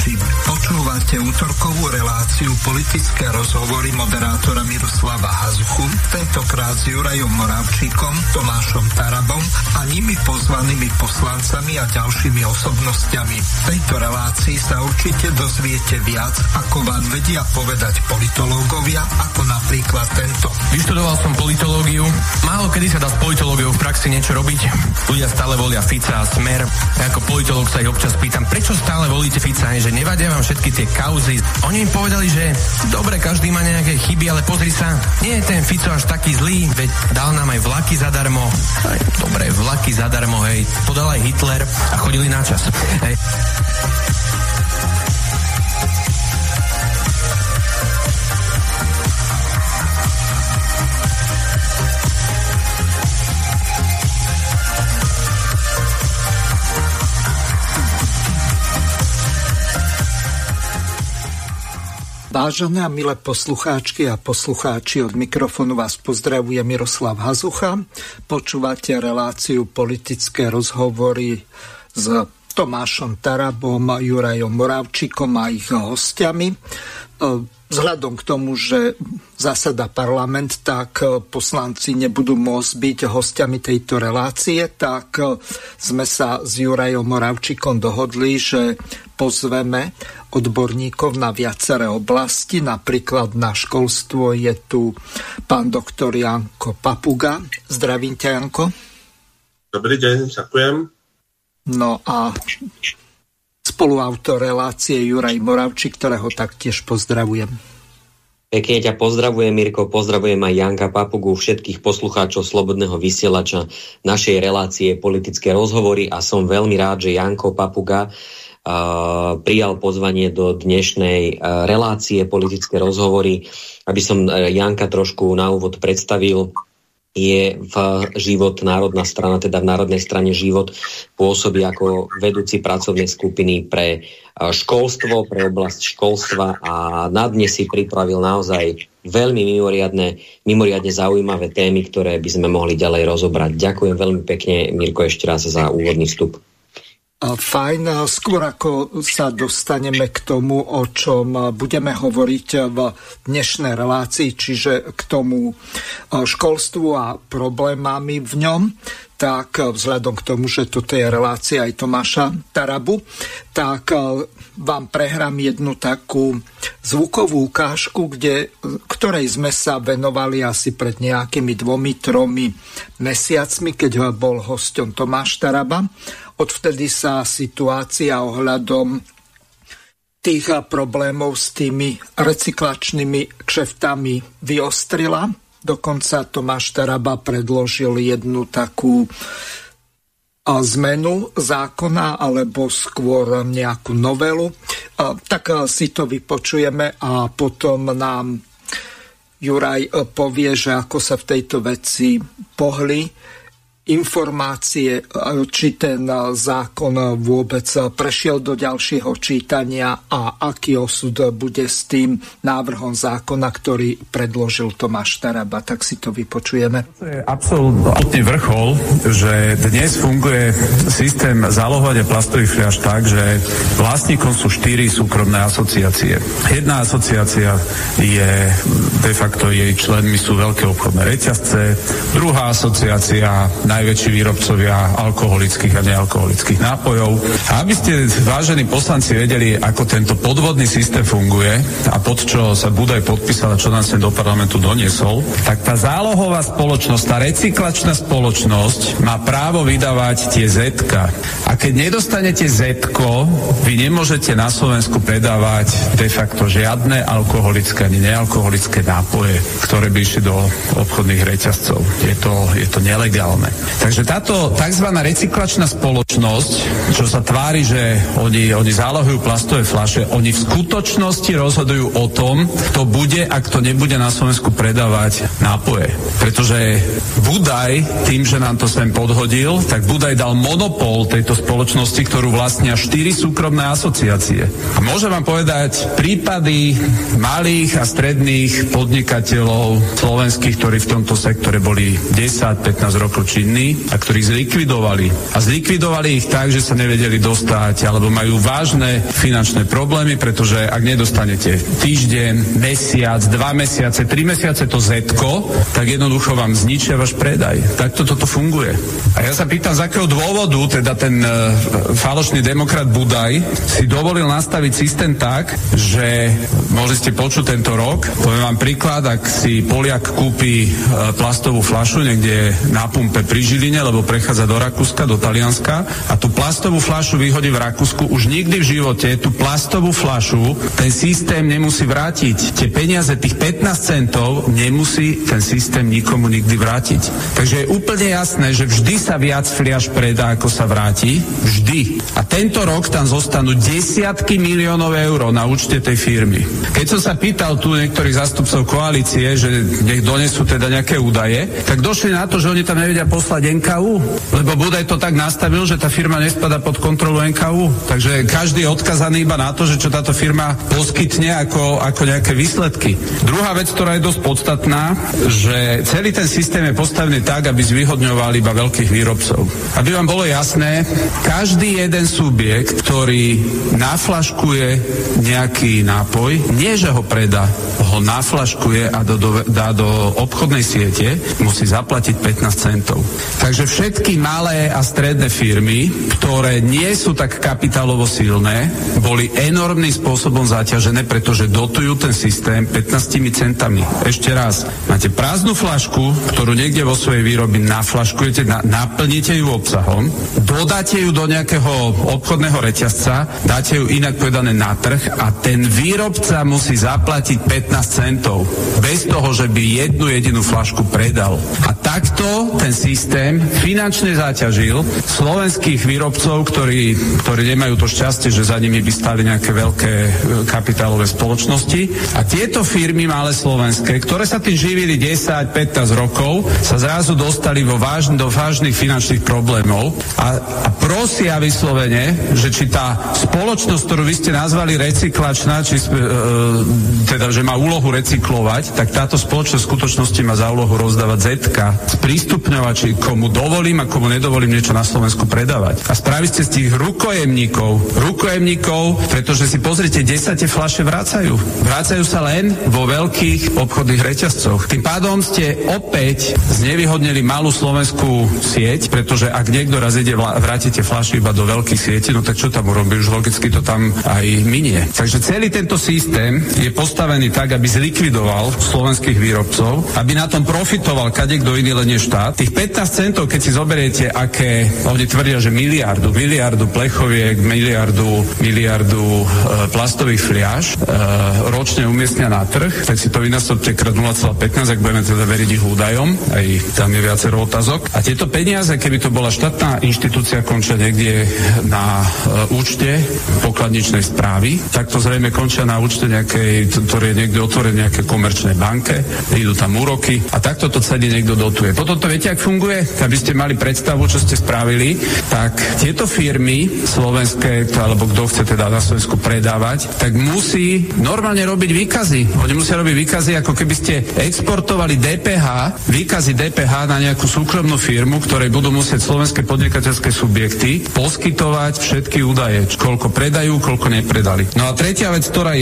Počúvate útorkovú reláciu Politické rozhovory moderátora Miroslava Hazuchu, tentokrát s Jurajom Moravčíkom, Tomášom Tarabom a nimi pozvanými poslancami a ďalšími osobnostiami. V tejto relácii sa určite dozviete viac, ako vám vedia povedať politológovia, ako napríklad tento. Vyštudoval som politológiu. Málo kedy sa dá s politológiou v praxi niečo robiť. Ľudia stále volia Fica a Smer. Ja ako politológ sa ich občas pýtam, prečo stále volíte Fica? Že nevadia vám všetky tie kauzy. Oni im povedali, že dobre, každý má nejaké chyby, ale pozri sa, nie je ten Fico až taký zlý, veď dal nám aj vlaky zadarmo. Aj, dobre, vlaky zadarmo, hej. To dal aj Hitler a chodili na čas. Hej. Vážené a milé poslucháčky a poslucháči, od mikrofónu vás pozdravuje Miroslav Hazucha. Počúvate reláciu Politické rozhovory s Tomášom Tarabom, Jurajom Moravčíkom a ich hostiami. Vzhľadom k tomu, že zasada parlament, tak poslanci nebudú môcť byť hostiami tejto relácie, tak sme sa s Jurajom Moravčíkom dohodli, že pozveme odborníkov na viaceré oblasti, napríklad na školstvo je tu pán doktor Janko Papuga. Zdravím ťa, Janko. Dobrý deň, ďakujem. No a spoluautor relácie Juraj Moravčík, ktorého taktiež pozdravujem. Pekne ťa pozdravujem, Mirko, pozdravujem aj Janka Papugu, všetkých poslucháčov Slobodného vysielača našej relácie Politické rozhovory, a som veľmi rád, že Janko Papuga prijal pozvanie do dnešnej relácie Politické rozhovory. Aby som Janka trošku na úvod predstavil, je v Život národná strana, teda v Národnej strane Život pôsobí ako vedúci pracovnej skupiny pre školstvo, pre oblasť školstva, a na dnes si pripravil naozaj veľmi mimoriadne zaujímavé témy, ktoré by sme mohli ďalej rozobrať. Ďakujem veľmi pekne, Mirko, ešte raz za úvodný vstup. Fajn, skôr ako sa dostaneme k tomu, o čom budeme hovoriť v dnešnej relácii, čiže k tomu školstvu a problémami v ňom, tak vzhľadom k tomu, že toto je relácia aj Tomáša Tarabu, tak vám prehrám jednu takú zvukovú ukážku, ktorej sme sa venovali asi pred nejakými 2-3 mesiacmi, keď bol hosťom Tomáš Taraba. Odvtedy sa situácia ohľadom tých problémov s tými recyklačnými kšeftami vyostrila. Dokonca Tomáš Taraba predložil jednu takú zmenu zákona, alebo skôr nejakú novelu. Tak si to vypočujeme a potom nám Juraj povie, že ako sa v tejto veci pohli informácie, či ten zákon vôbec prešiel do ďalšieho čítania a aký osud bude s tým návrhom zákona, ktorý predložil Tomáš Taraba. Tak si to vypočujeme. Je absolútny vrchol, že dnes funguje systém zálohovania plastových fľaš tak, že vlastníkom sú 4 súkromné asociácie. Jedna asociácia je de facto, jej členmi sú veľké obchodné reťazce, druhá asociácia najväčší výrobcovia alkoholických a nealkoholických nápojov. A aby ste, vážení poslanci, vedeli, ako tento podvodný systém funguje a pod čo sa Budaj podpísal a čo nás do parlamentu doniesol, tak tá zálohová spoločnosť, tá recyklačná spoločnosť má právo vydávať tie zetka. A keď nedostanete zetko, vy nemôžete na Slovensku predávať de facto žiadne alkoholické ani nealkoholické nápoje, ktoré by išli do obchodných reťazcov. Je to nelegálne. Takže táto tzv. Recyklačná spoločnosť, čo sa tvári, že oni zálohujú plastové fľaše, oni v skutočnosti rozhodujú o tom, kto bude a kto nebude na Slovensku predávať nápoje. Pretože Budaj, tým, že nám to sem podhodil, tak Budaj dal monopol tejto spoločnosti, ktorú vlastnia 4 súkromné asociácie. A môžem vám povedať prípady malých a stredných podnikateľov slovenských, ktorí v tomto sektore boli 10-15 rokov činní, vinní a ktorí zlikvidovali. A zlikvidovali ich tak, že sa nevedeli dostať, alebo majú vážne finančné problémy, pretože ak nedostanete týždeň, mesiac, 2 mesiace, 3 mesiace to zetko, tak jednoducho vám zničia váš predaj. Takto toto funguje. A ja sa pýtam, z akého dôvodu teda ten falošný demokrat Budaj si dovolil nastaviť systém tak, že mohli ste počuť tento rok, poviem vám príklad, ak si Poliak kúpi plastovú fľašu niekde na pumpe pri Žiline, lebo prechádza do Rakúska, do Talianska a tú plastovú fľašu vyhodí v Rakúsku, už nikdy v živote tú plastovú fľašu ten systém nemusí vrátiť. Tie peniaze, tých 15 centov nemusí ten systém nikomu nikdy vrátiť. Takže je úplne jasné, že vždy sa viac fliaš predá, ako sa vráti. Vždy. A tento rok tam zostanú desiatky miliónov eur na účte tej firmy. Keď som sa pýtal tu niektorých zástupcov koalície, že nech donesú teda nejaké údaje, tak došli na to, že oni tam nevedia poslať NKÚ, lebo Budaj to tak nastavil, že tá firma nespadá pod kontrolu NKÚ. Takže každý je odkazaný iba na to, že čo táto firma poskytne ako nejaké výsledky. Druhá vec, ktorá je dosť podstatná, že celý ten systém je postavený tak, aby zvýhodňoval iba veľkých výrobcov. Aby vám bolo jasné, každý jeden subjekt, ktorý naflaškuje nejaký nápoj, nie že ho predá, ho naflaškuje a dá do obchodnej siete, musí zaplatiť 15 centov. Takže všetky malé a stredné firmy, ktoré nie sú tak kapitálovo silné, boli enormným spôsobom zaťažené, pretože dotujú ten systém 15 centami. Ešte raz, máte prázdnu flašku, ktorú niekde vo svojej výrobe naflaškujete, naplníte ju obsahom, dodáte ju do nejakého obchodného reťazca, dáte ju inak povedané na trh a ten výrobca musí zaplatiť 15 centov. Bez toho, že by jednu jedinú flašku predal. A takto ten systém finančne zaťažil slovenských výrobcov, ktorí nemajú to šťastie, že za nimi by stali nejaké veľké kapitálové spoločnosti. A tieto firmy malé slovenské, ktoré sa tým živili 10-15 rokov, sa zrazu dostali do vážnych finančných problémov a prosia vyslovene, že či tá spoločnosť, ktorú vy ste nazvali recyklačná, či teda, že má úlohu recyklovať, tak táto spoločnosť v skutočnosti má za úlohu rozdávať zetka, sprístupňovať, či komu dovolím a komu nedovolím niečo na Slovensku predávať. A spraví ste z tých rukojemníkov, pretože si pozrite, 10 fľaše vracajú. Vracajú sa len vo veľkých obchodných reťazcoch. Tým pádom ste opäť znevýhodnili malú slovenskú sieť, pretože ak niekto raz ide vrátite fľašu iba do veľkých sietí, no tak čo tam urobí? Už logicky to tam aj minie. Takže celý tento systém je postavený tak, aby zlikvidoval slovenských výrobcov, aby na tom profitoval kadekto iný len štát. Tých 15 centov, keď si zoberiete, aké oni tvrdia, že miliardu plechoviek, miliardu plastových fliaš ročne umiestnia na trh, tak si to vynásobte krát 0,15, ak budeme teda veriť ich údajom, aj tam je viacero otázok. A tieto peniaze, keby to bola štátna inštitúcia, končia niekde na účte pokladničnej správy, tak to zrejme končia na účte nejakej, ktoré je niekde otvorené nejaké komerčnej banke, idú tam úroky a takto to celý niekto dotuje. Potom to viete, ak funguje? Aby ste mali predstavu, čo ste spravili, tak tieto firmy slovenské, alebo kto chce teda na Slovensku predávať, tak musí normálne robiť výkazy. Oni musia robiť výkazy, ako keby ste exportovali výkazy DPH na nejakú súkromnú firmu, ktorej budú musieť slovenské podnikateľské subjekty poskytovať všetky údaje, koľko predajú, koľko nepredali. No a tretia vec, ktorá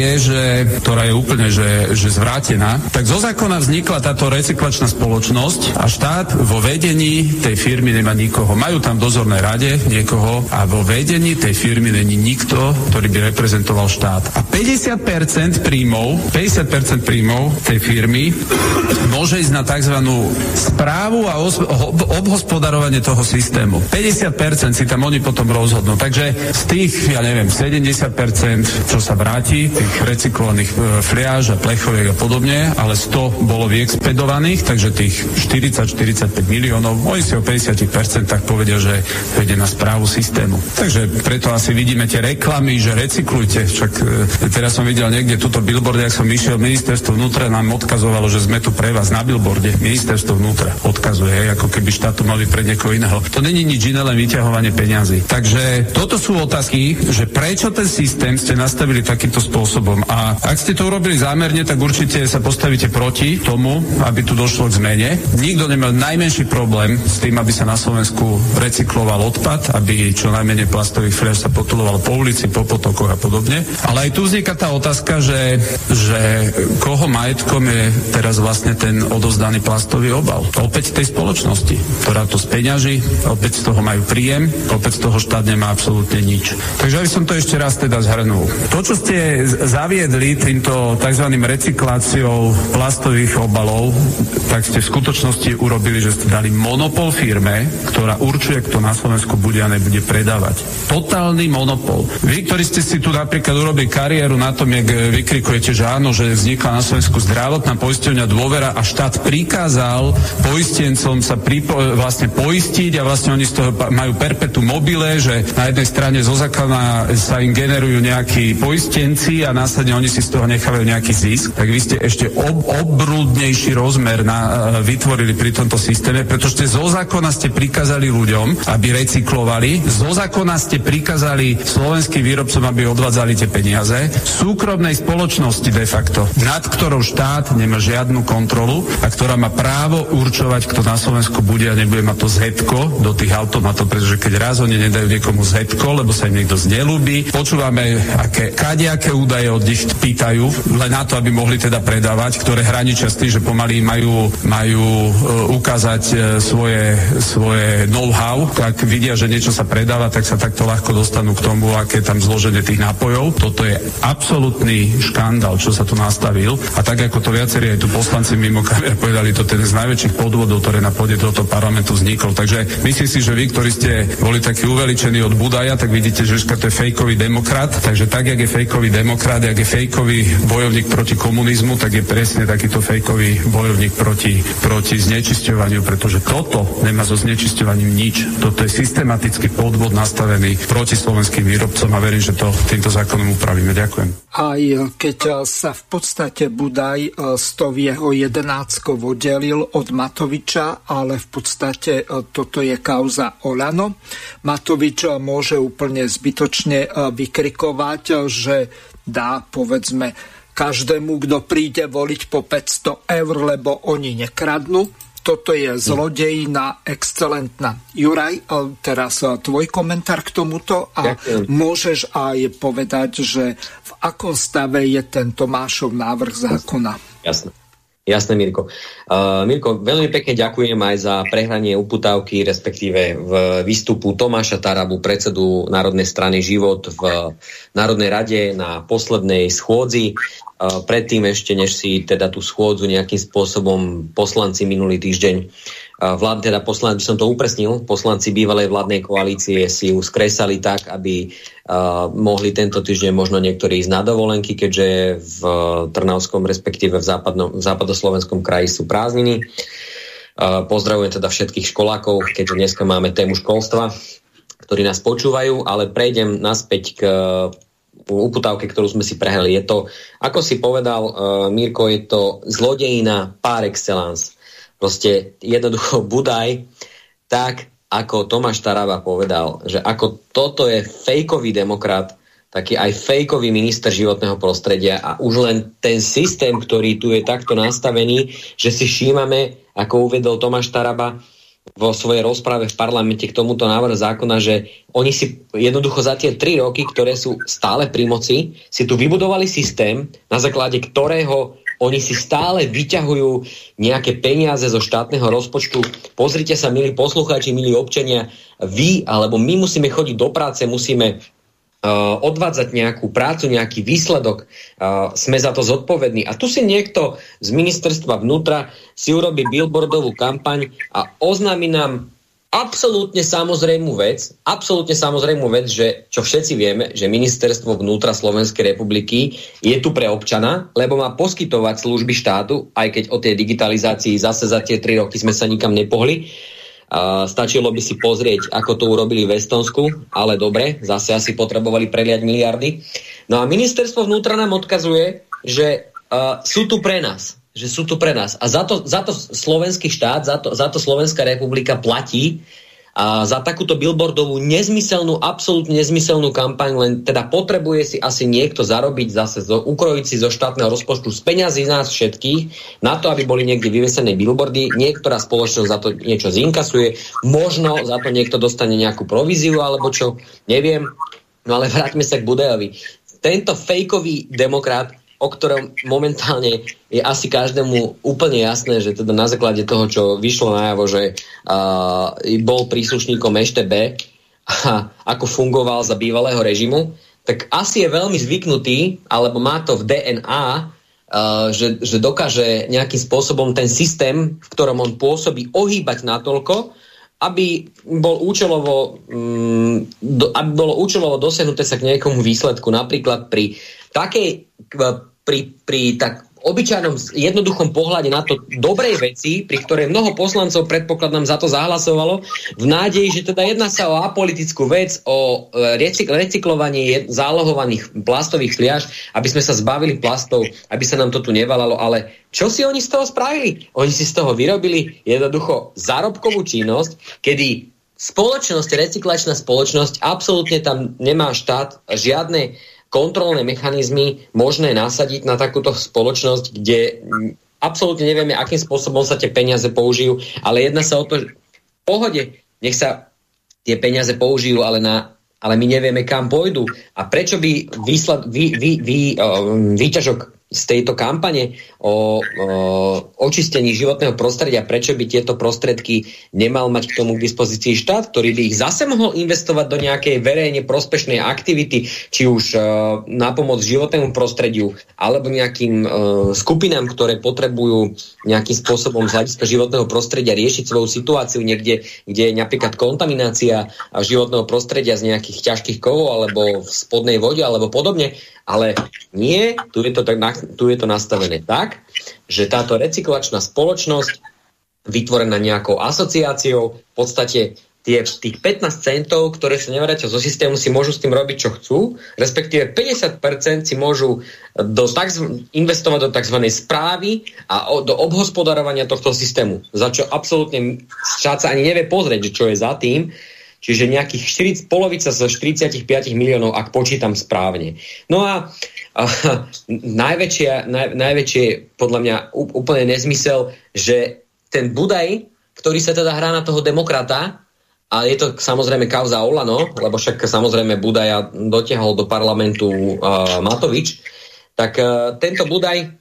je úplne že zvrátená, tak zo zákona vznikla táto recyklačná spoločnosť a štát vo vedení tej firmy nemá nikoho. Majú tam v dozornej rade niekoho a vo vedení tej firmy není nikto, ktorý by reprezentoval štát. A 50% príjmov tej firmy môže ísť na tzv. Správu a obhospodarovanie toho systému. 50% si tam oni potom rozhodnú. Takže z tých, 70%, čo sa vráti, tých recyklovaných fliaž a plechoviek a podobne, ale 100 bolo vyexpedovaných, takže tých 40-45 miliónov, oni si o 50% tak povedia, že ide na správu systému. Takže preto asi vidíme tie reklamy, že recyklujte. Však teraz som videl niekde túto billboard, ak som išiel, ministerstvo vnútra nám odkazovalo, že sme tu pre vás na billboarde. Ministerstvo vnútra odkazuje, ako keby štátu mali pre niekoho iného. To není nič iné, len vyťahovanie peňazí. Takže toto sú otázky, že prečo ten systém ste nastavili takýmto spôsobom. A ak ste to urobili zámerne, tak určite sa postavíte proti tomu, aby tu došlo k zmene. Nikto nikto nemal najmenší problém s tým, aby sa na Slovensku recykloval odpad, aby čo najmenej plastových fľaš sa potuloval po ulici, po potokoch a podobne. Ale aj tu vzniká tá otázka, že koho majetkom je teraz vlastne ten odovzdaný plastový obal. Opäť tej spoločnosti, ktorá to speňaží, opäť z toho majú príjem, opäť z toho štát nemá absolútne nič. Takže aby som to ešte raz teda zhrnul. To, čo ste zaviedli týmto tzv. Recykláciou plastových obalov, tak ste v skutočnosti urobili, že ste dali monopol firme, ktorá určuje, kto na Slovensku bude a nebude predávať. Totálny monopol. Vy, ktorí ste si tu napríklad urobili kariéru na tom, jak vykrikujete, že áno, že vznikla na Slovensku zdravotná poisťovňa Dôvera a štát prikázal poistencom sa vlastne poistiť a vlastne oni z toho majú perpetuum mobile, že na jednej strane zo zákona sa im generujú nejakí poistenci a následne oni si z toho nechávajú nejaký zisk, tak vy ste ešte obrúdnejší rozmer vytvorili pri tomto systéme, pretože zo zákona ste prikázali ľuďom, aby recyklovali, zo zákona ste prikázali slovenským výrobcom, aby odvádzali tie peniaze, súkromnej spoločnosti de facto, nad ktorou štát nemá žiadnu kontrolu a ktorá má právo určovať, kto na Slovensku bude a nebude mať to zhetko do tých automatov, pretože keď raz oni nedajú niekomu zhetko, lebo sa im niekto znelúbi, počúvame, aké kadejaké údaje od nich pýtajú, len na to, aby mohli teda predávať, ktoré hraničia s tým, že pomaly majú ukázať svoje know-how, tak vidia, že niečo sa predáva, tak sa takto ľahko dostanú k tomu, aké tam zloženie tých nápojov. Toto je absolútny škandál, čo sa tu nastavil. A tak, ako to viacerí aj tu poslanci mimo kamer povedali, to je jeden z najväčších podvodov, ktoré na pôde tohto parlamentu vznikol. Takže myslím si, že vy, ktorí ste boli takí uveličení od Budaja, tak vidíte, že to je fejkový demokrat. Takže tak, jak je fejkový demokrat, jak je fejkový bojovník proti komunizmu, tak je presne takýto fejkový bojovník proti znečisťovaniu, pretože toto nemá so znečisťovaním nič. Toto je systematický podvod nastavený proti slovenským výrobcom a verím, že to týmto zákonom upravíme. Ďakujem. Aj keď sa v podstate Budaj s tou jeho jedenáctkou oddelil od Matoviča, ale v podstate toto je kauza Olano. Matovič môže úplne zbytočne vykrikovať, že dá, povedzme, každému, kto príde voliť po 500 €, lebo oni nekradnú. Toto je zlodejina excelentná. Juraj, teraz tvoj komentár k tomuto a ďakujem. Môžeš aj povedať, že v akom stave je ten Tomášov návrh zákona. Jasné, Mirko. Mirko, veľmi pekne ďakujem aj za prehranie uputávky, respektíve v výstupu Tomáša Tarabu, predsedu Národnej strany Život v Národnej rade na poslednej schôdzi. Predtým ešte, než si teda tú schôdzu nejakým spôsobom poslanci minulý týždeň, poslanci bývalej vládnej koalície si ju skresali tak, aby mohli tento týždeň možno niektorí ísť na dovolenky, keďže v Trnavskom, respektíve v západoslovenskom kraji sú prázdniny. Pozdravujem teda všetkých školákov, keďže dneska máme tému školstva, ktorí nás počúvajú, ale prejdem naspäť k uputávke, ktorú sme si prehrali. Je to, ako si povedal, Mirko, je to zlodejina par excellence. Proste jednoducho Budaj tak, ako Tomáš Taraba povedal, že ako toto je fejkový demokrat, taký aj fejkový minister životného prostredia a už len ten systém, ktorý tu je takto nastavený, že si všímame, ako uvedol Tomáš Taraba vo svojej rozprave v parlamente k tomuto návrhu zákona, že oni si jednoducho za tie 3 roky, ktoré sú stále pri moci, si tu vybudovali systém, na základe ktorého oni si stále vyťahujú nejaké peniaze zo štátneho rozpočtu. Pozrite sa, milí poslucháči, milí občania, vy alebo my musíme chodiť do práce, musíme odvádzať nejakú prácu, nejaký výsledok. Sme za to zodpovední. A tu si niekto z ministerstva vnútra si urobí billboardovú kampaň a oznámi nám absolútne samozrejmú vec, že čo všetci vieme, že ministerstvo vnútra Slovenskej republiky je tu pre občana, lebo má poskytovať služby štátu, aj keď o tej digitalizácii zase za tie 3 roky sme sa nikam nepohli. Stačilo by si pozrieť, ako to urobili v Estonsku, ale dobre, zase asi potrebovali preliať miliardy. No a ministerstvo vnútra nám odkazuje, že sú tu pre nás. A za to slovenský štát, za to Slovenská republika platí za takúto billboardovú nezmyselnú, absolútne nezmyselnú kampaň, len teda potrebuje si asi niekto zarobiť zase, ukrojiť si zo štátneho rozpočtu z peňazí nás všetkých na to, aby boli niekde vyvesené billboardy. Niektorá spoločnosť za to niečo zinkasuje, možno za to niekto dostane nejakú províziu alebo čo, neviem. No ale vráťme sa k Budajovi. Tento fejkový demokrat, o ktorom momentálne je asi každému úplne jasné, že teda na základe toho, čo vyšlo najavo, že bol príslušníkom EŠTB a ako fungoval za bývalého režimu, tak asi je veľmi zvyknutý, alebo má to v DNA, že dokáže nejakým spôsobom ten systém, v ktorom on pôsobí, ohýbať natoľko, aby bolo účelovo dosiahnuté sa k nejakomu výsledku. Napríklad pri obyčajnom jednoduchom pohľade na to dobrej veci, pri ktorej mnoho poslancov, predpokladám, za to zahlasovalo, v nádeji, že teda jedná sa o apolitickú vec, o recyklovanie zálohovaných plastových fliaž, aby sme sa zbavili plastov, aby sa nám to tu nevalalo. Ale čo si oni z toho spravili? Oni si z toho vyrobili jednoducho zárobkovú činnosť, kedy recyklačná spoločnosť, absolútne tam nemá štát žiadne kontrolné mechanizmy možné nasadiť na takúto spoločnosť, kde absolútne nevieme, akým spôsobom sa tie peniaze použijú, ale jedná sa o to, že v pohode, nech sa tie peniaze použijú, ale my nevieme, kam pôjdu. A prečo by výťažok z tejto kampane o očistení životného prostredia, prečo by tieto prostriedky nemal mať k tomu k dispozícii štát, ktorý by ich zase mohol investovať do nejakej verejne prospešnej aktivity, či už na pomoc životnému prostrediu, alebo nejakým skupinám, ktoré potrebujú nejakým spôsobom z hľadiska životného prostredia riešiť svoju situáciu niekde, kde je napríklad kontaminácia životného prostredia z nejakých ťažkých kovov, alebo v spodnej vode, alebo podobne. Ale nie, tu je to nastavené tak, že táto recyklačná spoločnosť, vytvorená nejakou asociáciou, v podstate tých 15 centov, ktoré sa nevrátia zo systému, si môžu s tým robiť, čo chcú, respektíve 50% si môžu investovať do tzv. Správy a do obhospodarovania tohto systému, za čo absolútne štát sa ani nevie pozrieť, čo je za tým. Čiže nejakých polovica zo 45 miliónov, ak počítam správne. No a najväčšie podľa mňa úplne nezmysel, že ten Budaj, ktorý sa teda hrá na toho demokrata, a je to samozrejme kauza Olano, lebo však samozrejme Budaja dotiahol do parlamentu Matovič, tak tento Budaj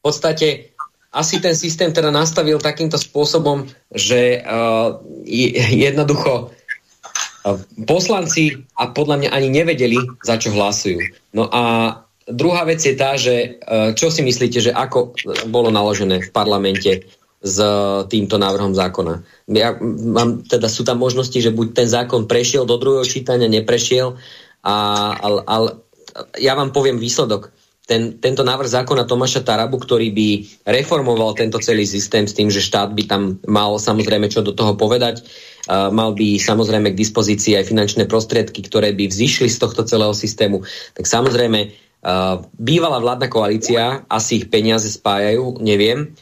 v podstate asi ten systém teda nastavil takýmto spôsobom, že jednoducho poslanci a podľa mňa ani nevedeli, za čo hlasujú. No a druhá vec je tá, že čo si myslíte, že ako bolo naložené v parlamente s týmto návrhom zákona? Teda sú tam možnosti, že buď ten zákon prešiel do druhého čítania, neprešiel, ale ja vám poviem výsledok. Tento návrh zákona Tomáša Tarabu, ktorý by reformoval tento celý systém s tým, že štát by tam mal samozrejme čo do toho povedať, mal by samozrejme k dispozícii aj finančné prostriedky, ktoré by vzišli z tohto celého systému, tak samozrejme bývalá vládna koalícia, asi ich peniaze spájajú, neviem,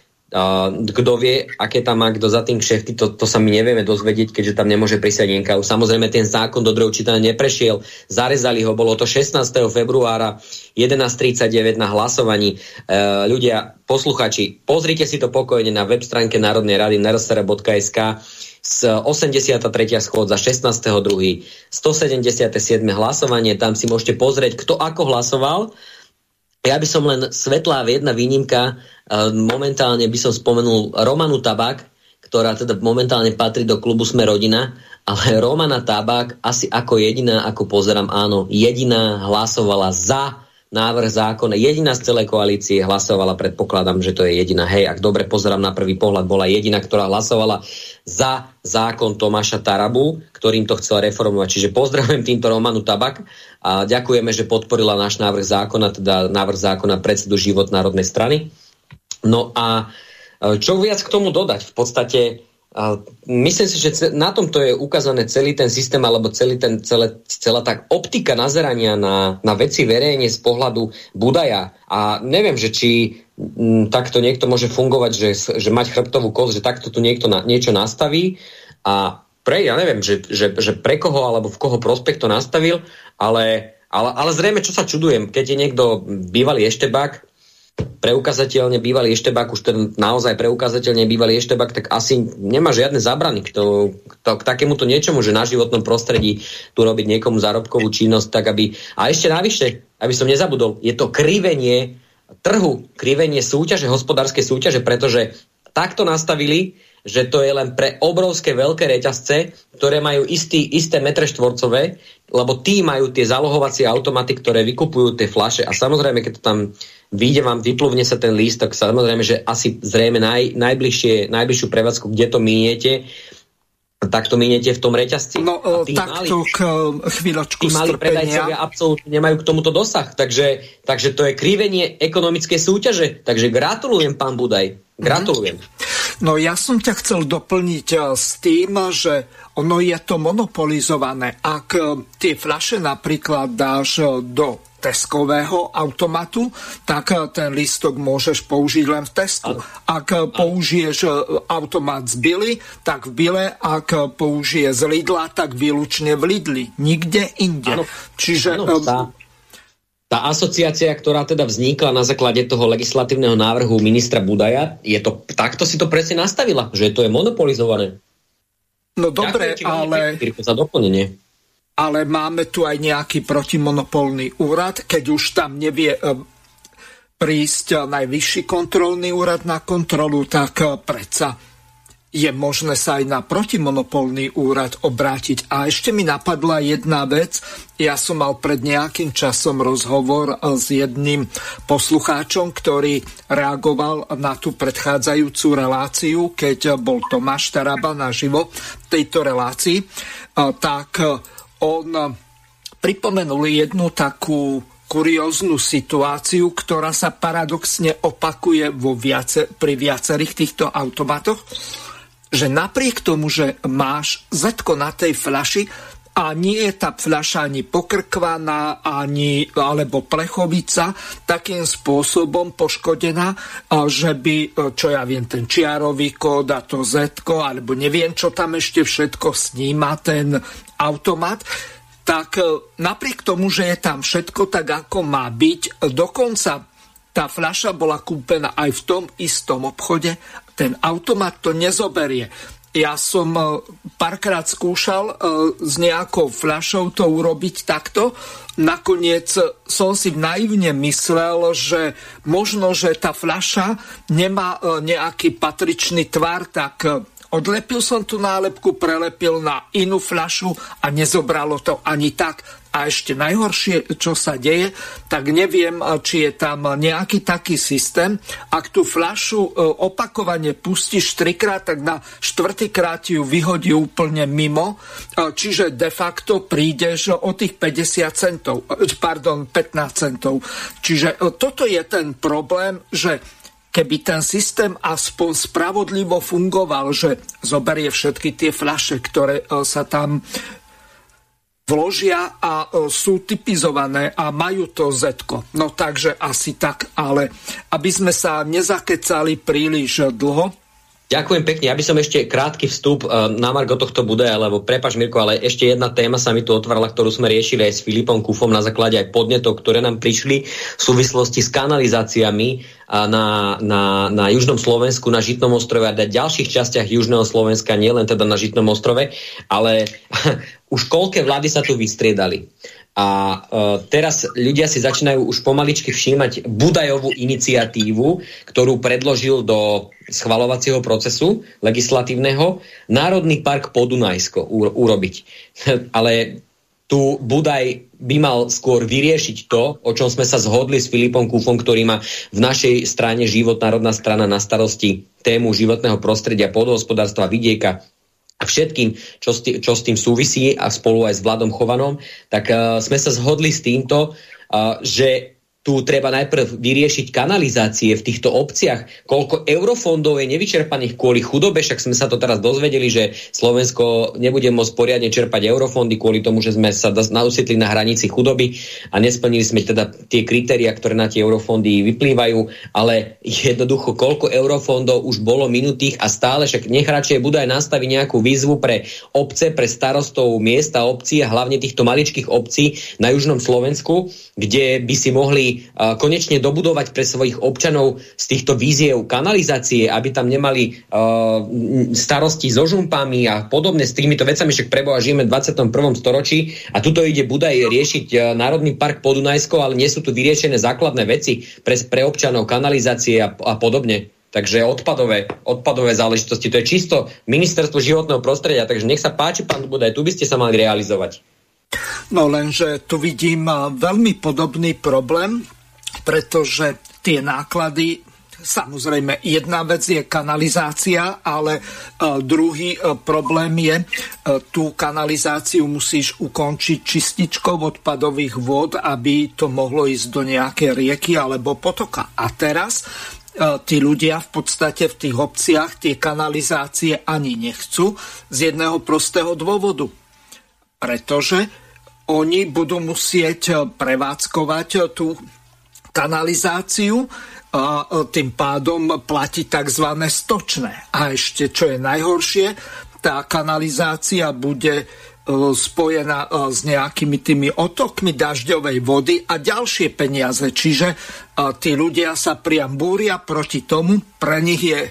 kto vie, aké tam má kto za tým kšefty, to sa my nevieme dozvedieť, keďže tam nemôže prísť NKU. Samozrejme ten zákon do druhého čítania neprešiel, zarezali ho, bolo to 16. februára 11:39 na hlasovaní. Ľudia, posluchači, pozrite si to pokojne na web stránke Národnej rady nrsr.sk z 83. schôdza 16.2. 177. hlasovanie, tam si môžete pozrieť, kto ako hlasoval. Ja by som len svetlá jedna výnimka, momentálne by som spomenul Romanu Tabak, ktorá teda momentálne patrí do klubu Sme rodina, ale Romana Tabak asi ako jediná, ako pozerám, áno, jediná hlasovala za návrh zákona, jediná z celej koalície hlasovala, predpokladám, že to je jediná, hej, ak dobre pozerám na prvý pohľad, bola jediná, ktorá hlasovala za zákon Tomáša Tarabu, ktorým to chcela reformovať. Čiže pozdravujem týmto Romanu Tabak a ďakujeme, že podporila náš návrh zákona, teda návrh zákona predsedu Život Národnej strany. No a čo viac k tomu dodať? V podstate myslím si, že na tomto je ukázané celý ten systém, alebo celá tá optika nazerania na veci verejne z pohľadu Budaja. A neviem, že či takto niekto môže fungovať, že mať chrbtovú kosť, že takto tu niekto niečo nastaví a sprej, ja neviem, že pre koho alebo v koho prospekt to nastavil, ale zrejme, čo sa čudujem, keď je niekto bývalý eštebák, preukazateľne bývalý eštebák, už ten naozaj preukazateľne bývalý eštebák, tak asi nemá žiadne zábrany k takémuto niečomu, že na životnom prostredí tu robiť niekomu zárobkovú činnosť, tak aby... A ešte navyše, aby som nezabudol, je to krivenie trhu, krivenie súťaže, hospodárskej súťaže, pretože takto nastavili, že to je len pre obrovské veľké reťazce, ktoré majú isté metre štvorcové, lebo tí majú tie zálohovacie automaty, ktoré vykupujú tie fľaše. A samozrejme, keď to tam vyjde, vám vyplúvne sa ten lístok, samozrejme, že asi zrejme najbližšiu prevádzku, kde to miniete, tak to miniete v tom reťazci. No, takto chvíľočku strpenia. Tí malí predajcovia absolútne nemajú k tomuto dosah. Takže to je krivenie ekonomickej súťaže. Takže gratulujem, pán Budaj. Gratulujem. No, ja som ťa chcel doplniť s tým, že ono je to monopolizované. Ak tie fľaše napríklad dáš do teskového automatu, tak ten lístok môžeš použiť len v Tesku. Ak použiješ automat z Billy, tak v Bille, ak použije z Lidla, tak výlučne v Lidli. Nikde inde. Ano. Čiže... Ano, tá asociácia, ktorá teda vznikla na základe toho legislatívneho návrhu ministra Budaja, je to, takto si to presne nastavila, že to je monopolizované. No dobre, ale... Za doplnenie. Ale máme tu aj nejaký protimonopolný úrad, keď už tam nevie prísť najvyšší kontrolný úrad na kontrolu, tak predsa je možné sa aj na protimonopolný úrad obrátiť. A ešte mi napadla jedna vec. Ja som mal pred nejakým časom rozhovor s jedným poslucháčom, ktorý reagoval na tú predchádzajúcu reláciu, keď bol Tomáš Taraba naživo v tejto relácii, tak... On pripomenul jednu takú kurióznu situáciu, ktorá sa paradoxne opakuje pri viacerých týchto automatoch, že napriek tomu, že máš zetko na tej fľaši a nie je tá fľaša ani pokrkvaná, alebo plechovica takým spôsobom poškodená, že by, čo ja viem, ten čiarový kód a to zetko, alebo neviem, čo tam ešte všetko sníma ten automat, tak napriek tomu, že je tam všetko tak, ako má byť, dokonca tá fľaša bola kúpená aj v tom istom obchode, ten automat to nezoberie. Ja som párkrát skúšal s nejakou fľašou to urobiť takto. Nakoniec som si naivne myslel, že možno, že tá fľaša nemá nejaký patričný tvar, tak... Odlepil som tú nálepku, prelepil na inú fľašu a nezobralo to ani tak. A ešte najhoršie, čo sa deje, tak neviem, či je tam nejaký taký systém. Ak tú fľašu opakovane pustíš trikrát, tak na štvrtýkrát ju vyhodí úplne mimo. Čiže de facto prídeš o tých 15 centov. Čiže toto je ten problém, že... Keby ten systém aspoň spravodlivo fungoval, že zoberie všetky tie fľaše, ktoré sa tam vložia a sú typizované a majú to zetko. No takže asi tak, ale aby sme sa nezakecali príliš dlho. Ďakujem pekne. Aby som ešte krátky vstup na margo tohto Budaja, lebo prepáč Mirko, ale ešte jedna téma sa mi tu otvorila, ktorú sme riešili aj s Filipom Kufom na základe aj podnetov, ktoré nám prišli v súvislosti s kanalizáciami na Južnom Slovensku, na Žitnom ostrove a na ďalších častiach Južného Slovenska, nielen teda na Žitnom ostrove, ale už koľké vlády sa tu vystriedali. A teraz ľudia si začínajú už pomaličky všímať Budajovú iniciatívu, ktorú predložil do schvaľovacieho procesu legislatívneho Národný park Podunajsko urobiť. Ale tu Budaj by mal skôr vyriešiť to, o čom sme sa zhodli s Filipom Kufom, ktorý má v našej strane Život, Národná strana, na starosti tému životného prostredia, pôdohospodárstva, vidieka a všetkým, čo s tým súvisí, a spolu aj s Vladom Chovanom, tak sme sa zhodli s týmto, že Tu treba najprv vyriešiť kanalizácie v týchto obciach, koľko eurofondov je nevyčerpaných kvôli chudobe, však sme sa to teraz dozvedeli, že Slovensko nebude môcť poriadne čerpať eurofondy kvôli tomu, že sme sa nausitli na hranici chudoby a nesplnili sme teda tie kritériá, ktoré na tie eurofondy vyplývajú, ale jednoducho, koľko eurofondov už bolo minutých a stále, však nech radšej Budaj nastaviť nejakú výzvu pre obce, pre starostov miesta obcí a hlavne týchto maličkých obcí na južnom Slovensku, kde by si mohli konečne dobudovať pre svojich občanov z týchto víziev kanalizácie, aby tam nemali starosti so žumpami a podobne s týmito vecami, však preboha žijeme v 21. storočí a tuto ide Budaj riešiť Národný park Podunajsko, ale nie sú tu vyriešené základné veci pre občanov, kanalizácie a podobne. Takže odpadové záležitosti, to je čisto ministerstvo životného prostredia, takže nech sa páči, pán Budaj, tu by ste sa mali realizovať. No lenže tu vidím veľmi podobný problém, pretože tie náklady, samozrejme jedna vec je kanalizácia, ale druhý problém je, tú kanalizáciu musíš ukončiť čističkou odpadových vôd, aby to mohlo ísť do nejakej rieky alebo potoka. A teraz tí ľudia v podstate v tých obciach tie kanalizácie ani nechcú z jedného prostého dôvodu, pretože oni budú musieť prevádzkovať tú kanalizáciu a tým pádom platiť tzv. Stočné. A ešte, čo je najhoršie, tá kanalizácia bude spojená s nejakými tými otokmi dažďovej vody a ďalšie peniaze. Čiže tí ľudia sa priam búria proti tomu. Pre nich je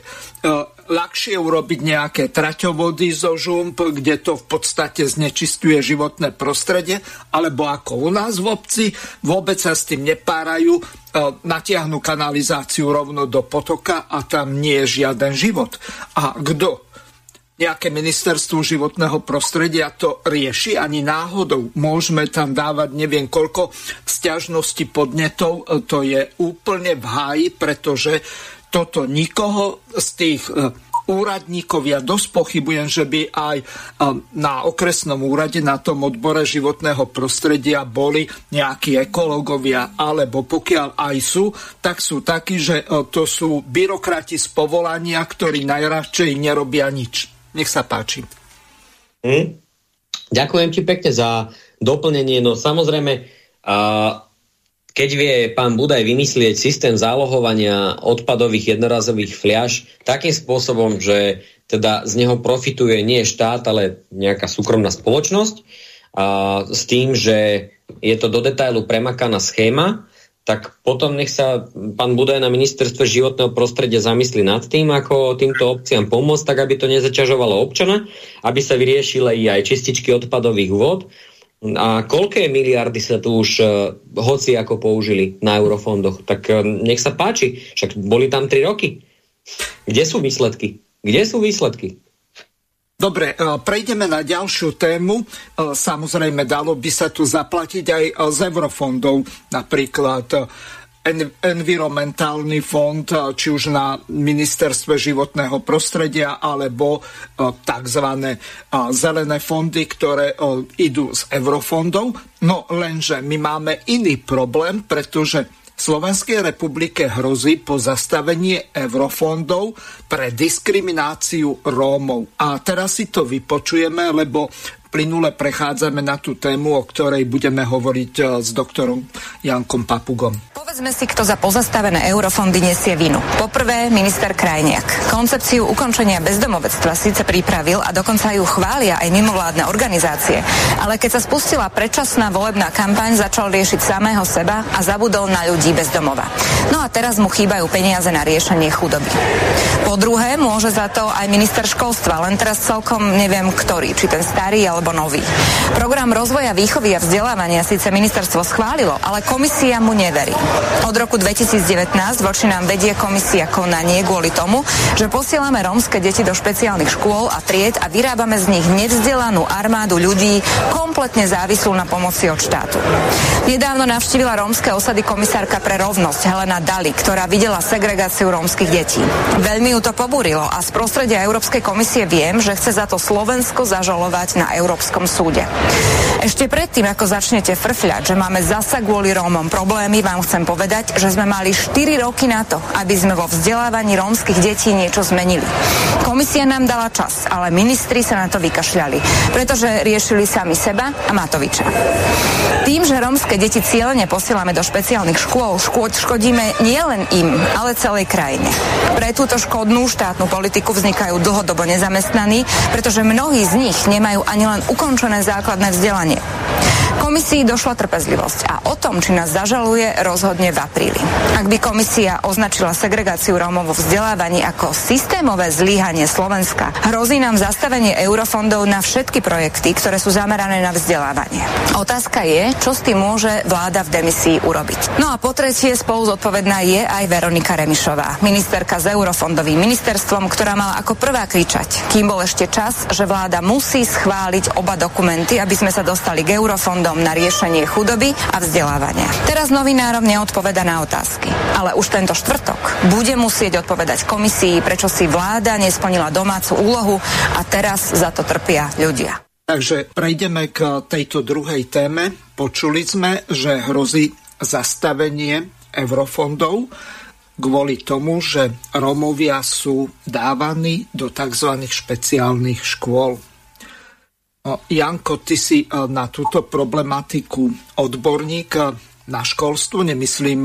ľahšie urobiť nejaké traťovody zo žump, kde to v podstate znečisťuje životné prostredie, alebo ako u nás v obci, vôbec sa s tým nepárajú, natiahnu kanalizáciu rovno do potoka a tam nie je žiaden život. A kto? Nejaké ministerstvo životného prostredia to rieši ani náhodou. Môžeme tam dávať neviem koľko sťažností podnetov, to je úplne v háji, pretože toto nikoho z tých úradníkov, ja dosť pochybujem, že by aj na okresnom úrade, na tom odbore životného prostredia boli nejakí ekológovia, alebo pokiaľ aj sú, tak sú takí, že to sú byrokrati z povolania, ktorí najradšej nerobia nič. Nech sa páči. Ďakujem ti pekne za doplnenie. No samozrejme, keď vie pán Budaj vymyslieť systém zálohovania odpadových jednorazových fliaš takým spôsobom, že teda z neho profituje nie štát, ale nejaká súkromná spoločnosť, s tým, že je to do detailu premakaná schéma, tak potom nech sa pán Budaj na ministerstve životného prostredia zamyslí nad tým, ako týmto obciám pomôcť, tak aby to nezaťažovalo občana, aby sa vyriešili aj čističky odpadových vôd. A koľké miliardy sa tu už hoci ako použili na eurofondoch, tak nech sa páči, však boli tam 3 roky. Kde sú výsledky? Dobre, prejdeme na ďalšiu tému. Samozrejme, dalo by sa tu zaplatiť aj z eurofondov, napríklad environmentálny fond, či už na ministerstve životného prostredia, alebo tzv. Zelené fondy, ktoré idú z eurofondov. No lenže my máme iný problém, pretože Slovenskej republike hrozí pozastavenie eurofondov pre diskrimináciu Rómov. A teraz si to vypočujeme, lebo plynule prechádzame na tú tému, o ktorej budeme hovoriť s doktorom Jankom Papugom. Povedzme si, kto za pozastavené eurofondy nesie vinu. Poprvé minister Krajniak. Koncepciu ukončenia bezdomovectva síce pripravil a dokonca ju chvália aj mimovládne organizácie. Ale keď sa spustila predčasná volebná kampaň, začal riešiť samého seba a zabudol na ľudí bez domova. No a teraz mu chýbajú peniaze na riešenie chudoby. Po druhé, môže za to aj minister školstva, len teraz celkom neviem ktorý, či ten starý alebo nový. Program rozvoja výchovy a vzdelávania síce ministerstvo schválilo, ale komisia mu neverí. Od roku 2019 voči nám vedie komisia konanie kvôli tomu, že posielame rómske deti do špeciálnych škôl a tried a vyrábame z nich nevzdelanú armádu ľudí, kompletne závislú na pomoci od štátu. Nedávno navštívila rómske osady komisárka pre rovnosť Helena Dali, ktorá videla segregáciu rómskych detí. Veľmi ju to pobúrilo a z prostredia Európskej komisie viem, že chce za to Slovensko zažalovať na Európskej Európskom súde. Ešte predtým, ako začnete frfľať, že máme zasa kvôli Rómom problémy, vám chcem povedať, že sme mali 4 roky na to, aby sme vo vzdelávaní rómskych detí niečo zmenili. Komisia nám dala čas, ale ministri sa na to vykašľali, pretože riešili sami seba a Matoviča. Tým, že rómske deti cieľene posielame do špeciálnych škôl, škodíme nielen im, ale celej krajine. Pre túto škodnú štátnu politiku vznikajú dlhodobo nezamestnaní, pretože mnohí z nich nemajú ani len ukončené základné vzdelanie. Komisii došla trpezlivosť a o tom, či nás zažaluje, rozhodne v apríli. Ak by komisia označila segregáciu Rómov vo vzdelávaní ako systémové zlyhanie Slovenska, hrozí nám zastavenie eurofondov na všetky projekty, ktoré sú zamerané na vzdelávanie. Otázka je, čo s tým môže vláda v demisii urobiť. No a po tretie, spolu zodpovedná je aj Veronika Remišová, ministerka s eurofondovým ministerstvom, ktorá mala ako prvá kričať, kým bol ešte čas, že vláda musí schváliť oba dokumenty, aby sme sa dostali k eurofondom na riešenie chudoby a vzdelávania. Teraz novinárom neodpoveda na otázky, ale už tento štvrtok bude musieť odpovedať komisii, prečo si vláda nesplnila domácu úlohu a teraz za to trpia ľudia. Takže prejdeme k tejto druhej téme. Počuli sme, že hrozí zastavenie eurofondov kvôli tomu, že Rómovia sú dávaní do tzv. Špeciálnych škôl. Janko, ty si na túto problematiku odborník na školstvo, nemyslím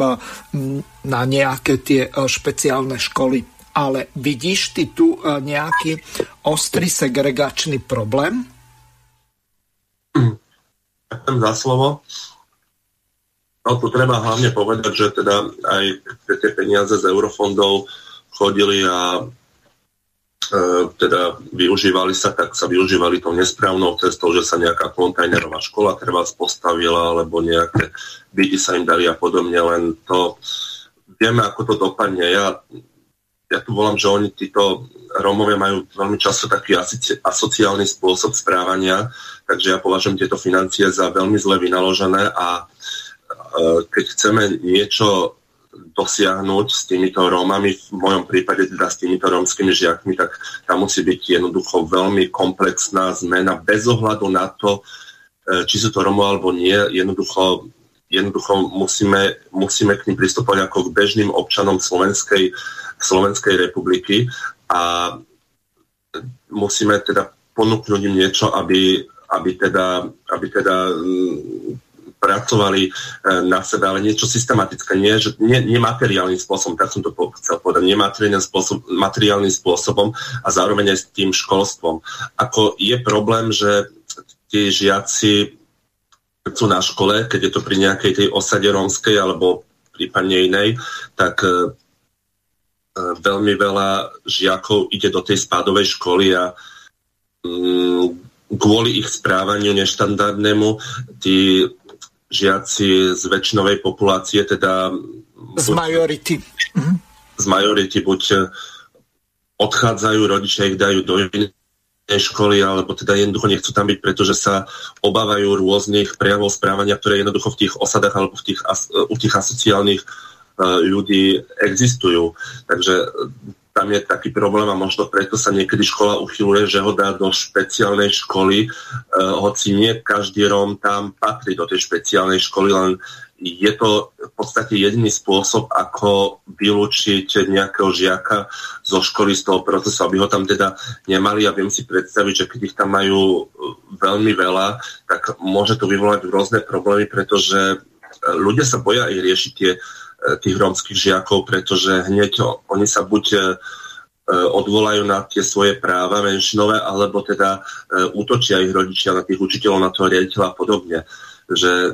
na nejaké tie špeciálne školy, ale vidíš ty tu nejaký ostrý segregačný problém? Ďakujem za slovo. No tu treba hlavne povedať, že teda aj tie peniaze z eurofondov chodili a teda využívali sa, tak sa využívali tou nesprávnou cestou, že sa nejaká kontajnerová škola treba postavila, alebo nejaké byty sa im dali a podobne, len to vieme, ako to dopadne. Ja tu volám, že oni títo Rómovia majú veľmi často taký asociálny spôsob správania, takže ja považujem tieto financie za veľmi zle vynaložené a keď chceme niečo dosiahnuť s týmito Rómami, v mojom prípade teda s týmito rómskymi žiakmi, tak tam musí byť jednoducho veľmi komplexná zmena bez ohľadu na to, či sú to Rómovia alebo nie. Jednoducho musíme k nim pristupovať ako k bežným občanom Slovenskej republiky a musíme teda ponúknuť im niečo, aby teda pracovali na sebe, ale niečo systematické, nemateriálnym spôsobom, tak som to chcel povedať, nemateriálnym spôsobom a zároveň aj s tým školstvom. Ako je problém, že tí žiaci sú na škole, keď je to pri nejakej tej osade rómskej alebo prípadne inej, tak veľmi veľa žiakov ide do tej spádovej školy a kvôli ich správaniu neštandardnému tí žiaci z väčšinovej populácie, teda z majority buď odchádzajú, rodičia ich dajú do inej školy, alebo teda jednoducho nechcú tam byť, pretože sa obávajú rôznych prejavov správania, ktoré jednoducho v tých osadách alebo u tých asociálnych ľudí existujú. Takže tam je taký problém a možno preto sa niekedy škola uchyluje, že ho dá do špeciálnej školy, hoci nie každý Róm tam patrí do tej špeciálnej školy, len je to v podstate jediný spôsob, ako vylúčiť nejakého žiaka zo školy z toho procesu, aby ho tam teda nemali. Ja viem si predstaviť, že keď ich tam majú veľmi veľa, tak môže to vyvolať rôzne problémy, pretože ľudia sa boja aj riešiť tých rómskych žiakov, pretože hneď oni sa buď odvolajú na tie svoje práva menšinové, alebo teda útočia ich rodičia na tých učiteľov, na toho riaditeľa a podobne. Že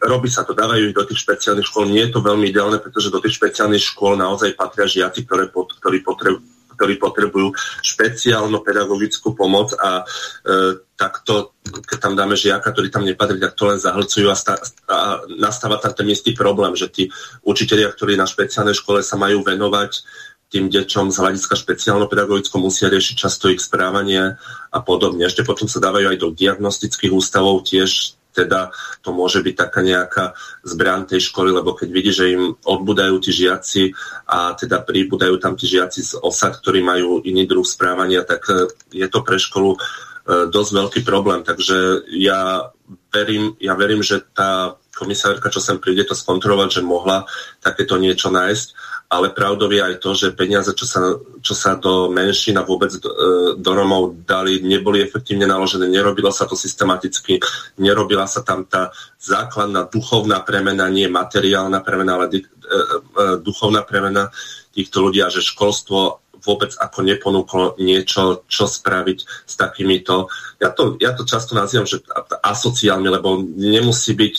robí sa to, dávajú ich do tých špeciálnych škôl. Nie je to veľmi ideálne, pretože do tých špeciálnych škôl naozaj patria žiaci, ktorí potrebujú špeciálnu pedagogickú pomoc a takto, keď tam dáme žiaka, ktorý tam nepatrí, tak to len zahlcujú a nastáva tam ten istý problém, že tí učitelia, ktorí na špeciálnej škole sa majú venovať tým deťom z hľadiska špeciálno-pedagogicko, musia riešiť často ich správanie a podobne. Ešte potom sa dávajú aj do diagnostických ústavov tiež teda to môže byť taká nejaká zbraň tej školy, lebo keď vidí, že im odbudajú tí žiaci a teda príbudajú tam tí žiaci z osad, ktorí majú iný druh správania, tak je to pre školu dosť veľký problém. Takže ja verím, že tá komisárka, čo sem príde to skontrolovať, že mohla takéto niečo nájsť. Ale pravdou je aj to, že peniaze, čo sa do menšín a vôbec do Romov dali, neboli efektívne naložené, nerobilo sa to systematicky, nerobila sa tam tá základná duchovná premena, nie materiálna premena, ale duchovná premena týchto ľudí, a že školstvo vôbec ako neponúklo niečo, čo spraviť s takýmito. Ja to často nazývam, že asociálmi, lebo nemusí byť,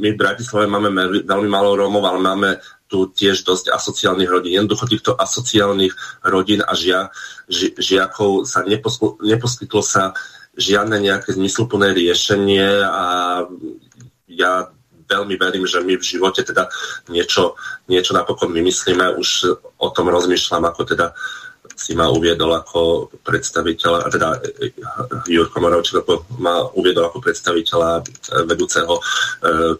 my v Bratislave máme veľmi málo Rómov, ale máme tu tiež dosť asociálnych rodín. Jednoducho týchto asociálnych rodín a žiakov sa neposkytlo sa žiadne nejaké zmysluplné riešenie, a ja veľmi verím, že my v živote teda niečo napokon vymyslíme. Už o tom rozmýšľam, ako teda si ma uviedol ako predstaviteľa, teda Jurko Moravčík ma uviedol ako predstaviteľa vedúceho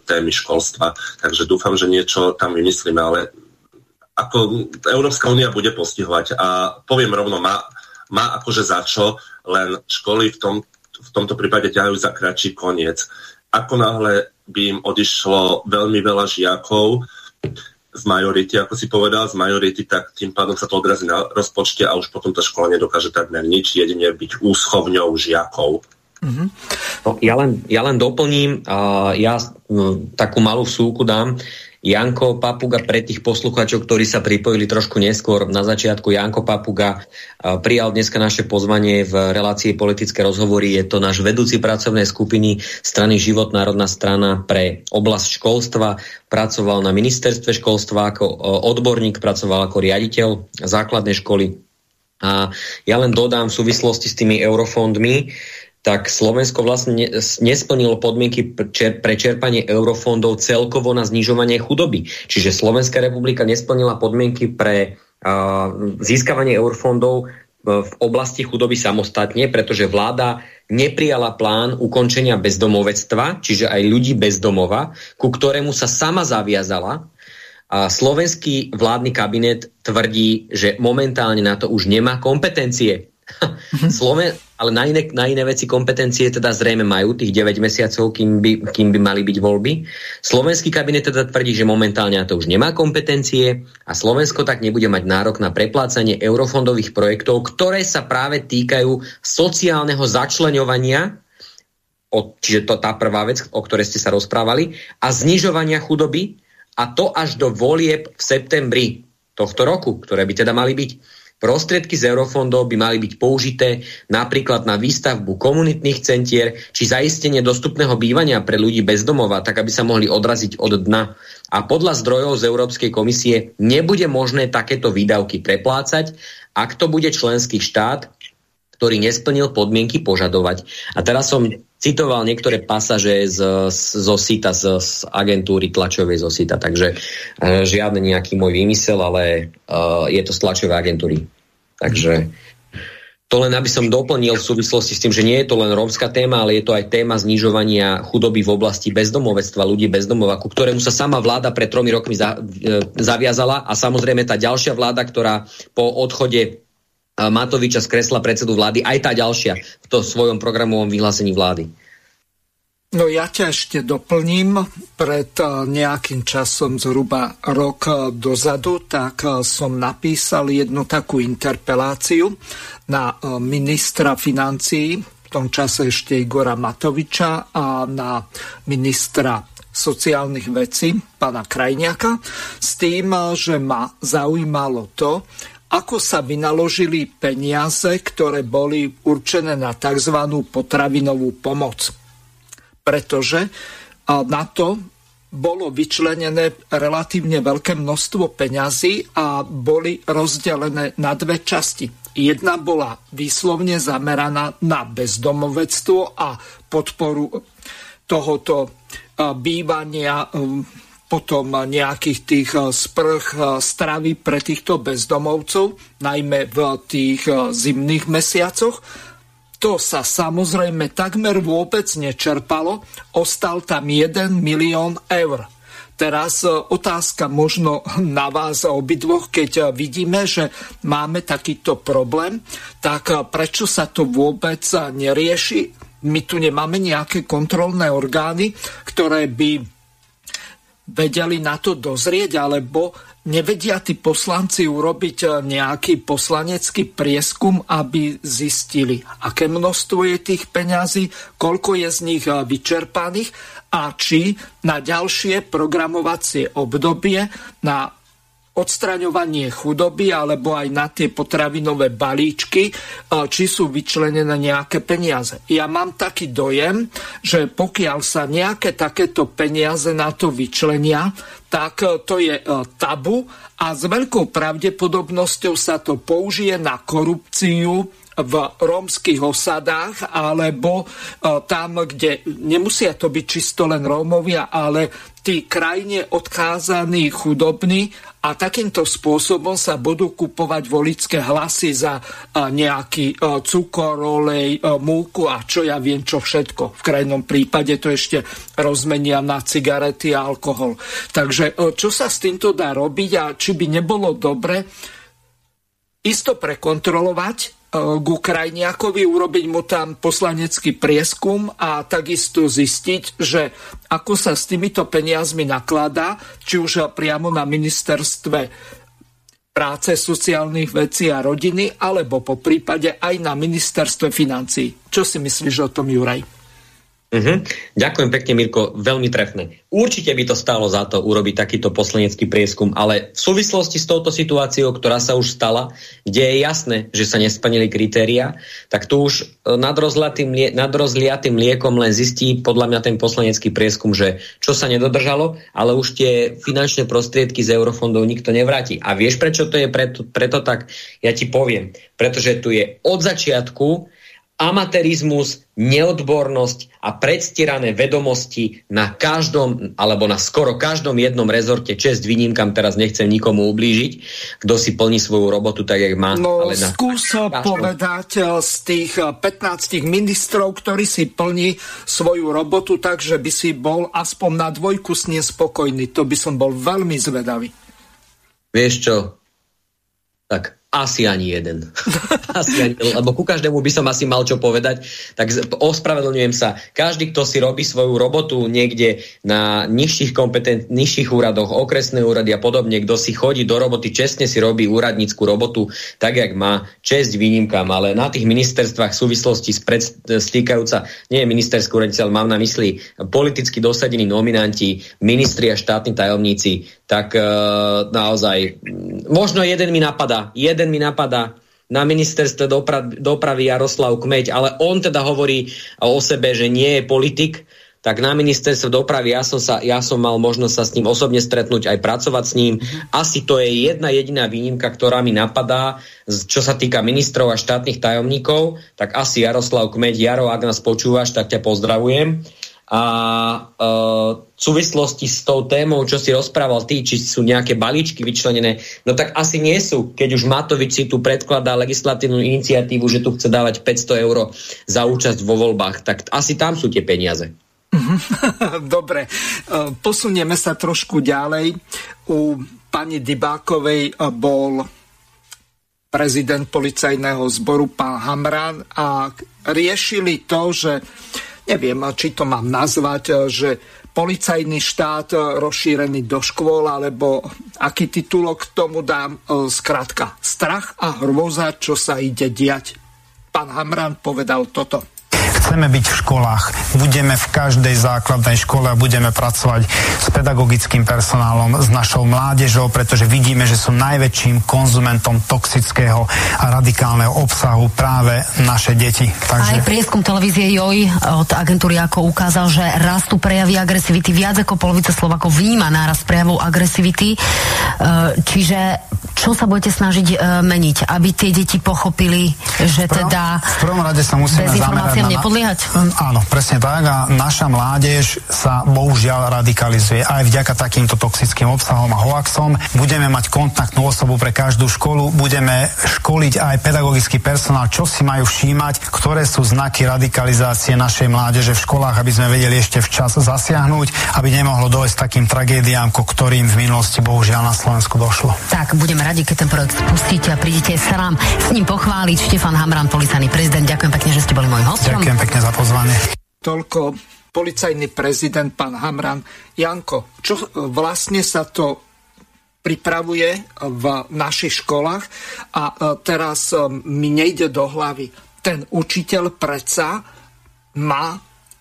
témy školstva. Takže dúfam, že niečo tam vymyslíme, ale ako Európska únia bude postihovať, a poviem rovno, má akože za čo, len školy v tomto prípade ťahajú za kratší koniec. Ako náhle by im odišlo veľmi veľa žiakov z majority, ako si povedal, tak tým pádom sa to odrazí na rozpočte a už potom tá škola nedokáže takmer nič, jedine byť úschovňou žiakov. Mm-hmm. No, ja len doplním, takú malú vsúku dám. Janko Papuga, pre tých poslucháčov, ktorí sa pripojili trošku neskôr, na začiatku Janko Papuga prijal dneska naše pozvanie v relácii Politické rozhovory. Je to náš vedúci pracovnej skupiny strany Život, Národná strana, pre oblasť školstva. Pracoval na ministerstve školstva ako odborník, pracoval ako riaditeľ základnej školy. A ja len dodám v súvislosti s tými eurofondmi, tak Slovensko vlastne nesplnilo podmienky pre čerpanie eurofondov celkovo na znižovanie chudoby. Čiže Slovenská republika nesplnila podmienky pre získavanie eurofondov v oblasti chudoby samostatne, pretože vláda neprijala plán ukončenia bezdomovectva, čiže aj ľudí bez domova, ku ktorému sa sama zaviazala. A slovenský vládny kabinet tvrdí, že momentálne na to už nemá kompetencie. Ale na iné veci kompetencie teda zrejme majú tých 9 mesiacov, kým by mali byť voľby. Slovenský kabinet teda tvrdí, že momentálne to už nemá kompetencie a Slovensko tak nebude mať nárok na preplácanie eurofondových projektov, ktoré sa práve týkajú sociálneho začleňovania, čiže to tá prvá vec, o ktorej ste sa rozprávali, a znižovania chudoby, a to až do volieb v septembri tohto roku, ktoré by teda mali byť. Prostriedky z eurofondov by mali byť použité napríklad na výstavbu komunitných centier či zaistenie dostupného bývania pre ľudí bez domova, tak aby sa mohli odraziť od dna. A podľa zdrojov z Európskej komisie nebude možné takéto výdavky preplácať, ak to bude členský štát, ktorý nesplnil podmienky, požadovať. A teraz som citoval niektoré pasaže zo SITA, z agentúry tlačovej zo SITA, takže žiadny nejaký môj výmysel, ale je to z tlačovej agentúry. Takže to len, aby som doplnil v súvislosti s tým, že nie je to len rómska téma, ale je to aj téma znižovania chudoby v oblasti bezdomovectva, ľudí bezdomova, ku ktorému sa sama vláda pred 3 rokmi zaviazala, a samozrejme tá ďalšia vláda, ktorá po odchode Matoviča skresla predsedu vlády, aj tá ďalšia v tom svojom programovom vyhlásení vlády. No ja ťa ešte doplním. Pred nejakým časom, zhruba rok dozadu, tak som napísal jednu takú interpeláciu na ministra financií, v tom čase ešte Igora Matoviča, a na ministra sociálnych vecí, pána Krajniaka, s tým, že ma zaujímalo to, ako sa vynaložili peniaze, ktoré boli určené na tzv. Potravinovú pomoc. Pretože na to bolo vyčlenené relatívne veľké množstvo peňazí a boli rozdelené na dve časti. Jedna bola výslovne zameraná na bezdomovectvo a podporu tohoto bývania, potom nejakých tých sprch, stravy pre týchto bezdomovcov, najmä v tých zimných mesiacoch. to sa samozrejme takmer vôbec nečerpalo, ostal tam 1 milión eur. Teraz otázka možno na vás obidvoch, keď vidíme, že máme takýto problém, tak prečo sa to vôbec nerieši? My tu nemáme nejaké kontrolné orgány, ktoré by vedeli na to dozrieť, alebo nevedia tí poslanci urobiť nejaký poslanecký prieskum, aby zistili, aké množstvo je tých peňazí, koľko je z nich vyčerpaných a či na ďalšie programovacie obdobie na odstraňovanie chudoby alebo aj na tie potravinové balíčky, či sú vyčlenené nejaké peniaze. Ja mám taký dojem, že pokiaľ sa nejaké takéto peniaze na to vyčlenia, tak to je tabu a s veľkou pravdepodobnosťou sa to použije na korupciu v rómskych osadách alebo tam, kde nemusia to byť čisto len Rómovia, ale tí krajine odkázaní chudobní a takýmto spôsobom sa budú kupovať voličské hlasy za nejaký cukor, olej, múku a čo ja viem čo všetko. V krajnom prípade to ešte rozmenia na cigarety a alkohol. Takže čo sa s týmto dá robiť a či by nebolo dobre isto prekontrolovať k Ukrajiniakovi, urobiť mu tam poslanecký prieskum a takisto zistiť, že ako sa s týmito peniazmi nakladá, či už priamo na ministerstve práce, sociálnych vecí a rodiny, alebo po prípade aj na ministerstve financií. Čo si myslíš o tom, Juraj? Ďakujem pekne, Mirko, veľmi trefné. Určite by to stálo za to urobiť takýto poslanecký prieskum, ale v súvislosti s touto situáciou, ktorá sa už stala, kde je jasné, že sa nesplnili kritériá, tak tu už nad rozliatým mliekom len zistí podľa mňa ten poslanecký prieskum, že čo sa nedodržalo, ale už tie finančné prostriedky z eurofondov nikto nevráti. A vieš, prečo to je? Preto tak ja ti poviem. Pretože tu je od začiatku amatérizmus, neodbornosť a predstierané vedomosti na každom, alebo na skoro každom jednom rezorte. Česť výnimkám, teraz nechcem nikomu ublížiť, kto si plní svoju robotu tak, jak má. No, ale skús povedať z tých 15 ministrov, ktorí si plní svoju robotu tak, že by si bol aspoň na dvojku nespokojný. To by som bol veľmi zvedavý. Vieš čo? Tak asi ani jeden. Lebo ku každému by som asi mal čo povedať. Tak ospravedlňujem sa. Každý, kto si robí svoju robotu niekde na nižších úradoch, okresné úrady a podobne, kto si chodí do roboty, čestne si robí úradnícku robotu, tak, jak má, česť výnimkám. Ale na tých ministerstvách v súvislosti stýkajúca, nie je ministerský úradníci, ale mám na mysli politicky dosadení nominanti, ministri a štátni tajomníci, tak naozaj, možno jeden mi napadá na ministerstve dopravy Jaroslav Kmeť, ale on teda hovorí o sebe, že nie je politik, tak na ministerstve dopravy ja som mal možnosť sa s ním osobne stretnúť, aj pracovať s ním. Asi to je jedna jediná výnimka, ktorá mi napadá, čo sa týka ministrov a štátnych tajomníkov, tak asi Jaroslav Kmeť. Jaro, ak nás počúvaš, tak ťa pozdravujem. A v súvislosti s tou témou, čo si rozprával ty, či sú nejaké balíčky vyčlenené, no tak asi nie sú, keď už Matovič si tu predkladá legislatívnu iniciatívu, že tu chce dávať 500 eur za účasť vo voľbách, tak asi tam sú tie peniaze. Dobre, posunieme sa trošku ďalej. U pani Dybákovej bol prezident policajného zboru pán Hamran a riešili to, že neviem, či to mám nazvať, že policajný štát rozšírený do škôl, alebo aký titulok tomu dám, skrátka strach a hrôza, čo sa ide diať. Pán Hamran povedal toto. Chceme byť v školách, budeme v každej základnej škole a budeme pracovať s pedagogickým personálom, s našou mládežou, pretože vidíme, že sú najväčším konzumentom toxického a radikálneho obsahu práve naše deti. Takže aj prieskum televízie JOJ od agentúry ako ukázal, že rastú prejavy agresivity. Viac ako polovica Slovákov vníma nárast prejavov agresivity. Čiže čo sa budete snažiť meniť, aby tie deti pochopili, že teda v prvom rade sa musíme dezinformáciám nepodliehať? Áno, presne tak. A naša mládež sa bohužiaľ radikalizuje. Aj vďaka takýmto toxickým obsahom a hoaxom. Budeme mať kontaktnú osobu pre každú školu, budeme školiť aj pedagogický personál, čo si majú všímať, ktoré sú znaky radikalizácie našej mládeže v školách, aby sme vedeli ešte včas zasiahnuť, aby nemohlo dojsť takým tragédiám, ku ktorým v minulosti bohužiaľ na Slovensku došlo. Tak, budeme radi, keď ten projekt spustíte a prídete sa nám s ním pochváliť. Štefan Hamran, policajný prezident, ďakujem pekne, že ste boli môjim hosťom. Ďakujem pekne za pozvanie. Toľko policajný prezident, pán Hamran. Janko, čo vlastne sa to pripravuje v našich školách a teraz mi nejde do hlavy. Ten učiteľ predsa má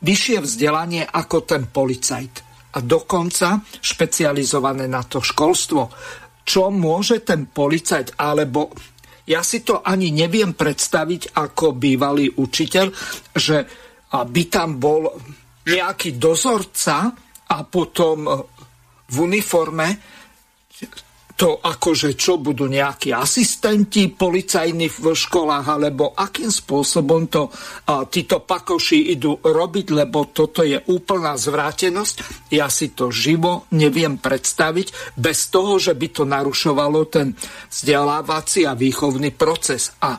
vyššie vzdelanie ako ten policajt a dokonca špecializované na to školstvo. Čo môže ten policajt, alebo ja si to ani neviem predstaviť ako bývalý učiteľ, že by tam bol nejaký dozorca a potom v uniforme. To akože čo budú nejakí asistenti policajní v školách, alebo akým spôsobom to títo pakoši idú robiť, lebo toto je úplná zvrátenosť. Ja si to živo neviem predstaviť bez toho, že by to narušovalo ten vzdelávací a výchovný proces. A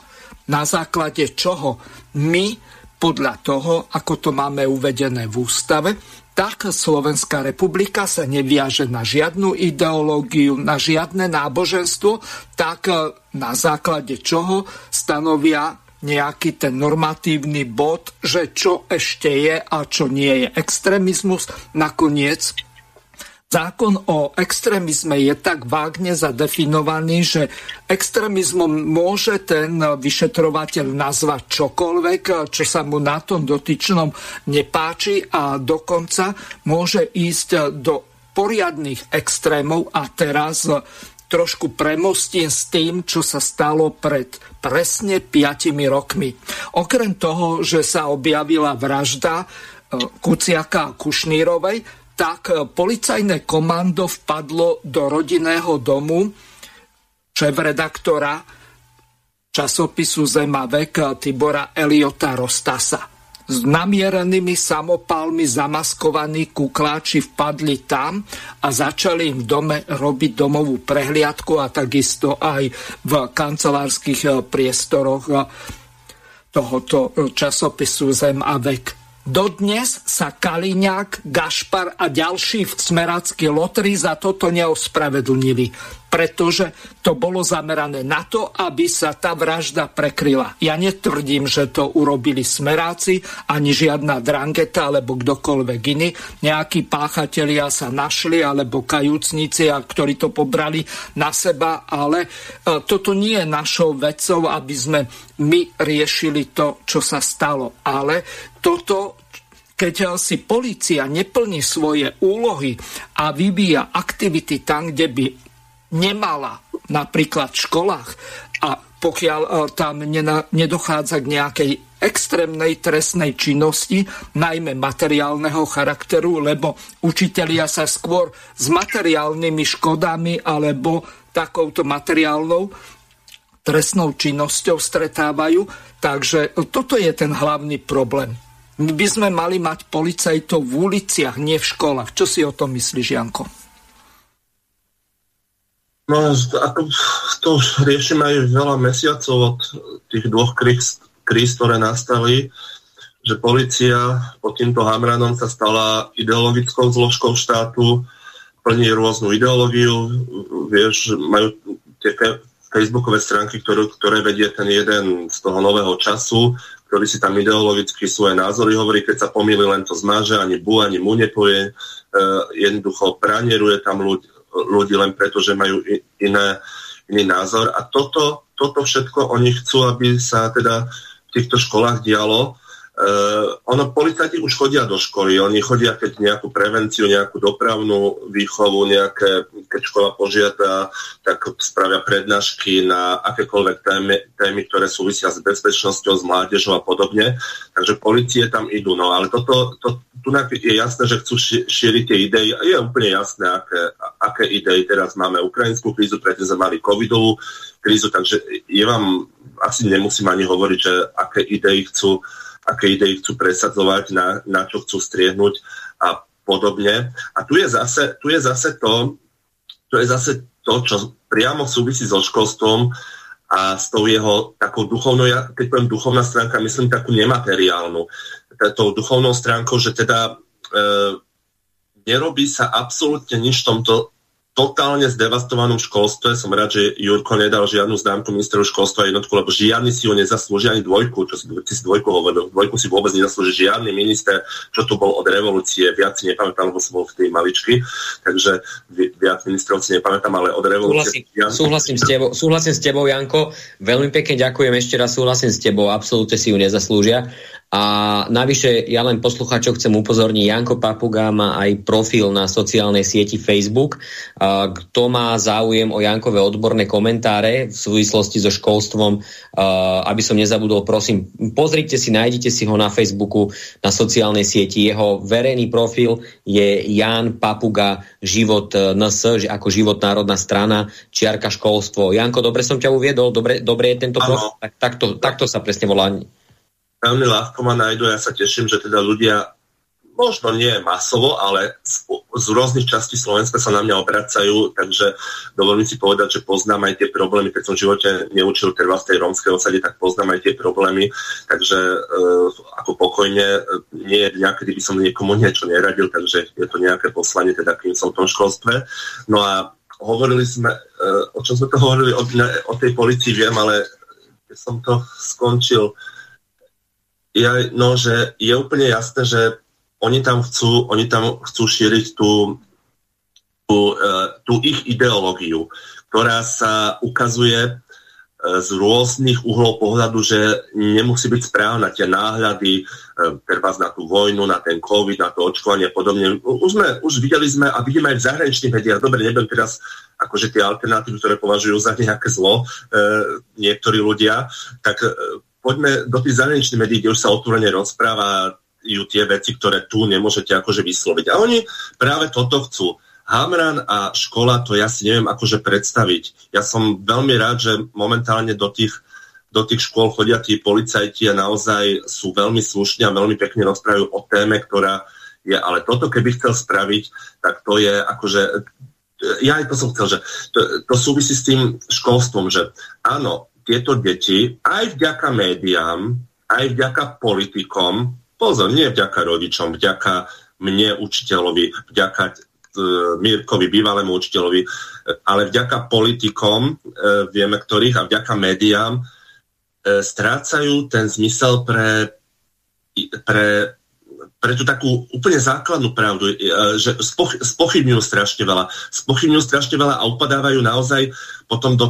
na základe čoho my podľa toho, ako to máme uvedené v ústave, tak Slovenská republika sa neviaže na žiadnu ideológiu, na žiadne náboženstvo, tak na základe čoho stanovia nejaký ten normatívny bod, že čo ešte je a čo nie je extrémizmus. Nakoniec zákon o extrémizme je tak vágne zadefinovaný, že extrémizmom môže ten vyšetrovateľ nazvať čokoľvek, čo sa mu na tom dotyčnom nepáči a dokonca môže ísť do poriadnych extrémov. A teraz trošku premostím s tým, čo sa stalo pred presne 5 rokmi. Okrem toho, že sa objavila vražda Kuciaka a Kušnírovej, tak policajné komando vpadlo do rodinného domu šéfredaktora časopisu Zemavek Tibora Eliota Rostasa. S namierenými samopálmi zamaskovaní kukláči vpadli tam a začali im v dome robiť domovú prehliadku a takisto aj v kancelárskych priestoroch tohoto časopisu Zemavek. Dodnes sa Kaliňák, Gašpar a ďalší v smeráckej lotrii za toto neospravedlnili, pretože to bolo zamerané na to, aby sa tá vražda prekryla. Ja netvrdím, že to urobili smeráci, ani žiadna drangeta, alebo kdokoľvek iný. Nejakí páchatelia sa našli, alebo kajúcnici, ktorí to pobrali na seba, ale toto nie je našou vecou, aby sme my riešili to, čo sa stalo. Ale toto, keď si polícia neplní svoje úlohy a vyvíja aktivity tam, kde by nemala, napríklad v školách, a pokiaľ tam nedochádza k nejakej extrémnej trestnej činnosti, najmä materiálneho charakteru, lebo učitelia sa skôr s materiálnymi škodami alebo takouto materiálnou trestnou činnosťou stretávajú. Takže toto je ten hlavný problém. My by sme mali mať policajtov v uliciach, nie v školách. Čo si o tom myslíš, Janko? No, ako to už riešim aj veľa mesiacov od tých dvoch kríz, ktoré nastali, že polícia pod týmto Hamranom sa stala ideologickou zložkou štátu, plní rôznu ideológiu, vieš, majú tie facebookové stránky, ktoré vedie ten jeden z toho nového času, ktorý si tam ideologicky svoje názory hovorí, keď sa pomýli, len to zmaže, ani bu, ani mu nepoje, jednoducho pranieruje tam ľudí len preto, že majú iný názor. A toto všetko oni chcú, aby sa teda v týchto školách dialo. Ono, policajti už chodia do školy, oni chodia, keď nejakú prevenciu, nejakú dopravnú výchovu, nejaké keď škola požiada, tak spravia prednášky na akékoľvek témy, ktoré súvisia s bezpečnosťou, s mládežou a podobne. Takže polície tam idú. No ale tu je jasné, že chcú šíriť tie idei. Je úplne jasné, aké idei. Teraz máme ukrajinskú krízu, predtým sme mali covidovú krízu, takže je vám asi nemusím ani hovoriť, že aké idei chcú presadzovať, na čo chcú striehnúť a podobne. A tu je zase to, čo priamo súvisí so školstvom a s tou jeho takou duchovnou, ja keď poviem duchovná stránka, myslím takú nemateriálnu. Tou duchovnou stránkou, že teda nerobí sa absolútne nič v tomto totálne zdevastovanom školstve. Som rád, že Jurko nedal žiadnu známku ministeru školstva jednotku, lebo žiadny si ju nezaslúži, ani dvojku, čo si dvojku hovoril. Dvojku si vôbec nezaslúži žiadny minister, čo tu bol od revolúcie. Viac si nepamätám, lebo som bol v tej maličky, takže viac ministrov si nepamätám, ale od revolúcie. Súhlasím s tebou, Janko. Veľmi pekne ďakujem ešte raz, súhlasím s tebou, absolútne si ju nezaslúžia. A navyše, ja len poslucháčov chcem upozorniť, Janko Papuga má aj profil na sociálnej sieti Facebook. Kto má záujem o Jankové odborné komentáre v súvislosti so školstvom, aby som nezabudol, prosím, pozrite si, nájdite si ho na Facebooku, na sociálnej sieti. Jeho verejný profil je Jan Papuga Život NS, ako Život Národná strana, čiarka školstvo. Janko, dobre som ťa uviedol, dobre je tento profil, takto sa presne volá. Veľmi ľahko ma nájdu, ja sa teším, že teda ľudia, možno nie masovo, ale z rôznych častí Slovenska sa na mňa obracajú, takže dovolím si povedať, že poznám aj tie problémy, keď som v živote neučil treba v tej rómskej osade, tak poznám aj tie problémy, takže ako pokojne, nie je dňa, kedy by som niekomu niečo neradil, takže je to nejaké poslanie, teda kým som v tom školstve. No a hovorili sme, o čom sme to hovorili, o tej polícii viem, ale keď som to skončil... že je úplne jasné, že oni tam chcú šíriť tú ich ideológiu, ktorá sa ukazuje z rôznych uhlov pohľadu, že nemusí byť správna tie náhľady, teraz na tú vojnu, na ten COVID, na to očkovanie a podobne. Už videli sme a vidíme aj v zahraničných médiách. Dobre, nebudem teraz akože tie alternatívy, ktoré považujú za nejaké zlo niektorí ľudia, tak... Poďme do tých zahraničných médií, kde už sa otvorene rozprávajú tie veci, ktoré tu nemôžete akože vysloviť. A oni práve toto chcú. Hamran a škola, to ja si neviem akože predstaviť. Ja som veľmi rád, že momentálne do tých škôl chodia tí policajti a naozaj sú veľmi slušní a veľmi pekne rozprávajú o téme, ktorá je. Ale toto, keby chcel spraviť, tak to je akože... Ja aj to som chcel, že to súvisí s tým školstvom, že áno, tieto deti, aj vďaka médiám, aj vďaka politikom, pozor, nie vďaka rodičom, vďaka mne, učiteľovi, vďaka Mirkovi, bývalému učiteľovi, ale vďaka politikom, vieme ktorých, a vďaka médiám, strácajú ten zmysel pre tú takú úplne základnú pravdu, že spochybňujú strašne veľa. A upadávajú naozaj potom do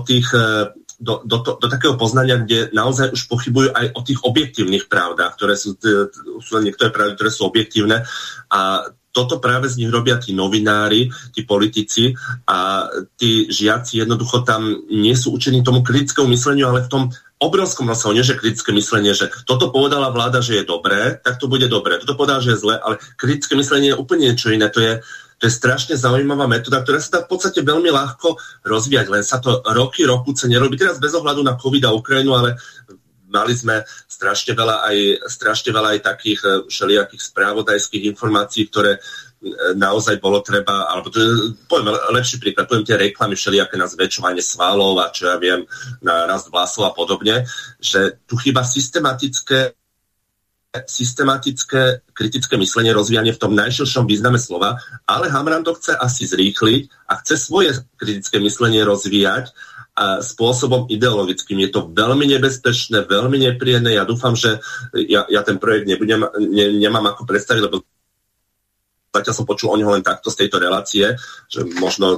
takého poznania, kde naozaj už pochybujú aj o tých objektívnych pravdách, ktoré sú niektoré pravdy, ktoré sú objektívne. A toto práve z nich robia tí novinári, tí politici a tí žiaci jednoducho tam nie sú učení tomu kritickému mysleniu, ale v tom obrovskom rozsahu, nie že kritické myslenie, že toto povedala vláda, že je dobré, tak to bude dobré. Toto povedala, že je zlé, ale kritické myslenie je úplne niečo iné. To je strašne zaujímavá metóda, ktorá sa dá v podstate veľmi ľahko rozvíjať, len sa to roky nerobí. Teraz bez ohľadu na COVID a Ukrajinu, ale mali sme strašne veľa aj takých všelijakých správodajských informácií, ktoré naozaj bolo treba, alebo to je, poviem lepší príklad, tie reklamy všelijaké na zväčšovanie svalov a čo ja viem, na rast vlasov a podobne, že tu chýba systematické kritické myslenie, rozvíjanie v tom najširšom význame slova, ale Hamran to chce asi zrýchliť a chce svoje kritické myslenie rozvíjať spôsobom ideologickým. Je to veľmi nebezpečné, veľmi nepríjemné. Ja dúfam, že ja ten projekt nemám ako predstaviť, lebo zatiaľ som počul o neho len takto z tejto relácie, že možno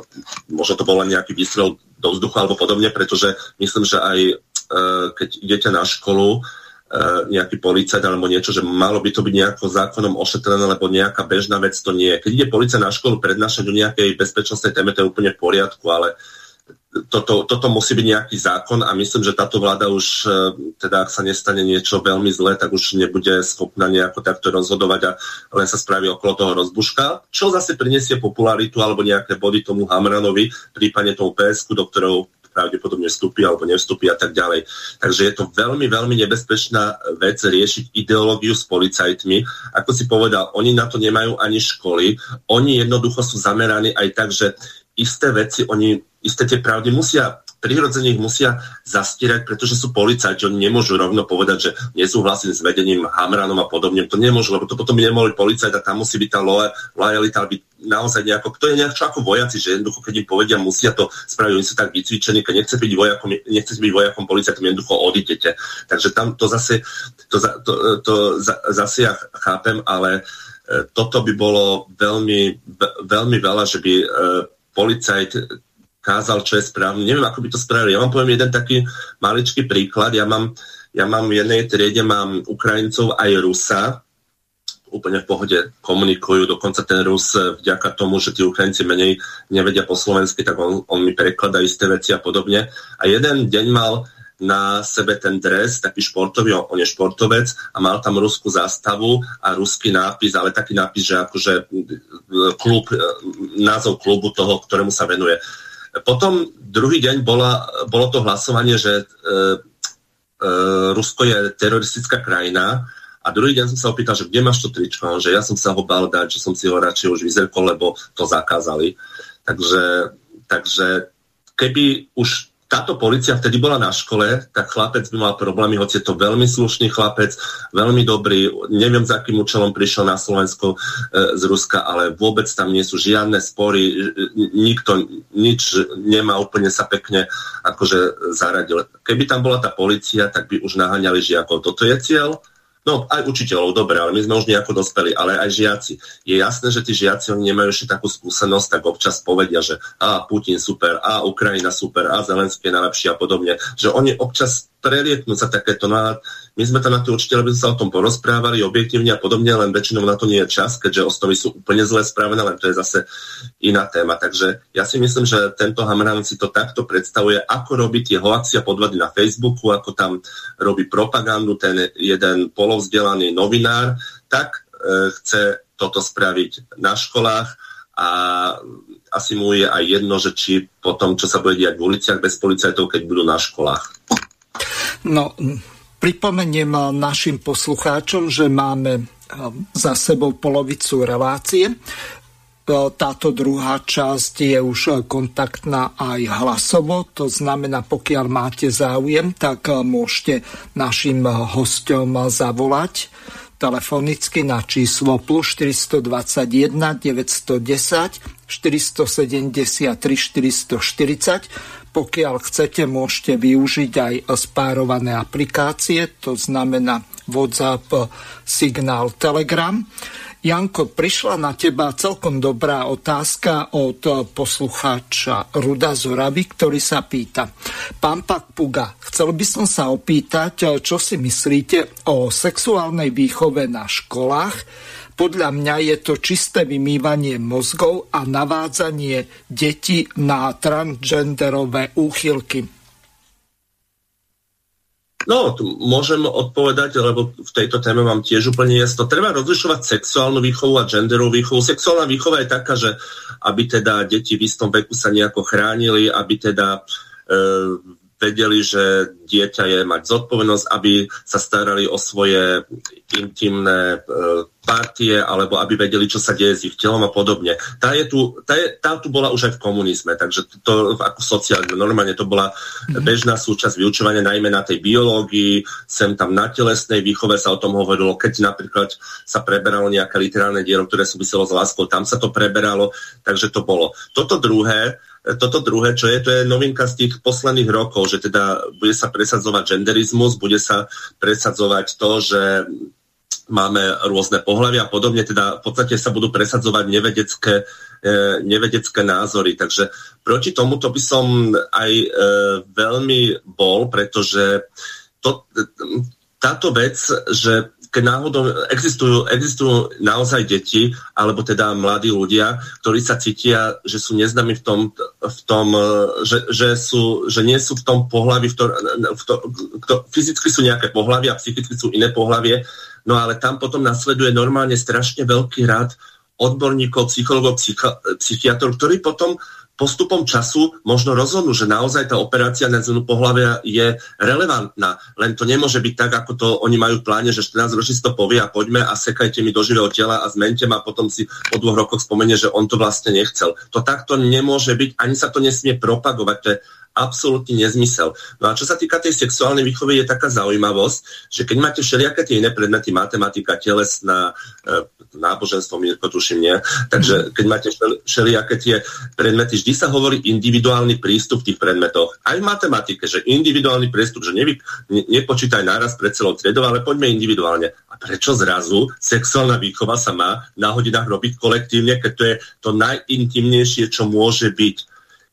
to bol len nejaký výstrel do vzduchu alebo podobne, pretože myslím, že aj keď idete na školu nejaký policajt alebo niečo, že malo by to byť nejako zákonom ošetrené, lebo nejaká bežná vec to nie je. Keď ide policajt na školu prednášať o nejakej bezpečnostnej téme, to je úplne v poriadku, ale toto musí byť nejaký zákon a myslím, že táto vláda už, teda ak sa nestane niečo veľmi zlé, tak už nebude schopná nejako takto rozhodovať a len sa spraví okolo toho rozbuška, čo zase prinesie popularitu alebo nejaké body tomu Hamranovi, prípadne tomu PS-ku, do ktorého pravdepodobne vstúpi alebo nevstúpi a tak ďalej. Takže je to veľmi, veľmi nebezpečná vec riešiť ideológiu s policajtmi. Ako si povedal, oni na to nemajú ani školy, oni jednoducho sú zameraní aj tak, že isté veci, oni isté tie pravdy musia, prirodzene ich musia zastierať, pretože sú policajti, oni nemôžu rovno povedať, že nesúhlasím s vedením Hamranom a podobne, to nemôžu, lebo to potom by nemohli policajt a tam musí byť tá lojalita, aby naozaj nejako, to je nejak čo ako vojaci, že jednoducho, keď im povedia, musia to spraviť, oni sú tak vycvičení, keď nechcete byť vojakom, policajtom, jednoducho odídete. Takže tam to zase, zase ja chápem, ale toto by bolo veľmi veľa, že by policajt kázal, čo je správne. Neviem, ako by to spravili. Ja vám poviem jeden taký maličký príklad. Ja mám v jednej triede mám Ukrajincov aj Rusa. Úplne v pohode komunikujú. Dokonca ten Rus, vďaka tomu, že tí Ukrajinci menej nevedia po slovensky, tak on mi prekladá isté veci a podobne. A jeden deň mal na sebe ten dres, taký športový, on je športovec a mal tam ruskú zástavu a ruský nápis, ale taký nápis, že akože klub, názov klubu toho, ktorému sa venuje. Potom druhý deň bolo to hlasovanie, že Rusko je teroristická krajina a druhý deň som sa opýtal, že kde máš to tričko, že ja som sa ho bal dať, že som si ho radšej už vyzerkol, lebo to zakázali. Takže keby už táto polícia vtedy bola na škole, tak chlapec by mal problémy, hoci je to veľmi slušný chlapec, veľmi dobrý, neviem, za akým účelom prišiel na Slovensko z Ruska, ale vôbec tam nie sú žiadne spory, nikto nič nemá, úplne sa pekne akože zaradil. Keby tam bola tá polícia, tak by už naháňali žiakov. Toto je cieľ? No, aj učiteľov, dobre, ale my sme už nejako dospeli, ale aj žiaci. Je jasné, že tí žiaci, oni nemajú ešte takú skúsenosť, tak občas povedia, že Putin super, Ukrajina super, Zelenský je najlepší a podobne. Že oni občas prelieknú sa takéto, my sme tam na tie učiteľe, aby sme sa o tom porozprávali objektívne a podobne, len väčšinou na to nie je čas, keďže osnovy sú úplne zle spravené, len to je zase iná téma. Takže ja si myslím, že tento Hamran si to takto predstavuje, ako robí tie hoaxy a podvady na Facebooku, ako tam robí propagandu ten jeden polozdelaný novinár, tak chce toto spraviť na školách a asi mu je aj jedno, že či potom, čo sa bude diať v uliciach bez policajtov, keď budú na školách. No, pripomeniem našim poslucháčom, že máme za sebou polovicu relácie. Táto druhá časť je už kontaktná aj hlasovo, to znamená, pokiaľ máte záujem, tak môžete našim hosťom zavolať telefonicky na číslo +421 910 473 440. Pokiaľ chcete, môžete využiť aj spárované aplikácie, to znamená WhatsApp, Signál, Telegram. Janko, prišla na teba celkom dobrá otázka od poslucháča Ruda Zoravy, ktorý sa pýta: Pán Papuga, chcel by som sa opýtať, čo si myslíte o sexuálnej výchove na školách. Podľa mňa je to čisté vymývanie mozgov a navádzanie detí na transgenderové úchylky. No, môžem odpovedať, lebo v tejto téme mám tiež úplne jasno. Treba rozlišovať sexuálnu výchovu a genderovú výchovu. Sexuálna výchova je taká, že aby teda deti v istom veku sa nejako chránili, aby teda vedeli, že dieťa je mať zodpovednosť, aby sa starali o svoje intimné partie, alebo aby vedeli, čo sa deje s ich telom a podobne. Tá tu bola už aj v komunizme, takže to ako sociálne, normálne to bola bežná súčasť vyučovania, najmä na tej biológii, sem tam na telesnej výchove sa o tom hovorilo, keď napríklad sa preberalo nejaké literárne dielo, ktoré súviselo s láskou, tam sa to preberalo, takže to bolo. Toto druhé, čo je, to je novinka z tých posledných rokov, že teda bude sa presadzovať genderizmus, bude sa presadzovať to, že máme rôzne pohlavia a podobne, teda v podstate sa budú presadzovať nevedecké názory. Takže proti tomuto by som aj veľmi bol, pretože to táto vec, že keď náhodou existujú naozaj deti, alebo teda mladí ľudia, ktorí sa cítia, že sú neznámi že nie sú v tom pohlaví, fyzicky sú nejaké pohlavie a psychicky sú iné pohlavie, no ale tam potom nasleduje normálne strašne veľký rad odborníkov, psychologov, psychiatrov, ktorí potom postupom času možno rozhodnú, že naozaj tá operácia na zmenu pohlavia je relevantná. Len to nemôže byť tak, ako to oni majú v pláne, že 14 ročník to povie a poďme a sekajte mi do živého tela a zmente ma a potom si po 2 rokoch spomenie, že on to vlastne nechcel. To takto nemôže byť, ani sa to nesmie propagovať, to je absolútny nezmysel. No a čo sa týka tej sexuálnej výchovy, je taká zaujímavosť, že keď máte všelijaké tie iné predmety, matematika, telesná, náboženstvo, Mirko, tuším, nie. Takže keď máte všelijaké tie predmety, vždy sa hovorí individuálny prístup v tých predmetoch. Aj v matematike, že individuálny prístup, že nepočítaj naraz pred celou triedou, ale poďme individuálne. A prečo zrazu sexuálna výchova sa má na hodinách robiť kolektívne, keď to je to najintimnejšie, čo môže byť.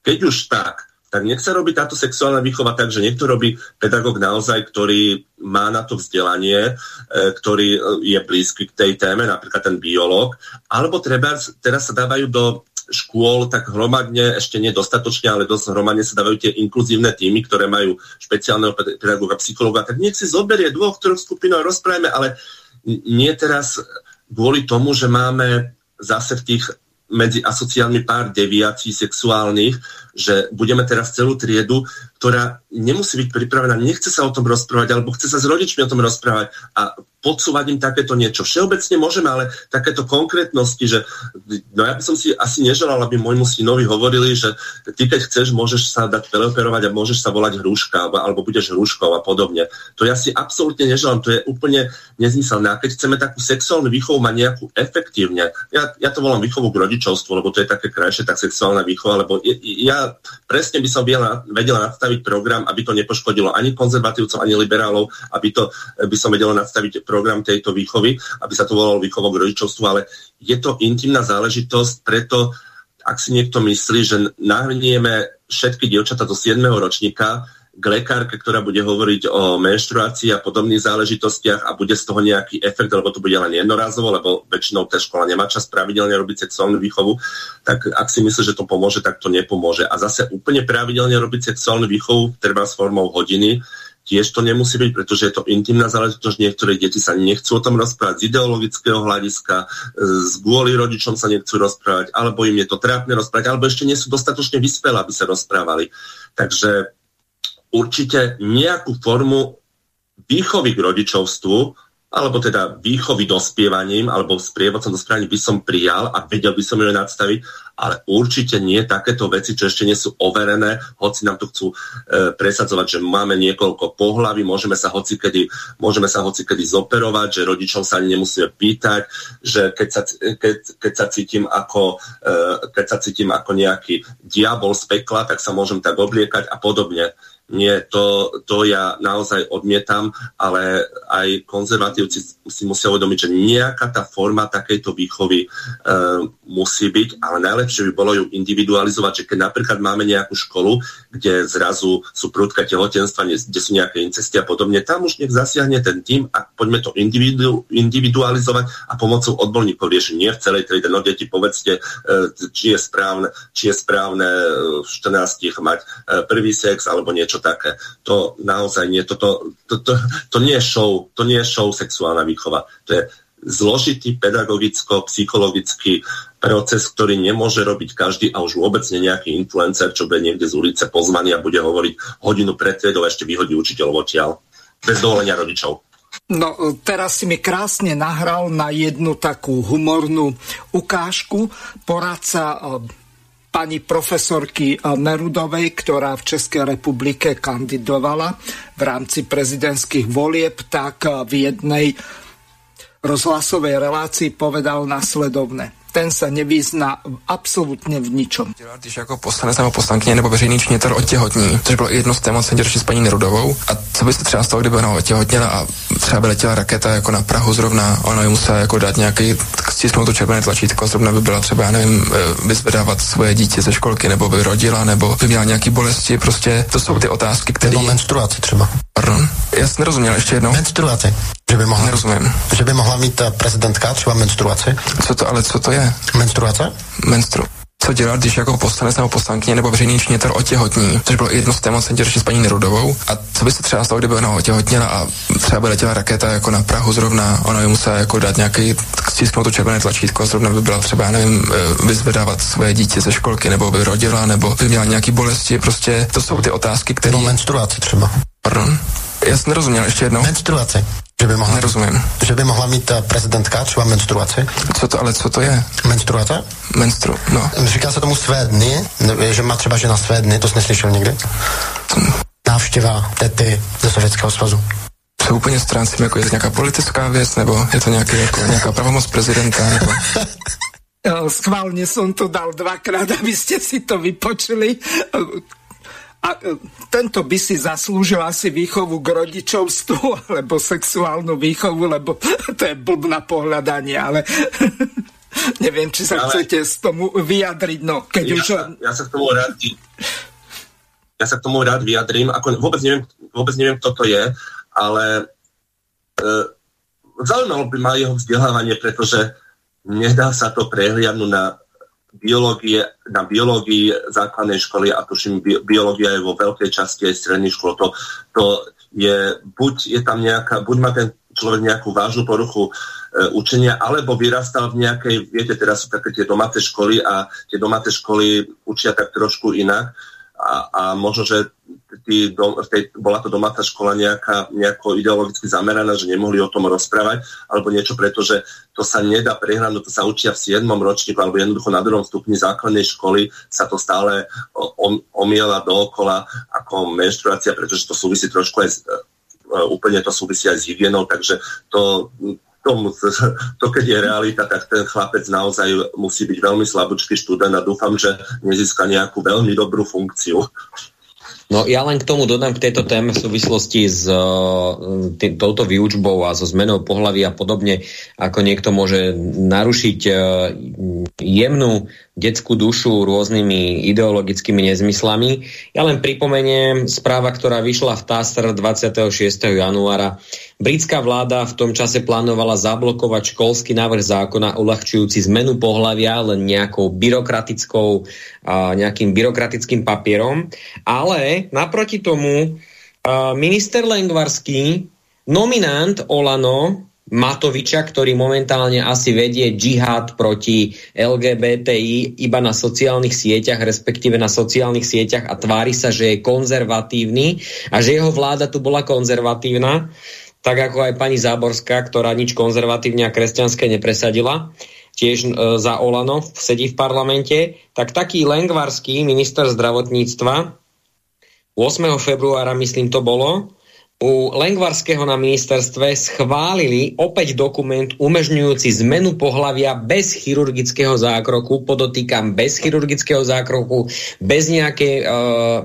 Keď už tak nech sa robí táto sexuálna výchova tak, že niekto robí pedagóg naozaj, ktorý má na to vzdelanie, ktorý je blízky k tej téme, napríklad ten biológ, alebo treba, teraz sa dávajú do škôl tak hromadne, ešte nedostatočne, ale dosť hromadne sa dávajú tie inkluzívne týmy, ktoré majú špeciálneho pedagóga, psychológa, tak nech si zoberie 2-3 skupín a rozprávame, ale nie teraz kvôli tomu, že máme zase v tých medzi asociálmi pár deviácií sexuálnych, že budeme teraz celú triedu, ktorá nemusí byť pripravená, nechce sa o tom rozprávať, alebo chce sa s rodičmi o tom rozprávať a podsúvať im takéto niečo. Všeobecne môžeme, ale takéto konkrétnosti, že no ja by som si asi neželal, aby môjmu synovi hovorili, že ty keď chceš, môžeš sa dať teleoperovať a môžeš sa volať hruška, alebo budeš hruškou a podobne. To ja si absolútne neželám, to je úplne nezmyselné. A keď chceme takú sexuálnu výchovu mať nejakú efektívne, ja to volám výchovu k rodičovstvu, lebo to je také krajšie, tak sexuálna výchova, lebo ja presne by som vedela nastaviť program, aby to nepoškodilo ani konzervatívcov, ani liberálov, aby som vedel nastaviť program tejto výchovy, aby sa to volalo výchovou k rodičovstvu, ale je to intimná záležitosť, preto ak si niekto myslí, že nahrnieme všetky dievčatá do 7. ročníka k lekárke, ktorá bude hovoriť o menštruácii a podobných záležitostiach a bude z toho nejaký efekt, lebo to bude len jednorázovo, lebo väčšinou tá škola nemá čas pravidelne robiť sexuálnu výchovu, tak ak si myslí, že to pomôže, tak to nepomôže. A zase úplne pravidelne robiť sexuálnu výchovu, treba s formou hodiny, tiež to nemusí byť, pretože je to intimná záležitosť, niektoré deti sa nechcú o tom rozprávať z ideologického hľadiska, z kvôli rodičom sa nechcú rozprávať, alebo im je to trápne rozprávať, alebo ešte nie sú dostatočne vyspelé, aby sa rozprávali. Takže určite nejakú formu výchovy k rodičovstvu, alebo teda výchovy dospievaním, alebo sprievodcom dospievaním by som prijal a vedel by som ju nadstaviť, ale určite nie takéto veci, čo ešte nie sú overené, hoci nám tu chcú presadzovať, že máme niekoľko pohlaví, môžeme sa hocikedy zoperovať, že rodičom sa ani nemusíme pýtať, že keď sa cítim ako nejaký diabol z pekla, tak sa môžem tak obliekať a podobne. Nie, to ja naozaj odmietam, ale aj konzervatívci si musia uvedomiť, že nejaká tá forma takejto výchovy musí byť, ale najlepšie by bolo ju individualizovať, že keď napríklad máme nejakú školu, kde zrazu sú prudké tehotenstva, kde sú nejaké incesty a podobne, tam už nech zasiahne ten tím a poďme to individualizovať a pomocou odborníkov riešiť, nie v celej triede. No deti, povedzte, či je správne v 14 mať prvý sex alebo niečo také. To naozaj nie. To nie je show sexuálna výchova. To je zložitý pedagogicko-psychologický proces, ktorý nemôže robiť každý a už vôbec nie nejaký influencer, čo bude niekde z ulice pozvaný a bude hovoriť hodinu pred triedou a ešte vyhodí učiteľov odtiaľ. Bez dovolenia rodičov. No, teraz si mi krásne nahral na jednu takú humornú ukážku. Poradca pani profesorky Nerudovej, ktorá v Českej republike kandidovala v rámci prezidentských volieb, tak v jednej rozhlasovej relácii povedal nasledovne. Ten sa nevyzná absolutně v ničom. Když jako poslanec nebo poslankyně nebo veřejný činitel otěhotní, což bylo jedno z témat, jsem řešil s paní Nerudovou. A co by se třeba stalo, kdyby ona otěhotněla a třeba vyletěla raketa jako na Prahu zrovna, ono je musela jako dát nějaký, stisknout to červené tlačítko, zrovna by byla třeba, já nevím, vyzvedávat svoje dítě ze školky, nebo by rodila, nebo by měla nějaký bolesti, prostě to jsou ty otázky, které... Nebo menstruace třeba. Pardon? Já jsem nerozuměl ještě jednou. Menstruace. Že by mohla... Nerozumím. Že by mohla mít prezidentka třeba menstruaci. Co to, ale co to je? Menstruace? Co dělat, když jako poslanec nebo poslankyně nebo veřejný činitel otěhotní, což bylo jedno z témat, jsem tě řešil s paní Nerudovou. A co by se třeba stalo, kdyby ona otěhotněla a třeba by letěla raketa jako na Prahu zrovna, ona by musela jako dát nějaký, stisknout to červené tlačítko, zrovna by byla třeba, já nevím, vyzvedávat svoje dítě ze školky, nebo by rodila, nebo by měla nějaký bolesti, prostě to jsou ty otázky, které... Nebo menstruace třeba. Pardon? Já jsem nerozuměl ještě jednou. Menstruace. Že by mohla, nerozumím. Že by mohla mít prezidentka třeba menstruaci. Co to, ale co to je? Menstruace? No. Říká se tomu své dny, že má třeba žena své dny, to jsi neslyšel nikdy? Návštěva tety ze Sovětského svazu. To úplně stráncím, jako je to nějaká politická věc, nebo je to nějaký, jako, nějaká pravomoc prezidenta, nebo... Schválně jsem to dal dvakrát, aby ste si to vypočuli. A tento by si zaslúžil asi výchovu k rodičovstvu alebo sexuálnu výchovu, lebo to je blb na pohľadanie, ale neviem, či sa chcete z tomu vyjadriť. No, keď ja, už... ja sa k tomu rád vyjadrím. Ako, vôbec neviem, kto to je, ale zaujímalo by ma jeho vzdelávanie, pretože nedá sa to prehliadnúť na biológii základnej školy a tuším, biológia je vo veľkej časti aj stredných škôl. To je, buď má ten človek nejakú vážnu poruchu učenia, alebo vyrastal v nejakej, viete, teraz sú také tie domáce školy a tie domáce školy učia tak trošku inak a možno, že bola to domáca škola nejako ideologicky zameraná, že nemohli o tom rozprávať, alebo niečo, pretože to sa nedá prehľadnúť, to sa učia v 7. ročníku, alebo jednoducho na 2. stupni základnej školy sa to stále omiela dookola ako menštruácia, pretože to súvisí trošku aj úplne to súvisí aj s hygienou, takže to keď je realita, tak ten chlapec naozaj musí byť veľmi slabúčký študent a dúfam, že nezíska nejakú veľmi dobrú funkciu. No ja len k tomu dodám k tejto téme v súvislosti s touto výučbou a so zmenou pohlavy a podobne, ako niekto môže narušiť jemnú detskú dušu rôznymi ideologickými nezmyslami. Ja len pripomeniem správa, ktorá vyšla v TASR 26. januára. Britská vláda v tom čase plánovala zablokovať školský návrh zákona uľahčujúci zmenu pohlavia len nejakou byrokratickou, nejakým byrokratickým papierom, ale naproti tomu minister Lendvarský, nominant Olano, Matoviča, ktorý momentálne asi vedie džihad proti LGBTI iba na sociálnych sieťach, respektíve na sociálnych sieťach a tvári sa, že je konzervatívny a že jeho vláda tu bola konzervatívna, tak ako aj pani Záborská, ktorá nič konzervatívne a kresťanské nepresadila, tiež za Olano sedí v parlamente, tak taký Lendvarský, minister zdravotníctva, 8. februára, myslím, to bolo, u Lendvarského na ministerstve schválili opäť dokument umožňujúci zmenu pohlavia bez chirurgického zákroku, podotýkam bez chirurgického zákroku, bez nejakej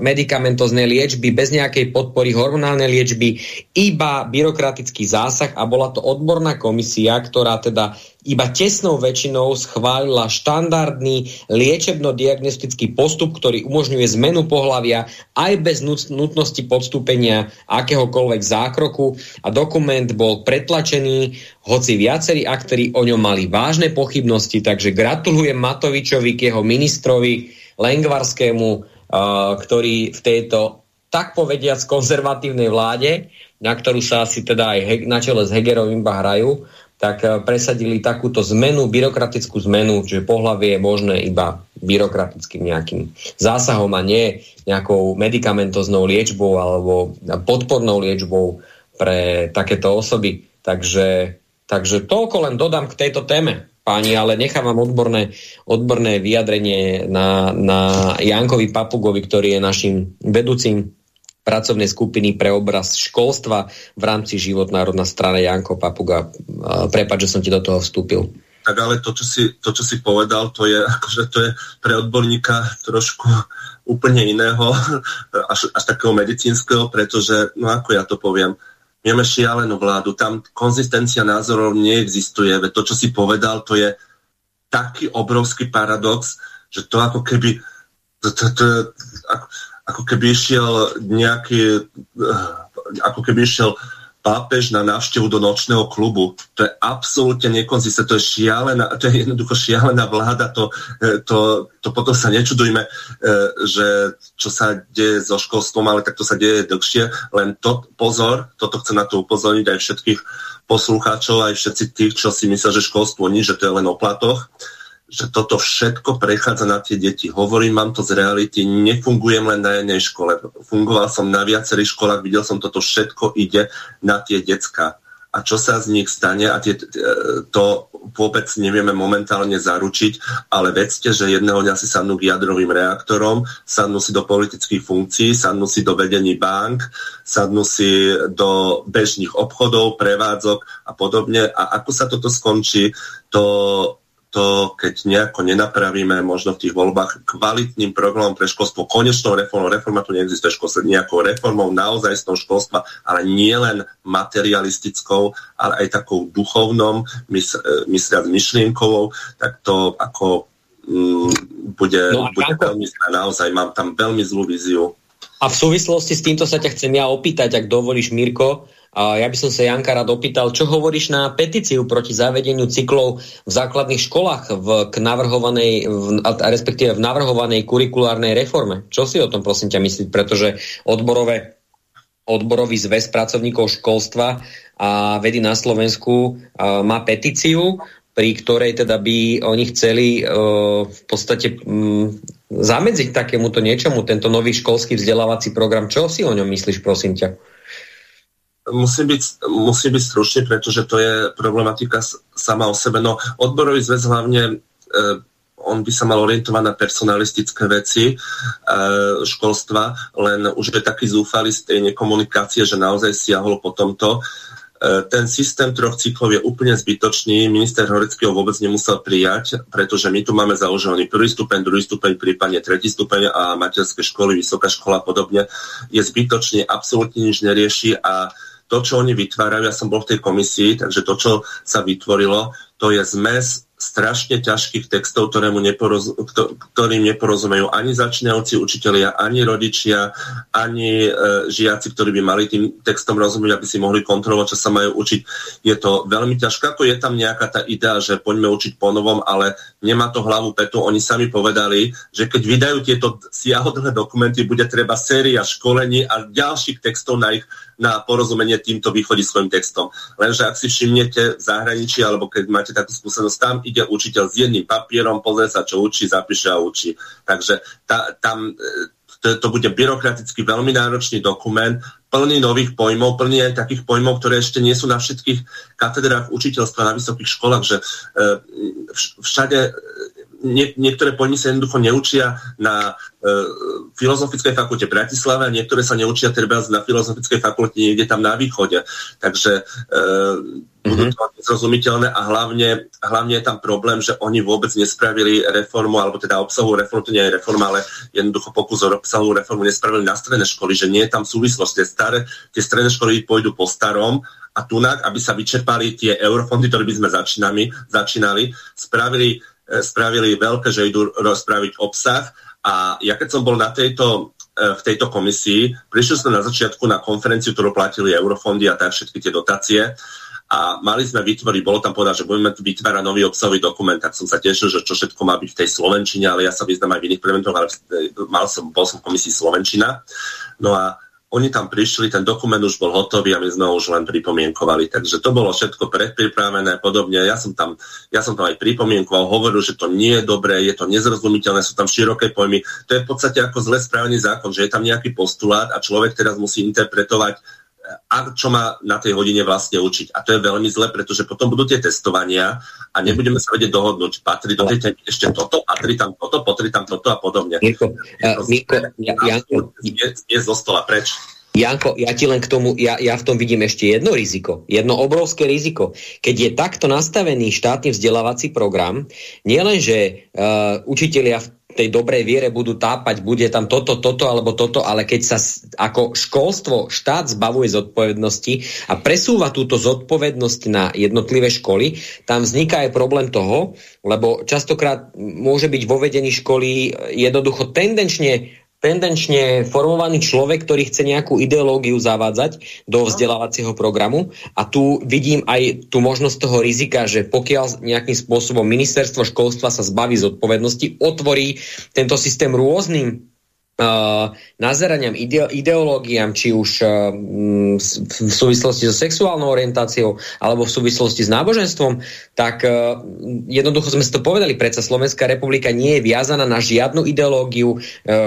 medikamentoznej liečby, bez nejakej podpory hormonálnej liečby, iba byrokratický zásah a bola to odborná komisia, ktorá teda iba tesnou väčšinou schválila štandardný liečebno-diagnostický postup, ktorý umožňuje zmenu pohlavia aj bez nutnosti podstúpenia akéhokoľvek zákroku a dokument bol pretlačený, hoci viacerí aktéri o ňom mali vážne pochybnosti, takže gratulujem Matovičovi k jeho ministrovi Lendvarskému, ktorý v tejto tak povediac konzervatívnej vláde, na ktorú sa asi teda aj na čele s Hegerovým iba hrajú, tak presadili takúto zmenu, byrokratickú zmenu, že pohlavie je možné iba byrokratickým nejakým zásahom a nie nejakou medikamentoznou liečbou alebo podpornou liečbou pre takéto osoby. Takže toľko len dodám k tejto téme, páni, ale nechávam odborné vyjadrenie na Jankovi Papugovi, ktorý je našim vedúcim pracovnej skupiny pre obraz školstva v rámci Život Národná strana. Janko Papuga, prepáč, že som ti do toho vstúpil. Tak ale to, čo si povedal, to je pre odborníka trošku úplne iného, až takého medicínskeho, pretože, no ako ja to poviem, Vieme šialenú vládu, tam konzistencia názorov neexistuje, veď to, čo si povedal, to je taký obrovský paradox, že to ako keby išiel nejaký ako keby išiel pápež na návštevu do nočného klubu. To je absolútne nekonzistentné, to je šialená, to je jednoducho šialená vláda, to potom sa nečudujme, že čo sa deje so školstvom, ale tak to sa deje dlhšie, len to, pozor, toto chcem na to upozorniť aj všetkých poslucháčov, aj všetci tých, čo si myslia, že školstvo nič, že to je len o platoch, že toto všetko prechádza na tie deti. Hovorím vám to z reality, nefungujem len na jednej škole. Fungoval som na viacerých školách, videl som, toto všetko ide na tie decká. A čo sa z nich stane, a to vôbec nevieme momentálne zaručiť, ale vedzte, že jedného dňa si sadnú k jadrovým reaktorom, sadnú si do politických funkcií, sadnú si do vedení bank, sadnú si do bežných obchodov, prevádzok a podobne. A ako sa toto skončí, to keď nejako nenapravíme možno v tých voľbách kvalitným programom pre školstvo, konečnou reformou, reforma tu neexistuje školstvo, nejakou reformou naozaj z toho školstva, ale nie len materialistickou, ale aj takou duchovnou, myšlienkovou, tak to ako bude veľmi zlé, naozaj mám tam veľmi zlú víziu. A v súvislosti s týmto sa ťa chcem ja opýtať, ak dovolíš, Mirko, ja by som sa Janka rád opýtal, čo hovoríš na petíciu proti zavedeniu cyklov v základných školách k navrhovanej, respektíve v navrhovanej kurikulárnej reforme? Čo si o tom, prosím ťa, myslíš? Pretože odborový zväz pracovníkov školstva a vedy na Slovensku má petíciu, pri ktorej teda by oni chceli v podstate zamedziť takémuto niečomu, tento nový školský vzdelávací program. Čo si o ňom myslíš, prosím ťa? Musím byť stručný, pretože to je problematika sama o sebe. No, odborový zväz hlavne, on by sa mal orientovať na personalistické veci školstva, len už je taký zúfalý z tej nekomunikácie, že naozaj siahol po tomto. Ten systém 3 cyklov je úplne zbytočný. Minister Horecký ho vôbec nemusel prijať, pretože my tu máme založený 1. stupeň, 2. stupeň, prípadne 3. stupeň a materské školy, vysoká škola a podobne. Je zbytočný, absolútne nič nerieši a to, čo oni vytvárajú, ja som bol v tej komisii, takže to, čo sa vytvorilo, to je zmes strašne ťažkých textov, ktorým neporozumejú ani začínajúci učitelia, ani rodičia, ani žiaci, ktorí by mali tým textom rozumieť, aby si mohli kontrolovať, čo sa majú učiť. Je to veľmi ťažké, ako je tam nejaká tá idea, že poďme učiť po novom, ale nemá to hlavu petu. Oni sami povedali, že keď vydajú tieto siahodlhé dokumenty, bude treba séria školení a ďalších textov na porozumenie týmto východiskovým textom. Lenže ak si všimnete v zahraničí, alebo keď máte takú skúsenosť, tam ide učiteľ s jedným papierom, pozrie sa, čo učí, zapíše a učí. Takže to bude byrokraticky veľmi náročný dokument, plný nových pojmov, plný aj takých pojmov, ktoré ešte nie sú na všetkých katedrách učiteľstva, na vysokých školách, že všade niektoré pojmy sa jednoducho neučia na filozofickej fakulte v Bratislave a niektoré sa neučia treba na filozofickej fakulte niekde tam na východe. Takže budú to nezrozumiteľné a hlavne je tam problém, že oni vôbec nespravili reformu, alebo teda obsahovú reformu, to nie je reforma, ale jednoducho pokus o obsahovú reformu nespravili na stredné školy, že nie je tam súvislosť. Tie stredné školy pôjdu po starom a tunak, aby sa vyčerpali tie eurofondy, ktoré by sme začínali, spravili veľké, že idú rozpraviť obsah. A ja keď som bol v tejto komisii, prišiel som na začiatku na konferenciu, ktorú platili eurofondy a tak všetky tie dotácie a mali sme vytvoriť, bolo tam povedať, že budeme vytvárať nový obsahový dokument, tak som sa tešil, že čo všetko má byť v tej slovenčine, ale ja sa vyznám aj v iných prementoch, ale bol som v komisii slovenčina. No a oni tam prišli, ten dokument už bol hotový a my sme ho už len pripomienkovali. Takže to bolo všetko predpripravené, podobne. Ja som tam aj pripomienkoval, hovoril, že to nie je dobré, je to nezrozumiteľné, sú tam široké pojmy. To je v podstate ako zle správený zákon, že je tam nejaký postulát a človek teraz musí interpretovať, a čo má na tej hodine vlastne učiť. A to je veľmi zle, pretože potom budú tie testovania a nebudeme sa vedieť dohodnúť. Patrí do tej ešte toto, patrí tam toto, potri tam toto a podobne. Je zo stola preč. Janko, ja ti len k tomu, ja v tom vidím ešte jedno riziko, jedno obrovské riziko. Keď je takto nastavený štátny vzdelávací program, nielenže učitelia v tej dobrej viere budú tápať, bude tam toto alebo toto, ale keď sa ako školstvo štát zbavuje zodpovednosti a presúva túto zodpovednosť na jednotlivé školy, tam vzniká aj problém toho, lebo častokrát môže byť vo vedení školy jednoducho tendenčne formovaný človek, ktorý chce nejakú ideológiu zavádzať do vzdelávacieho programu. A tu vidím aj tú možnosť toho rizika, že pokiaľ nejakým spôsobom ministerstvo školstva sa zbaví zodpovednosti, otvorí tento systém rôznym nazeraniam, ideológiám, či už v súvislosti so sexuálnou orientáciou alebo v súvislosti s náboženstvom, tak jednoducho sme si to povedali, predsa Slovenská republika nie je viazaná na žiadnu ideológiu,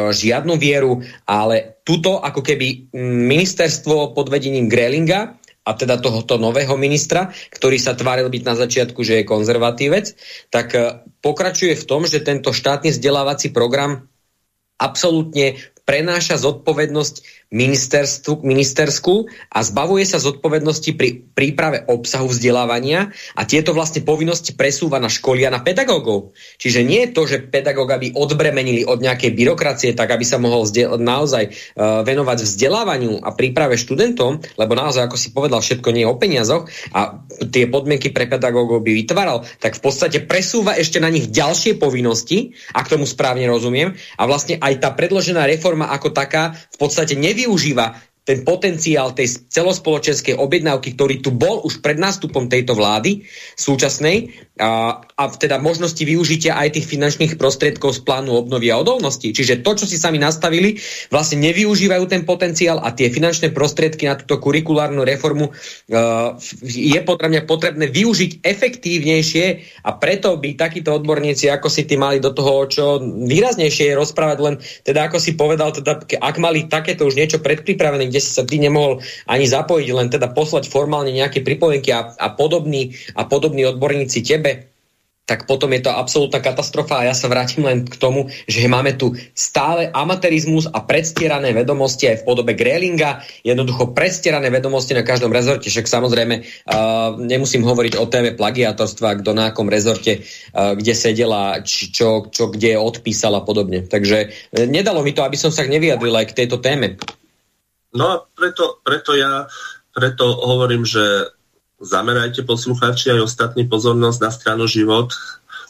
žiadnu vieru, ale tuto ako keby ministerstvo pod vedením Gröhlinga a teda tohoto nového ministra, ktorý sa tváril byť na začiatku, že je konzervatívec, tak pokračuje v tom, že tento štátny vzdelávací program absolútne prenáša zodpovednosť ministerskú a zbavuje sa zodpovednosti pri príprave obsahu vzdelávania a tieto vlastne povinnosti presúva na školy a na pedagógov. Čiže nie je to, že pedagóga by odbremenili od nejakej byrokracie, tak aby sa mohol naozaj venovať vzdelávaniu a príprave študentom, lebo naozaj, ako si povedal, všetko nie je o peniazoch a tie podmienky pre pedagógov by vytváral, tak v podstate presúva ešte na nich ďalšie povinnosti, ak tomu správne rozumiem, a vlastne aj tá predložená reforma ako taká v podstate nevyužíva ten potenciál tej celospoločenskej objednávky, ktorý tu bol už pred nástupom tejto vlády súčasnej a teda možnosti využitia aj tých finančných prostriedkov z plánu obnovy a odolnosti. Čiže to, čo si sami nastavili, vlastne nevyužívajú ten potenciál a tie finančné prostriedky na túto kurikulárnu reformu je podľa mňa potrebné využiť efektívnejšie a preto by takíto odborníci, ako si tí mali do toho, čo výraznejšie je rozprávať, len teda ako si povedal, teda, ak mali takéto už niečo predpripravené, kde si sa ty nemohol ani zapojiť, len teda poslať formálne nejaké pripomienky a podobní odborníci tebe, tak potom je to absolútna katastrofa a ja sa vrátim len k tomu, že máme tu stále amatérizmus a predstierané vedomosti aj v podobe Gröhlinga, jednoducho predstierané vedomosti na každom rezorte, však samozrejme nemusím hovoriť o téme plagiátorstva, kto na akom rezorte kde sedela, čo kde odpísala a podobne, takže nedalo mi to, aby som sa nevyjadril aj k tejto téme. No a preto hovorím, že zamerajte poslucháči aj ostatní pozornosť na stranu Život.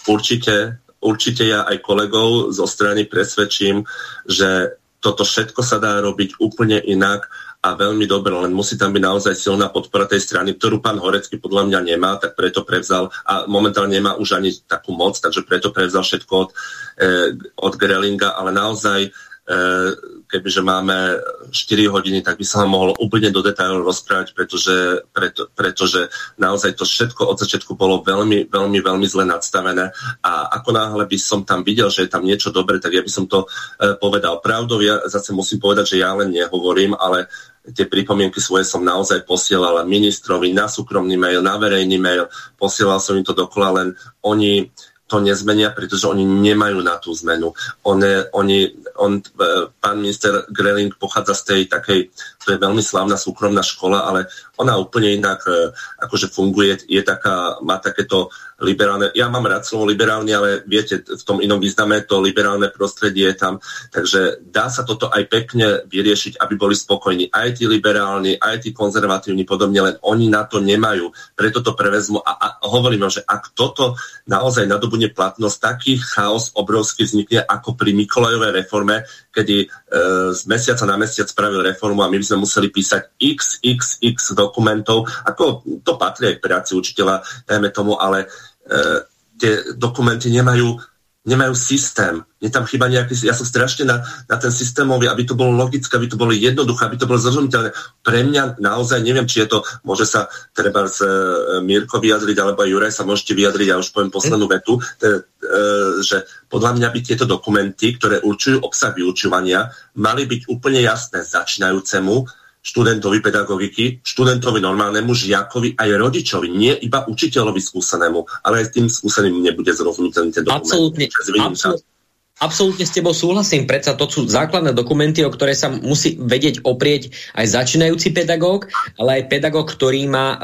Určite ja aj kolegov zo strany presvedčím, že toto všetko sa dá robiť úplne inak a veľmi dobre, len musí tam byť naozaj silná podpora tej strany, ktorú pán Horecký podľa mňa nemá, tak preto prevzal, a momentálne nemá už ani takú moc, takže preto prevzal všetko od Gröhlinga, ale naozaj kebyže máme 4 hodiny, tak by sa vám mohlo úplne do detailov rozprávať, pretože naozaj to všetko od začiatku bolo veľmi, veľmi, veľmi zle nadstavené a ako náhle by som tam videl, že je tam niečo dobré, tak ja by som to povedal. Pravdou, ja zase musím povedať, že ja len nehovorím, ale tie pripomienky svoje som naozaj posielal ministrovi na súkromný mail, na verejný mail, posielal som im to dokola, len oni to nezmenia, pretože oni nemajú na tú zmenu. Pán minister Gröhling pochádza z tej takej, to je veľmi slávna súkromná škola, ale ona úplne inak akože funguje, je taká, má takéto liberálne, ja mám rád slovo liberálne, ale viete, v tom inom význame to liberálne prostredie je tam, takže dá sa toto aj pekne vyriešiť, aby boli spokojní aj tí liberálni, aj tí konzervatívni, podobne, len oni na to nemajú, preto to prevezmu a hovorím, že ak toto naozaj nadobudne platnosť, taký chaos obrovský vznikne ako pri Mikolajovej reforme, kedy z mesiaca na mesiac spravil reformu a my by sme museli písať x dokumentov, ako to patrí aj k práci učiteľa, dajme tomu, ale tie dokumenty nemajú systém. Je tam chyba nejaký, ja som strašne na ten systémový, aby to bolo logické, aby to bolo jednoduché, aby to bolo zrozumiteľné. Pre mňa naozaj neviem, či je to, môže sa treba z Mirko vyjadriť, alebo Juraj sa môžete vyjadriť, ja už poviem poslednú vetu, že podľa mňa by tieto dokumenty, ktoré určujú obsah vyučovania, mali byť úplne jasné začínajúcemu študentovi pedagogiky, študentovi normálnemu, žiakovi aj rodičovi, nie iba učiteľovi skúsenému, ale aj s tým skúseným nebude zrozumiteľný ten dokument. Absolútne. Absolútne s tebou súhlasím, predsa to sú základné dokumenty, o ktoré sa musí vedieť oprieť aj začínajúci pedagóg, ale aj pedagóg, ktorý má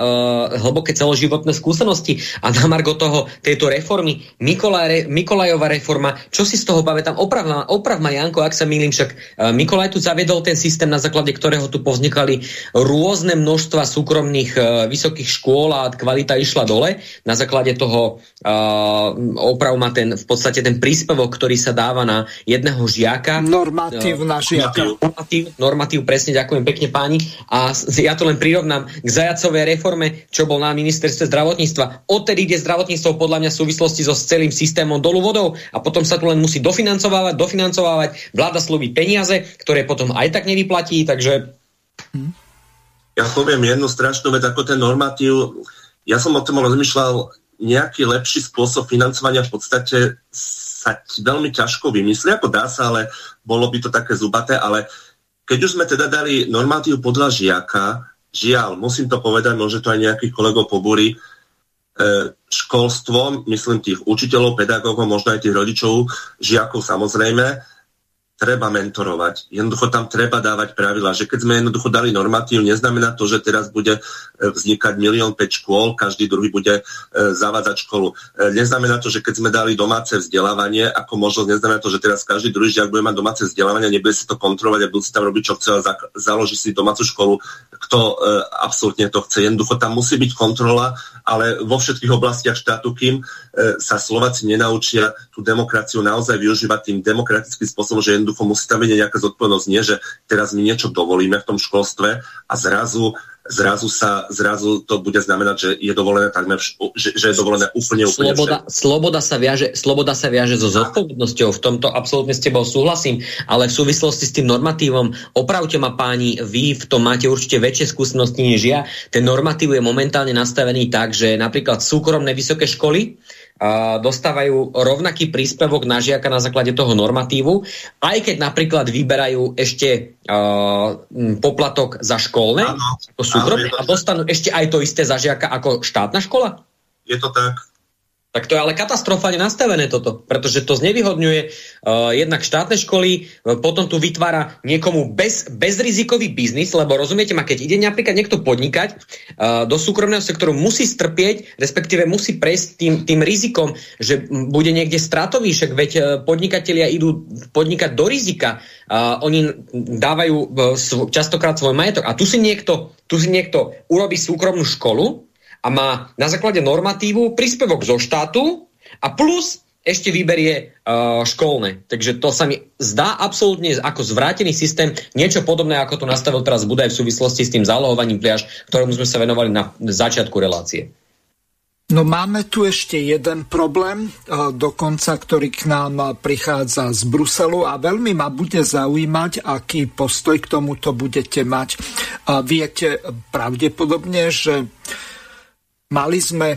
hlboké celoživotné skúsenosti. A na margo toho, tejto reformy, Mikolajová reforma, čo si z toho pamätám? Opravma, Janko, ak sa mýlim, však Mikolaj tu zaviedol ten systém, na základe ktorého tu povznikali rôzne množstva súkromných vysokých škôl a kvalita išla dole. Na základe toho opravma ten, v podstate ten príspevok, ktorý sa dáva na jedného žiaka. Normatív na žiaka. Normatív, presne, ďakujem pekne páni. A ja to len prirovnám k Zajacovej reforme, čo bol na ministerstve zdravotníctva. Odtedy ide zdravotníctvo podľa mňa v súvislosti so celým systémom dolu vodou a potom sa tu len musí dofinancovávať. Vláda slúbi peniaze, ktoré potom aj tak nevyplatí, takže... Ja poviem jednu strašnú vec, ako ten normatív. Ja som o tom rozmýšľal, nejaký lepší spôsob financovania v podstate sa veľmi ťažko vymyslí, ako dá sa, ale bolo by to také zubaté, ale keď už sme teda dali normatív podľa žiaka, žiaľ, musím to povedať, môže to aj nejakých kolegov pobúri, školstvo, myslím tých učiteľov, pedagógov, možno aj tých rodičov, žiakov samozrejme, treba mentorovať. Jednoducho tam treba dávať pravidlá, že keď sme jednoducho dali normatív, neznamená to, že teraz bude vznikať 1,5 škôl, každý druhý bude zavádzať školu. Neznamená to, že keď sme dali domáce vzdelávanie, ako možnosť, neznamená to, že teraz každý druhý žiak bude mať domáce vzdelávanie, nebude si to kontrolovať a bude si tam robiť, čo chce, a založí si domácu školu, kto absolútne to chce. Jednoducho tam musí byť kontrola, ale vo všetkých oblastiach štátu, kým sa Slováci nenaučia tú demokraciu naozaj využívať tým demokratickým spôsobom, že musí tam byť nejaká zodpovednosť, nie, že teraz my niečo dovolíme v tom školstve a zrazu to bude znamenať, že je dovolené takmer, že je dovolené úplne všetko. Sloboda sa viaže so zodpovednosťou, v tomto absolútne s tebou súhlasím, ale v súvislosti s tým normatívom, opravte ma páni, vy v tom máte určite väčšie skúsenosti než ja, ten normatív je momentálne nastavený tak, že napríklad súkromné vysoké školy dostávajú rovnaký príspevok na žiaka na základe toho normatívu, aj keď napríklad vyberajú ešte poplatok za školné, ako súkromné, a dostanú ešte aj to isté za žiaka ako štátna škola? Je to tak. Tak to je ale katastrofálne nastavené toto, pretože to znevýhodňuje jednak štátne školy, potom tu vytvára niekomu bezrizikový biznis, lebo rozumiete ma, keď ide napríklad niekto podnikať do súkromného sektoru, musí strpieť, respektíve musí prejsť tým rizikom, že bude niekde stratový, však veď podnikatelia idú podnikať do rizika, oni dávajú častokrát svoj majetok a tu si niekto urobí súkromnú školu a má na základe normatívu príspevok zo štátu a plus ešte vyberie školné. Takže to sa mi zdá absolútne ako zvrátený systém, niečo podobné, ako to nastavil teraz Budaj v súvislosti s tým zálohovaním pliaž, ktorému sme sa venovali na začiatku relácie. No máme tu ešte jeden problém, dokonca, ktorý k nám prichádza z Bruselu a veľmi ma bude zaujímať, aký postoj k tomuto budete mať. Viete pravdepodobne, že mali sme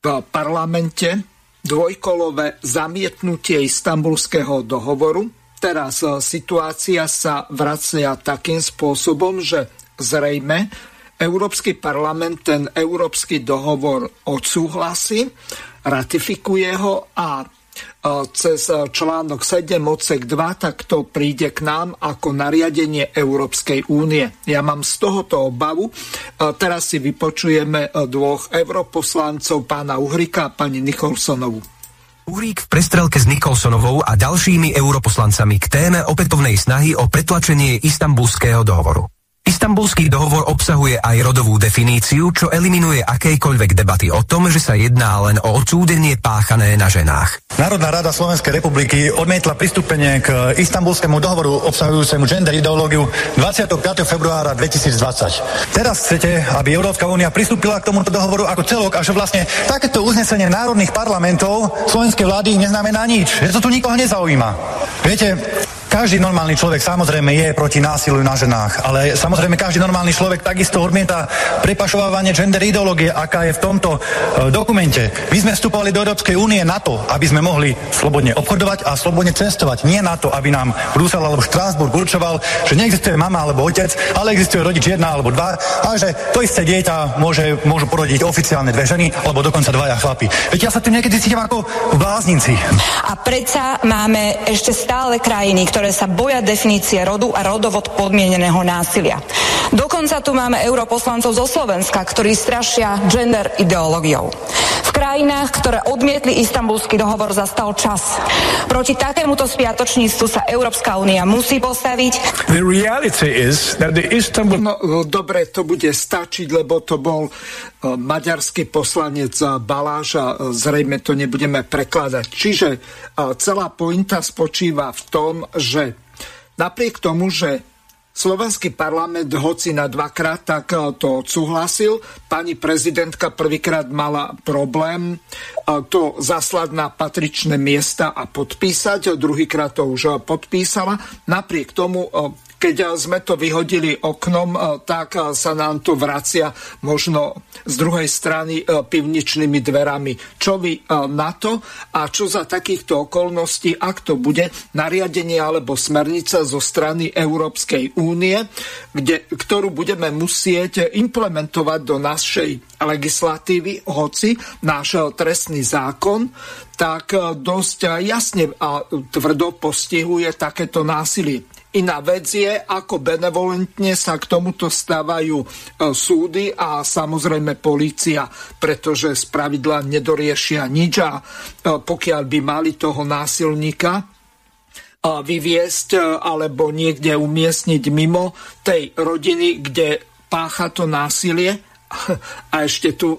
v parlamente dvojkolové zamietnutie Istanbulského dohovoru. Teraz situácia sa vracia takým spôsobom, že zrejme Európsky parlament ten Európsky dohovor odsúhlasí, ratifikuje ho a cez článok 7 odsek 2 tak to príde k nám ako nariadenie Európskej únie. Ja mám z tohoto obavu. Teraz si vypočujeme dvoch europoslancov, pána Uhrika a pani Nicholsonovú. Uhrík v prestrelke s Nicholsonovou a ďalšími europoslancami k téme opätovnej snahy o pretlačenie Istanbulského dohovoru. Istanbulský dohovor obsahuje aj rodovú definíciu, čo eliminuje akejkoľvek debaty o tom, že sa jedná len o odsúdenie páchané na ženách. Národná rada Slovenskej republiky odmietla pristúpenie k Istanbulskému dohovoru obsahujúcemu gender ideológiu 25. februára 2020. Teraz chcete, aby Európska únia pristúpila k tomuto dohovoru ako celok a že vlastne takéto uznesenie národných parlamentov slovenskej vlády neznamená nič, že to tu nikoho nezaujíma. Viete, Každý normálny človek samozrejme je proti násiliu na ženách, ale samozrejme každý normálny človek takisto odmieta prepašovávanie gender ideológie, aká je v tomto dokumente. My sme vstupovali do Európskej únie na to, aby sme mohli slobodne obchodovať a slobodne cestovať, nie na to, aby nám Brusel alebo Štrásburg určoval, že neexistuje mama alebo otec, ale existuje rodič jedna alebo dva a že to isté dieťa môžu porodiť oficiálne dve ženy alebo dokonca dvaja chlapi. Veď ja sa tým niekedy cítim ako v bláznici. A predsa máme ešte stále krajiny, ktoré sa boja definície rodu a rodovo podmieneného násilia. Dokonca tu máme europoslancov zo Slovenska, ktorí strašia gender ideológiou. V krajinách, ktoré odmietli Istanbulský dohovor, zastal čas. Proti takémuto spiatočníctvu sa Európska únia musí postaviť. The reality is that the Istanbul... No, dobre, to bude stačiť, lebo to bol maďarský poslanec Baláš a zrejme to nebudeme prekladať. Čiže celá pointa spočíva v tom, že napriek tomu, že slovenský parlament hoci na dvakrát tak to odsúhlasil, pani prezidentka prvýkrát mala problém to zaslať na patričné miesta a podpísať, druhýkrát to už podpísala. Napriek tomu, keď sme to vyhodili oknom, tak sa nám to vracia možno z druhej strany pivničnými dverami. Čo vy na to a čo za takýchto okolností, ak to bude nariadenie alebo smernica zo strany Európskej únie, ktorú budeme musieť implementovať do našej legislatívy, hoci náš trestný zákon tak dosť jasne a tvrdo postihuje takéto násilie. Iná vec je, ako benevolentne sa k tomuto stávajú súdy a samozrejme polícia, pretože spravidla nedoriešia nič a pokiaľ by mali toho násilníka vyviesť alebo niekde umiestniť mimo tej rodiny, kde pácha to násilie. A ešte tu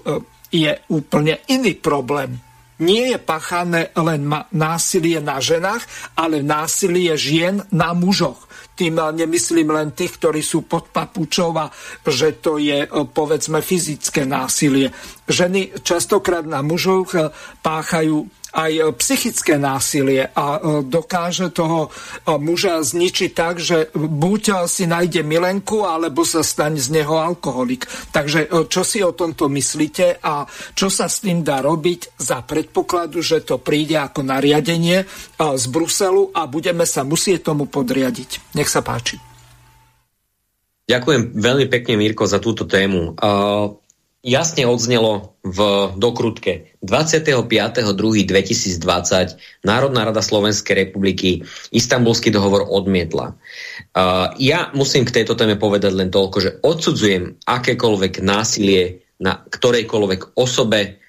je úplne iný problém. Nie je páchané len násilie na ženách, ale násilie žien na mužoch. Tým nemyslím len tých, ktorí sú pod papučou a že to je, povedzme, fyzické násilie. Ženy častokrát na mužoch páchajú aj psychické násilie a dokáže toho muža zničiť tak, že buď si nájde milenku, alebo sa stane z neho alkoholik. Takže čo si o tomto myslíte a čo sa s tým dá robiť za predpokladu, že to príde ako nariadenie z Bruselu a budeme sa musieť tomu podriadiť. Nech sa páči. Ďakujem veľmi pekne, Mirko, za túto tému. Jasne odznelo v dokrutke 25.2.2020 Národná rada Slovenskej republiky Istanbulský dohovor odmietla. Ja musím k tejto téme povedať len toľko, že odsudzujem akékoľvek násilie na ktorejkoľvek osobe,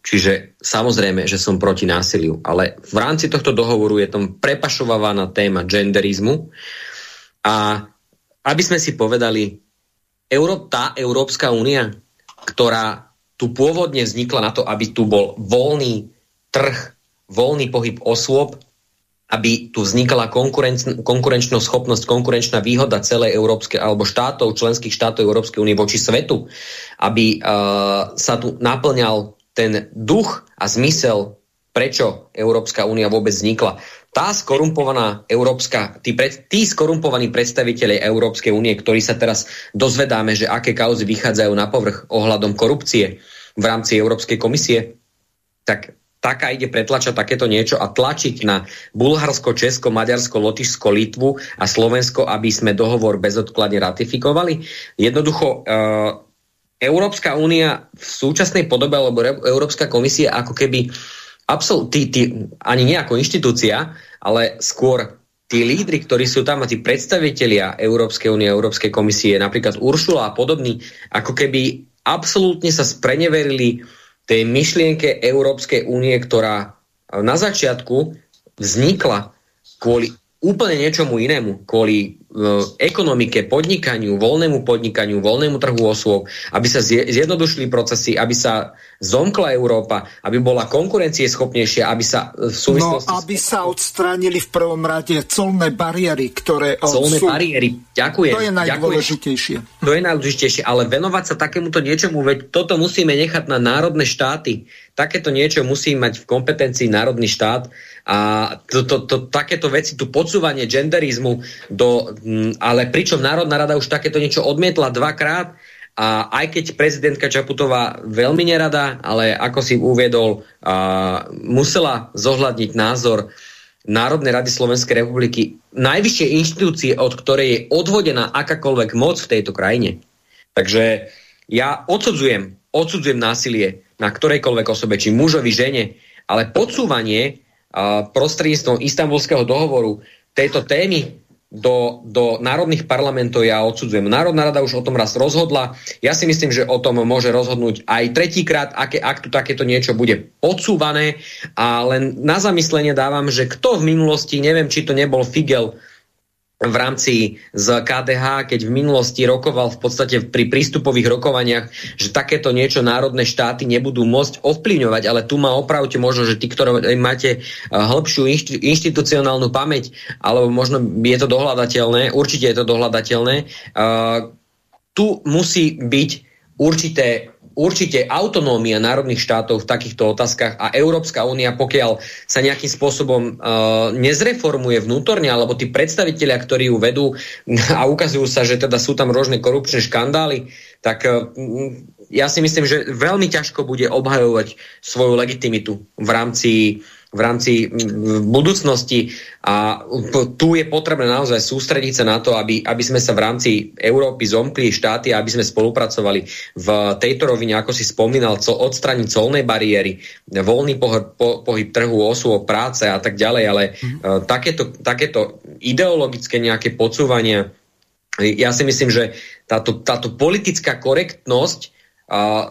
čiže samozrejme, že som proti násiliu, ale v rámci tohto dohovoru je tam prepašovávaná téma genderizmu a aby sme si povedali, tá Európska únia, ktorá tu pôvodne vznikla na to, aby tu bol voľný trh, voľný pohyb osôb, aby tu vznikala konkurenčná schopnosť, konkurenčná výhoda celej Európskej alebo štátov, členských štátov Európskej únie voči svetu, aby sa tu naplňal ten duch a zmysel, prečo Európska únia vôbec vznikla. Tí skorumpovaní predstavitelia Európskej únie, ktorí sa teraz dozvedáme, že aké kauzy vychádzajú na povrch ohľadom korupcie v rámci Európskej komisie, tak taká ide pretlačať takéto niečo a tlačiť na Bulharsko, Česko, Maďarsko, Lotyšsko, Litvu a Slovensko, aby sme dohovor bezodkladne ratifikovali. Jednoducho Európska únia v súčasnej podobe alebo Európska komisia ako keby ani nie ako inštitúcia, ale skôr tí lídri, ktorí sú tam a tí predstavitelia Európskej únie, Európskej komisie, napríklad Uršula a podobní, ako keby absolútne sa spreneverili tej myšlienke Európskej únie, ktorá na začiatku vznikla kvôli úplne niečomu inému, kvôli ekonomike, podnikaniu, voľnému trhu osôb, aby sa zjednodušili procesy, aby sa zomkla Európa, aby bola konkurencieschopnejšia, aby sa v súvislosti... No, aby sa odstránili v prvom rade colné bariéry, ktoré... Colné bariéry, ďakujem. To je najdôležitejšie. Ďakujem. to je najdôležitejšie, ale venovať sa takémuto niečomu, veď toto musíme nechať na národné štáty. Takéto niečo musí mať v kompetencii národný štát a takéto veci, tu podsúvanie genderizmu, ale pričom Národná rada už takéto niečo odmietla dvakrát a aj keď prezidentka Čaputová veľmi nerada, ale ako si uviedol, musela zohľadniť názor Národnej rady Slovenskej republiky, najvyššie inštitúcie, od ktorej je odvodená akákoľvek moc v tejto krajine. Takže ja odsudzujem násilie na ktorejkoľvek osobe, či mužovi, žene, ale podsúvanie prostredníctvom Istanbulského dohovoru tejto témy do národných parlamentov ja odsudzujem. Národná rada už o tom raz rozhodla. Ja si myslím, že o tom môže rozhodnúť aj tretíkrát, ak tu takéto niečo bude podsúvané. A len na zamyslenie dávam, že kto v minulosti, neviem, či to nebol Figel v rámci z KDH, keď v minulosti rokoval v podstate pri prístupových rokovaniach, že takéto niečo národné štáty nebudú môcť ovplyvňovať, ale tu ma opravte možno, že tí, ktorí máte hĺbšiu inštitucionálnu pamäť, alebo možno je to dohľadateľné, určite je to dohľadateľné, tu musí byť určite autonómia národných štátov v takýchto otázkach a Európska únia, pokiaľ sa nejakým spôsobom nezreformuje vnútorne, alebo tí predstavitelia, ktorí ju vedú a ukazujú sa, že teda sú tam rôzne korupčné škandály, tak ja si myslím, že veľmi ťažko bude obhajovať svoju legitimitu v rámci budúcnosti a tu je potrebné naozaj sústrediť sa na to, aby sme sa v rámci Európy zomkli štáty a aby sme spolupracovali v tejto rovine, ako si spomínal, odstraniť colné bariéry, voľný pohyb trhu, osôb, práce a tak ďalej, ale takéto ideologické nejaké podsúvania, ja si myslím, že táto politická korektnosť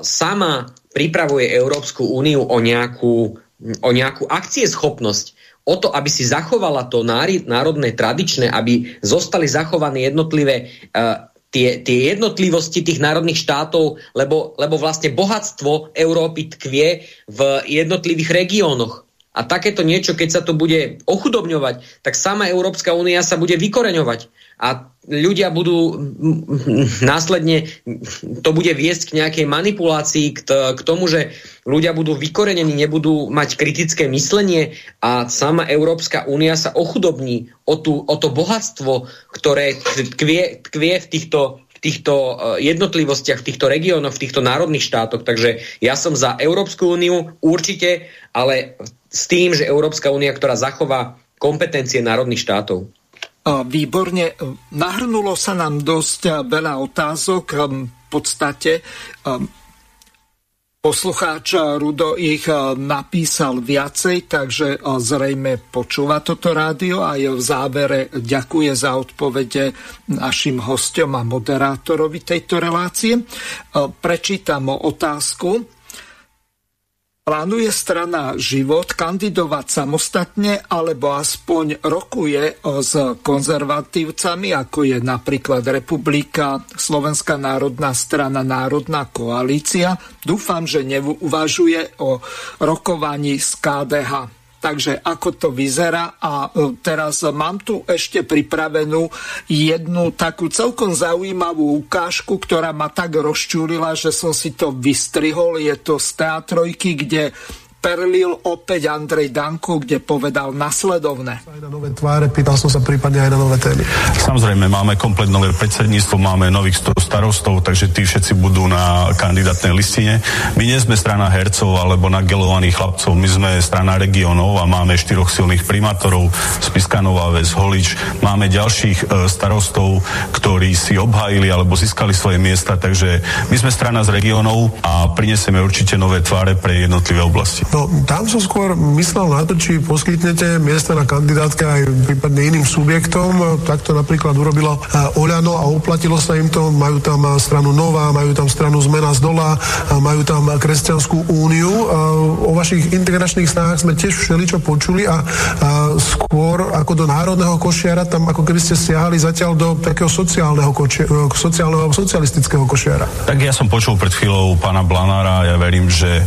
sama pripravuje Európsku úniu o nejakú akcieschopnosť, o to, aby si zachovala to národné tradičné, aby zostali zachované jednotlivé tie jednotlivosti tých národných štátov, lebo vlastne bohatstvo Európy tkvie v jednotlivých regiónoch. A takéto niečo, keď sa to bude ochudobňovať, tak sama Európska únia sa bude vykoreňovať. A ľudia budú následne, to bude viesť k nejakej manipulácii, k tomu, že ľudia budú vykorenení, nebudú mať kritické myslenie a sama Európska únia sa ochudobní o to bohatstvo, ktoré tkvie v týchto jednotlivostiach, v týchto regiónoch, v týchto národných štátoch. Takže ja som za Európsku úniu určite, ale s tým, že Európska únia, ktorá zachová kompetencie národných štátov. Výborne. Nahrnulo sa nám dosť veľa otázok. V podstate poslucháč Rudo ich napísal viacej, takže zrejme počúva toto rádio a je v závere ďakuje za odpovede našim hostom a moderátorovi tejto relácie. Prečítam otázku. Plánuje strana Život kandidovať samostatne alebo aspoň rokuje s konzervatívcami, ako je napríklad Republika, Slovenská národná strana, Národná koalícia. Dúfam, že neuvažuje o rokovaní z KDH. Takže ako to vyzerá? A teraz mám tu ešte pripravenú jednu takú celkom zaujímavú ukážku, ktorá ma tak rozčúrila, že som si to vystrihol. Je to z Teatrojky, kde perlil opäť Andrej Danko, kde povedal nasledovné. Aj na nové tváre, pýtal som sa prípadne aj na nové témy. Samozrejme, máme kompletné nové predsedníctvo, máme nových 100 starostov, takže tí všetci budú na kandidátnej listine. My nie sme strana hercov alebo nagelovaných chlapcov, my sme strana regiónov a máme 4 silných primátorov, Spišská Nová Ves, Holič, máme ďalších starostov, ktorí si obhájili alebo získali svoje miesta, takže my sme strana z regiónov a prinesieme určite nové tváre pre jednotlivé oblasti. No, tam som skôr myslel na to, či poskytnete miesta na kandidátke aj prípadne iným subjektom. Takto napríklad urobilo Olano a uplatilo sa im to. Majú tam stranu Nová, majú tam stranu Zmena z dola, majú tam Kresťanskú úniu. O vašich integračných snahách sme tiež všeličo počuli a skôr ako do národného košiara, tam ako keby ste siahali zatiaľ do takého sociálneho a socialistického košiara. Tak ja som počul pred chvíľou pána Blanára a ja verím, že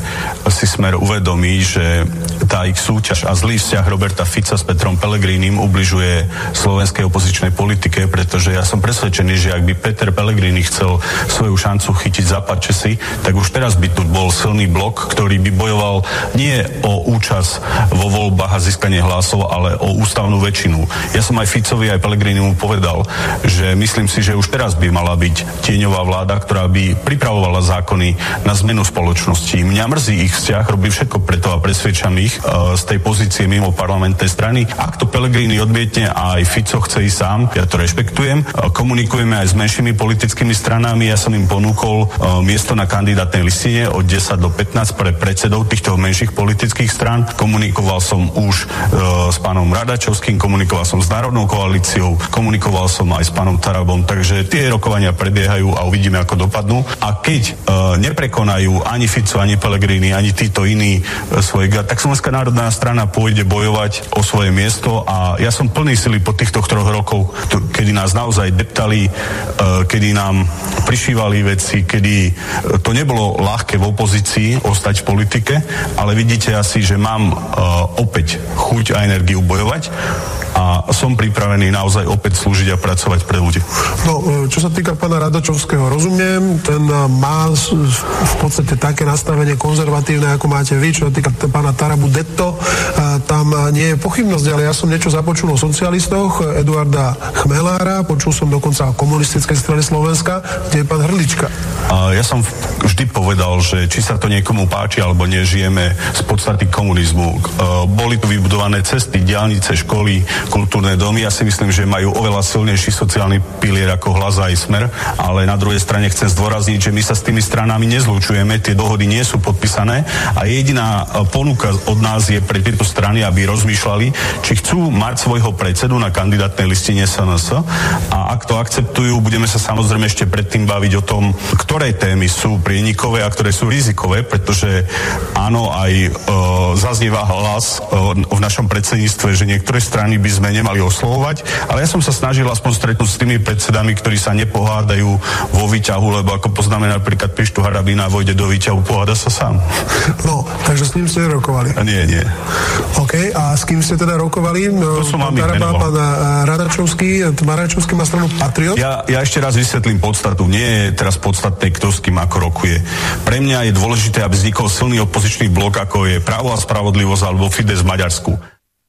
si Smer uvedol vedomí, že tá ich súťaž a zlý vzťah Roberta Fica s Petrom Pellegrinim ubližuje slovenskej opozičnej politike, pretože ja som presvedčený, že ak by Peter Pellegrini chcel svoju šancu chytiť za pačesy, tak už teraz by tu bol silný blok, ktorý by bojoval nie o účasť vo voľbách a získanie hlasov, ale o ústavnú väčšinu. Ja som aj Ficovi, aj Pellegrinimu povedal, že myslím si, že už teraz by mala byť tieňová vláda, ktorá by pripravovala zákony na zmenu spoločnosti. Mňa mrzí ich vzťah, robím všetko preto a presvedčam ich z tej pozície mimo parlamentnej strany. Ak to Pellegrini odmietne a aj Fico chce ísť sám, ja to rešpektujem. Komunikujeme aj s menšími politickými stranami. Ja som im ponúkol miesto na kandidátnej listine od 10 do 15 pre predsedov týchto menších politických strán. Komunikoval som už s pánom Radačovským, komunikoval som s Národnou koalíciou, komunikoval som aj s pánom Tarabom, takže tie rokovania prebiehajú a uvidíme, ako dopadnú. A keď neprekonajú ani Fico, ani Pellegrini, ani títo iní svoje, tak Slovenská národná strana pôjde bojovať o svoje miesto a ja som plný sily po týchto 3 rokov, kedy nás naozaj deptali, kedy nám prišívali veci, kedy to nebolo ľahké v opozícii ostať v politike, ale vidíte asi, že mám opäť chuť a energiu bojovať a som pripravený naozaj opäť slúžiť a pracovať pre ľudí. No, čo sa týka pána Radačovského, rozumiem, ten má v podstate také nastavenie konzervatívne, ako máte vy, čo sa týka pána Tarabu detto, tam nie je pochybnosť, ale ja som niečo započul o socialistoch Eduarda Chmelára, počul som dokonca o Komunistickej strane Slovenska, kde je pán Hrdlička. Ja som vždy povedal, že či sa to niekomu páči alebo nie, žijeme z podstaty komunizmu. Boli tu vybudované cesty, diaľnice, školy, kultúrne domy. Ja si myslím, že majú oveľa silnejší sociálny pilier ako Hlas aj Smer, ale na druhej strane chcem zdôrazniť, že my sa s tými stranami nezlučujeme, tie dohody nie sú podpísané a jediná ponuka od nás je pre tieto strany, aby rozmýšľali, či chcú mať svojho predsedu na kandidátnej listine SNS a ak to akceptujú, budeme sa samozrejme ešte predtým baviť o tom, ktoré témy sú prienikové a ktoré sú rizikové, pretože áno, aj zaznieva hlas v našom predsedníctve, že niektoré strany by sme nemali oslovovať, ale ja som sa snažil aspoň stretnúť s tými predsedami, ktorí sa nepohádajú vo výťahu, lebo ako poznáme napríklad Pištu Harabina, vojde do výťahu, poháda sa sám. No, takže s ním ste rokovali? Nie. OK, a s kým ste teda rokovali? To som vám Taraba, pán Radačovský, Maračovský má stranu Patriot? Ja ešte raz vysvetlím podstatu. Nie je teraz podstatné, kto s kým ako rokuje. Pre mňa je dôležité, aby vznikol silný opozičný blok, ako je Právo a spravodlivosť alebo Fides v Maďarsku.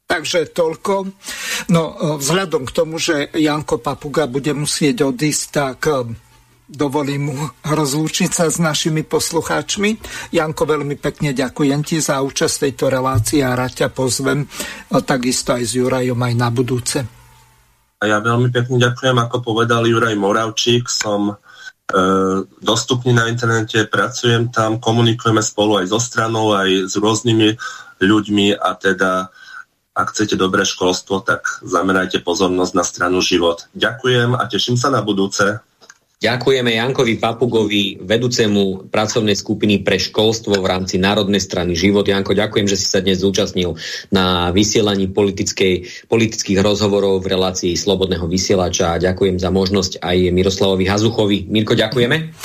Takže toľko. No, vzhľadom k tomu, že Janko Papuga bude musieť odísť, tak dovolím mu rozlúčiť sa s našimi poslucháčmi. Janko, veľmi pekne ďakujem ti za účasť tejto relácii a rád ťa pozvem takisto aj s Jurajom aj na budúce. A ja veľmi pekne ďakujem, ako povedal Juraj Moravčík, som dostupný na internete, pracujem tam, komunikujeme spolu aj so stranou, aj s rôznymi ľuďmi a teda ak chcete dobré školstvo, tak zamerajte pozornosť na stranu Život. Ďakujem a teším sa na budúce. Ďakujeme Jankovi Papugovi, vedúcemu pracovnej skupiny pre školstvo v rámci Národnej strany Život. Janko, ďakujem, že si sa dnes zúčastnil na vysielaní politických rozhovorov v relácii Slobodného vysielača. Ďakujem za možnosť aj Miroslavovi Hazuchovi. Mirko, ďakujeme.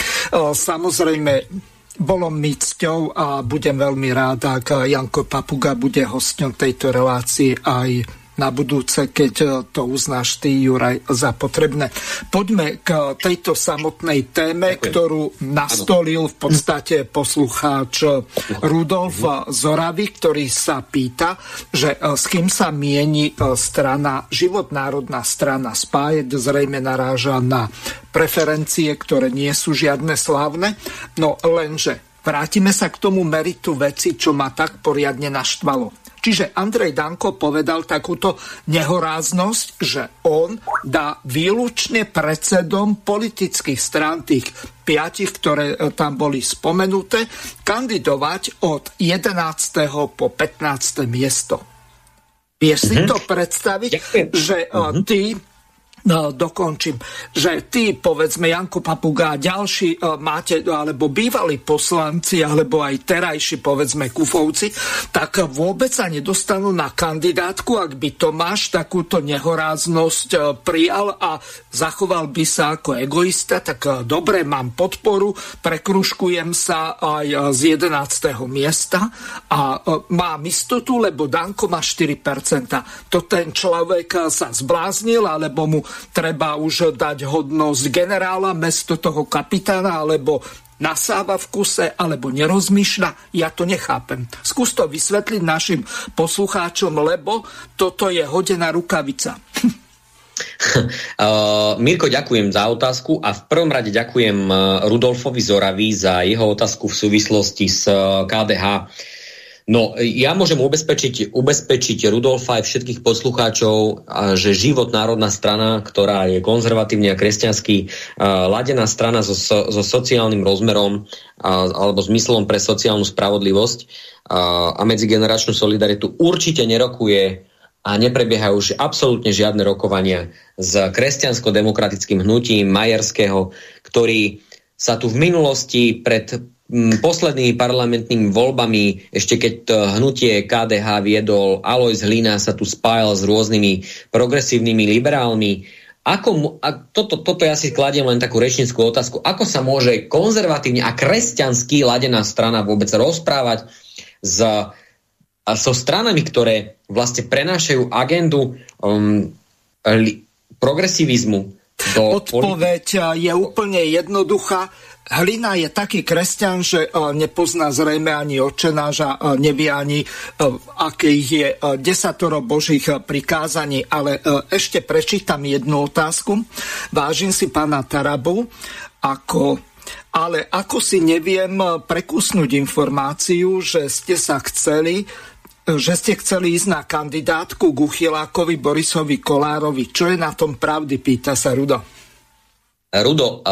Samozrejme, bolo mi cťou a budem veľmi rád, ak Janko Papuga bude hosťom tejto relácie aj na budúce, keď to uznáš ty, Juraj, za potrebné. Poďme k tejto samotnej téme, ktorú nastolil v podstate poslucháč Rudolf z Oravy, ktorý sa pýta, že s kým sa mieni strana Život, Národná strana spájať, zrejme naráža na preferencie, ktoré nie sú žiadne slávne. No lenže vrátime sa k tomu meritu veci, čo ma tak poriadne naštvalo. Čiže Andrej Danko povedal takúto nehoráznosť, že on dá výlučne predsedom politických strán, tých 5, ktoré tam boli spomenuté, kandidovať od 11. po 15. miesto. Vieš si to predstaviť, že ty dokončím, že ty, povedzme, Janko Papuga a ďalší máte, alebo bývalí poslanci, alebo aj terajší, povedzme, Kúfovci, tak vôbec sa nedostanú na kandidátku, ak by Tomáš takúto nehoráznosť prijal a zachoval by sa ako egoista, tak dobre, mám podporu, prekružkujem sa aj z 11. miesta a mám istotu, lebo Danko má 4%. To ten človek sa zbláznil, alebo mu treba už dať hodnosť generála mesto toho kapitána, alebo nasáva v kuse, alebo nerozmýšľa. Ja to nechápem. Skús to vysvetliť našim poslucháčom, lebo toto je hodená rukavica. Mirko, ďakujem za otázku a v prvom rade ďakujem Rudolfovi Zoravi za jeho otázku v súvislosti s KDH. No, ja môžem ubezpečiť Rudolfa aj všetkých poslucháčov, že Život, národná strana, ktorá je konzervatívne a kresťansky ladená strana so sociálnym rozmerom alebo zmyslom pre sociálnu spravodlivosť a medzigeneračnú solidaritu, určite nerokuje a neprebiehajú už absolútne žiadne rokovania s kresťansko-demokratickým hnutím Majerského, ktorý sa tu v minulosti pred poslednými parlamentnými voľbami, ešte keď hnutie KDH viedol Alojz Hlina, sa tu spájal s rôznymi progresívnymi liberálmi. Toto ja si kladiem len takú rečnícku otázku. Ako sa môže konzervatívne a kresťansky ladená strana vôbec rozprávať so stranami, ktoré vlastne prenášajú agendu progresivizmu? Odpoveď je úplne jednoduchá. Hlina je taký kresťan, že nepozná zrejme ani Otčenáš, nevie ani, akých je desatoro božích prikázaní. Ale ešte prečítam jednu otázku. Vážim si pána Tarabu, ale ako si neviem prekusnúť informáciu, že ste sa chceli ísť na kandidátku k Uchylákovi Borisovi Kolárovi. Čo je na tom pravdy, pýta sa Rudo. Rudo,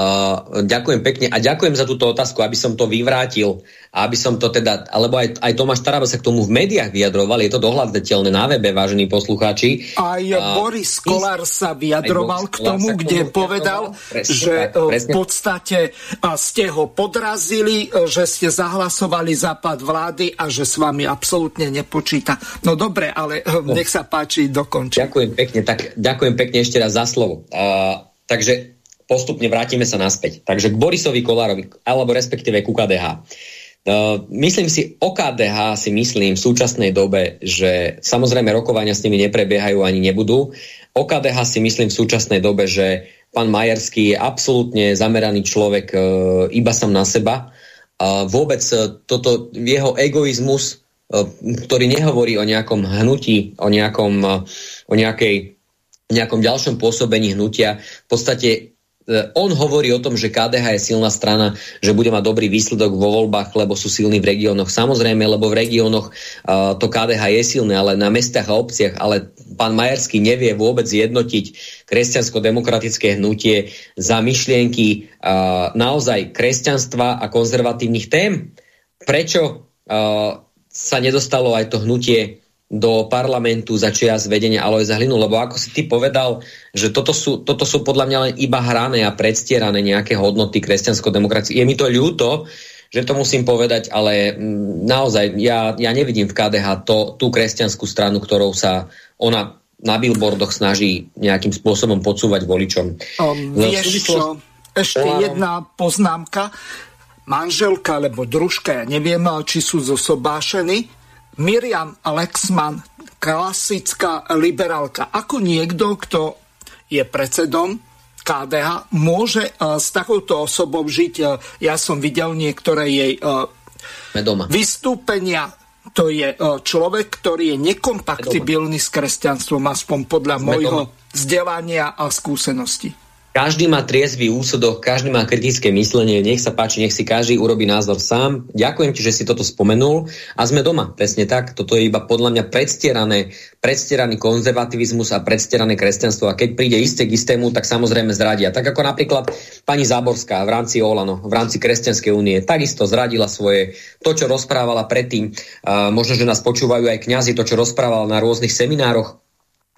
ďakujem pekne a ďakujem za túto otázku, aby som to vyvrátil, lebo aj Tomáš Taraba sa k tomu v médiách vyjadroval, je to dohľadateľné na webe, vážení poslucháči. Aj Boris Kolár sa vyjadroval k tomu, kde povedal, že v podstate ste ho podrazili, že ste zahlasovali za pád vlády a že s vami absolútne nepočíta. No dobre, ale nech sa páči, dokončí. Ďakujem pekne ešte raz za slovo. Takže postupne vrátime sa naspäť. Takže k Borisovi Kolárovi, alebo respektíve ku KDH. Myslím si, o KDH v súčasnej dobe, že samozrejme rokovania s nimi neprebiehajú ani nebudú. O KDH si myslím v súčasnej dobe, že pán Majerský je absolútne zameraný človek iba sám na seba. Vôbec toto jeho egoizmus, ktorý nehovorí o nejakom hnutí, o nejakom ďalšom pôsobení hnutia, v podstate on hovorí o tom, že KDH je silná strana, že bude mať dobrý výsledok vo voľbách, lebo sú silní v regiónoch. Samozrejme, lebo v regiónoch to KDH je silné, ale na mestách a obciach. Ale pán Majerský nevie vôbec jednotiť kresťansko-demokratické hnutie za myšlienky naozaj kresťanstva a konzervatívnych tém. Prečo sa nedostalo aj to hnutie do parlamentu za čias vedenia Alojza Hlinu, lebo ako si ty povedal, že toto sú podľa mňa len iba hrané a predstierané nejaké hodnoty kresťansko-demokracie. Je mi to ľúto, že to musím povedať, ale naozaj ja nevidím v KDH tú kresťanskú stranu, ktorou sa ona na billboardoch snaží nejakým spôsobom podsúvať voličom. Ešte jedna poznámka. Manželka alebo družka, ja neviem, či sú zosobášení, Miriam Lexman, klasická liberálka. Ako niekto, kto je predsedom KDH, môže s takouto osobou žiť? Ja som videl niektoré jej vystúpenia. To je človek, ktorý je nekompatibilný s kresťanstvom, aspoň podľa môjho vzdelania a skúsenosti. Každý má triezvý úsudok, každý má kritické myslenie, nech sa páči, nech si každý urobí názor sám. Ďakujem ti, že si toto spomenul a sme doma, presne tak. Toto je iba podľa mňa predstieraný konzervativizmus a predstierané kresťanstvo a keď príde isté k istému, tak samozrejme zradia. Tak ako napríklad pani Záborská v rámci Olano, v rámci Kresťanskej únie, takisto zradila to, čo rozprávala predtým. Možno, že nás počúvajú aj kňazi, to, čo rozprávala na rôznych seminároch.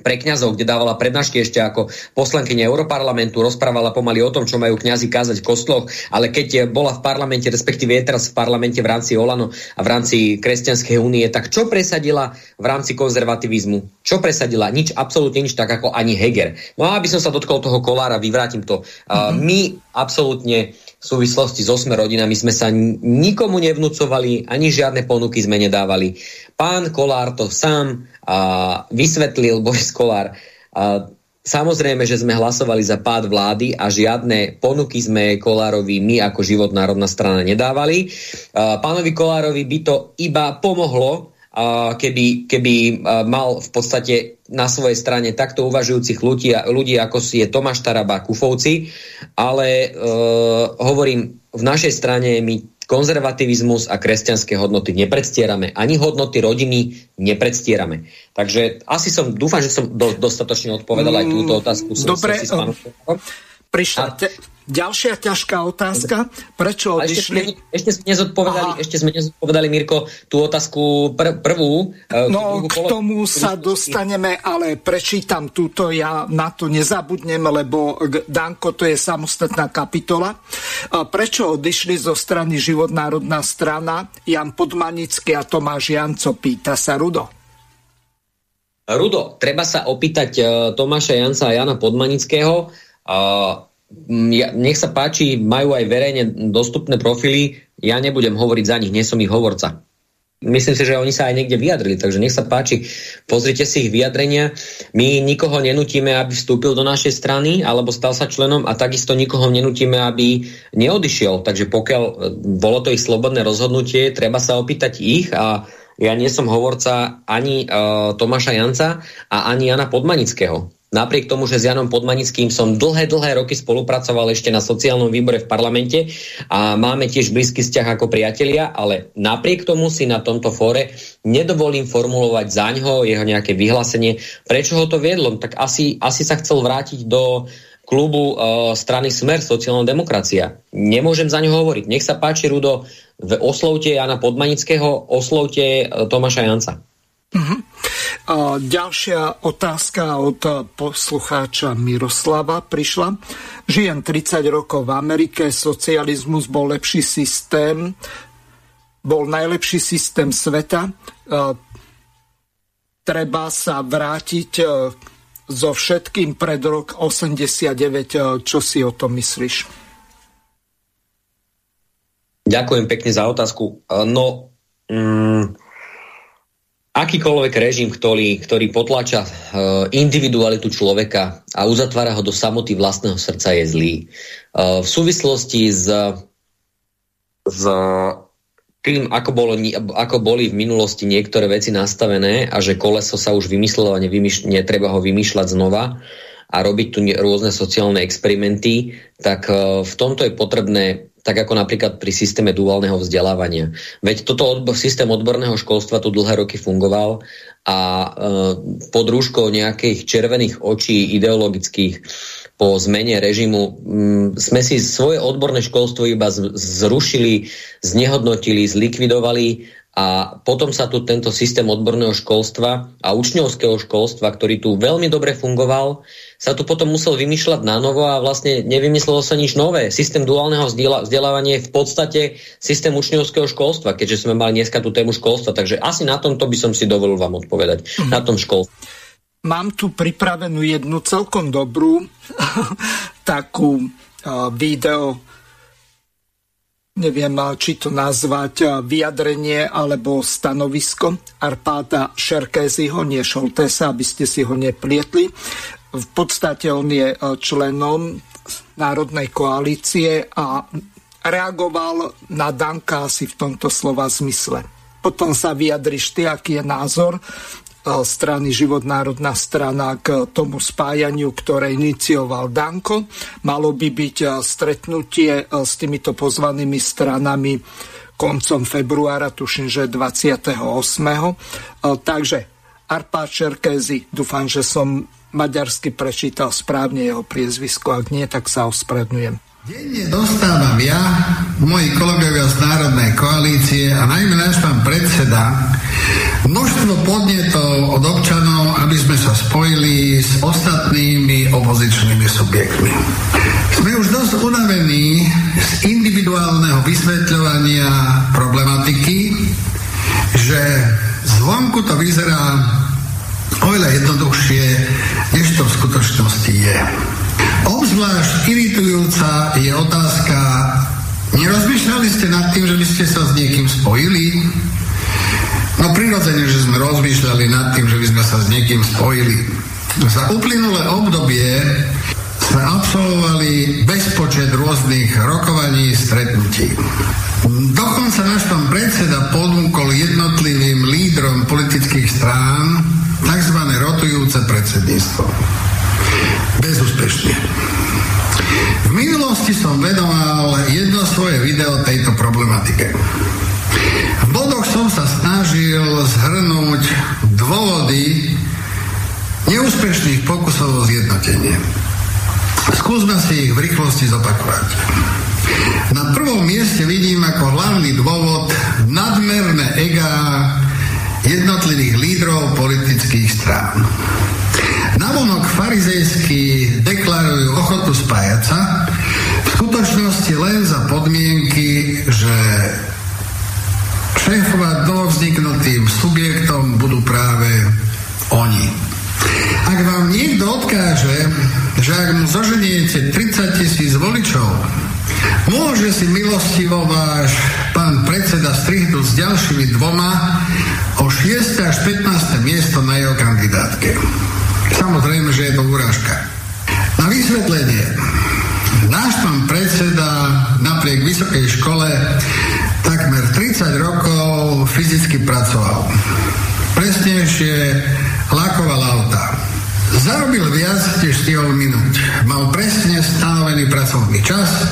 pre kňazov, kde dávala prednášky ešte ako poslankyňa Europarlamentu, rozprávala pomaly o tom, čo majú kňazi kázať v kostloch, ale keď bola v parlamente, respektíve je teraz v parlamente v rámci Olano a v rámci Kresťanskej únie, tak čo presadila v rámci konzervativizmu? Čo presadila? Nič, absolútne nič, tak ako ani Heger. No a aby som sa dotkol toho Kolára, vyvrátim to. My absolútne v súvislosti so Smer rodinami sme sa nikomu nevnúcovali, ani žiadne ponuky sme nedávali. Pán Kolár to sám vysvetlil, Boris Kolár. Samozrejme, že sme hlasovali za pád vlády a žiadne ponuky sme Kolárovi my ako Život, Národná strana nedávali. Pánovi Kolárovi by to iba pomohlo, keby mal v podstate na svojej strane takto uvažujúcich ľudí ako si je Tomáš Taraba, Kúfovci, ale hovorím, v našej strane my konzervativizmus a kresťanské hodnoty nepredstierame, ani hodnoty rodiny nepredstierame. Takže asi som, dúfam, že som dostatočne odpovedal aj túto otázku. Dobre, prišla ďalšia ťažká otázka. Prečo odišli? Ešte sme nezodpovedali, Mirko, tú otázku prvú. No, k tomu sa dostaneme, ale prečítam túto, ja na to nezabudnem, lebo Danko, to je samostatná kapitola. Prečo odišli zo strany Život, Národná strana Jan Podmanický a Tomáš Janco, pýta sa Rudo. Rudo, treba sa opýtať Tomáša Janca a Jana Podmanického, nech sa páči, majú aj verejne dostupné profily, ja nebudem hovoriť za nich, nie som ich hovorca. Myslím si, že oni sa aj niekde vyjadrili, takže nech sa páči, pozrite si ich vyjadrenia. My nikoho nenutíme, aby vstúpil do našej strany, alebo stal sa členom, a takisto nikoho nenutíme, aby neodišiel. Takže pokiaľ bolo to ich slobodné rozhodnutie, treba sa opýtať ich a ja nie som hovorca ani Tomáša Janca a ani Jana Podmanického. Napriek tomu, že s Janom Podmanickým som dlhé roky spolupracoval ešte na sociálnom výbore v parlamente a máme tiež blízky vzťah ako priatelia, ale napriek tomu si na tomto fóre nedovolím formulovať zaňho, jeho nejaké vyhlásenie. Prečo ho to viedlo? Tak asi sa chcel vrátiť do klubu strany Smer, sociálna demokracia. Nemôžem za ňo hovoriť. Nech sa páči, Rudo, oslovte Jana Podmanického, oslovte Tomáša Janca. Ďalšia otázka od poslucháča Miroslava prišla. Žijem 30 rokov v Amerike, socializmus bol lepší systém, bol najlepší systém sveta. Treba sa vrátiť so všetkým pred rok 89. Čo si o tom myslíš? Ďakujem pekne za otázku. No... akýkoľvek režim, ktorý potláča individualitu človeka a uzatvára ho do samoty vlastného srdca, je zlý. V súvislosti s tým, ako boli v minulosti niektoré veci nastavené a že koleso sa už vymyslelo a netreba ho vymýšľať znova a robiť tu rôzne sociálne experimenty, tak v tomto je potrebné, tak ako napríklad pri systéme duálneho vzdelávania. Veď toto systém odborného školstva tu dlhé roky fungoval a pod rúškou nejakých červených očí ideologických po zmene režimu sme si svoje odborné školstvo iba zrušili, znehodnotili, zlikvidovali a potom sa tu tento systém odborného školstva a učňovského školstva, ktorý tu veľmi dobre fungoval, sa tu potom musel vymýšľať na novo a vlastne nevymyslelo sa nič nové. Systém duálneho vzdelávania je v podstate systém učňovského školstva, keďže sme mali dneska tú tému školstva, takže asi na tomto by som si dovolil vám odpovedať. Na tom školstve. Mám tu pripravenú jednu celkom dobrú takú video, neviem, či to nazvať vyjadrenie alebo stanovisko Arpada Šerkeziho, nie Šoltesa, aby ste si ho neplietli. V podstate on je členom Národnej koalície a reagoval na Danka asi v tomto slova zmysle. Potom sa vyjadriš ty, aký je názor strany Život, Národná strana k tomu spájaniu, ktoré inicioval Danko. Malo by byť stretnutie s týmito pozvanými stranami koncom februára, tuším, že 28. Takže Arpad Šerkezi, dúfam, že som maďarsky prečítal správne jeho priezvisko, ak nie, tak sa ospravedlňujem. Denne dostávam ja, moji kolegovia z Národnej koalície a najmä náš pán predseda množstvo podnetov od občanov, aby sme sa spojili s ostatnými opozičnými subjektmi. Sme už dosť unavení z individuálneho vysvetľovania problematiky, že zvonku to vyzerá oveľa jednoduchšie, než to v skutočnosti je. Obzvlášť iritujúca je otázka, nerozmýšľali ste nad tým, že by ste sa s niekým spojili? No prirodzene, že sme rozmýšľali nad tým, že by sme sa s niekým spojili. Za uplynulé obdobie sme absolvovali bezpočet rôznych rokovaní, stretnutí. Dokonca náš pán predseda ponúkol jednotlivým lídrom politických strán tzv. Rotujúce predsedníctvo. Bezúspešne. V minulosti som venoval jedno svoje video tejto problematike. V bodoch som sa snažil zhrnúť dôvody neúspešných pokusov o zjednotenie. Skúsme si ich v rýchlosti zopakovať. Na prvom mieste vidím ako hlavný dôvod nadmerné ega jednotlivých lídrov politických strán. Navonok farizejsky deklarujú ochotu spájať sa, v skutočnosti len za podmienky, že šéfovať novovzniknutým subjektom budú práve oni. Ak vám niekto odkáže, že ak mu zoženiete 30 000 voličov, môže si milostivo váš pán predseda strihnúť s ďalšími dvoma o 6. až 15. miesto na jeho kandidátke. Samozrejme, že je to urážka. Na vysvetlenie. Náš pán predseda napriek vysokej škole takmer 30 rokov fyzicky pracoval. Presnejšie lakoval auta. Zarobil viac, než stihol minúť. Mal presne stanovený pracovný čas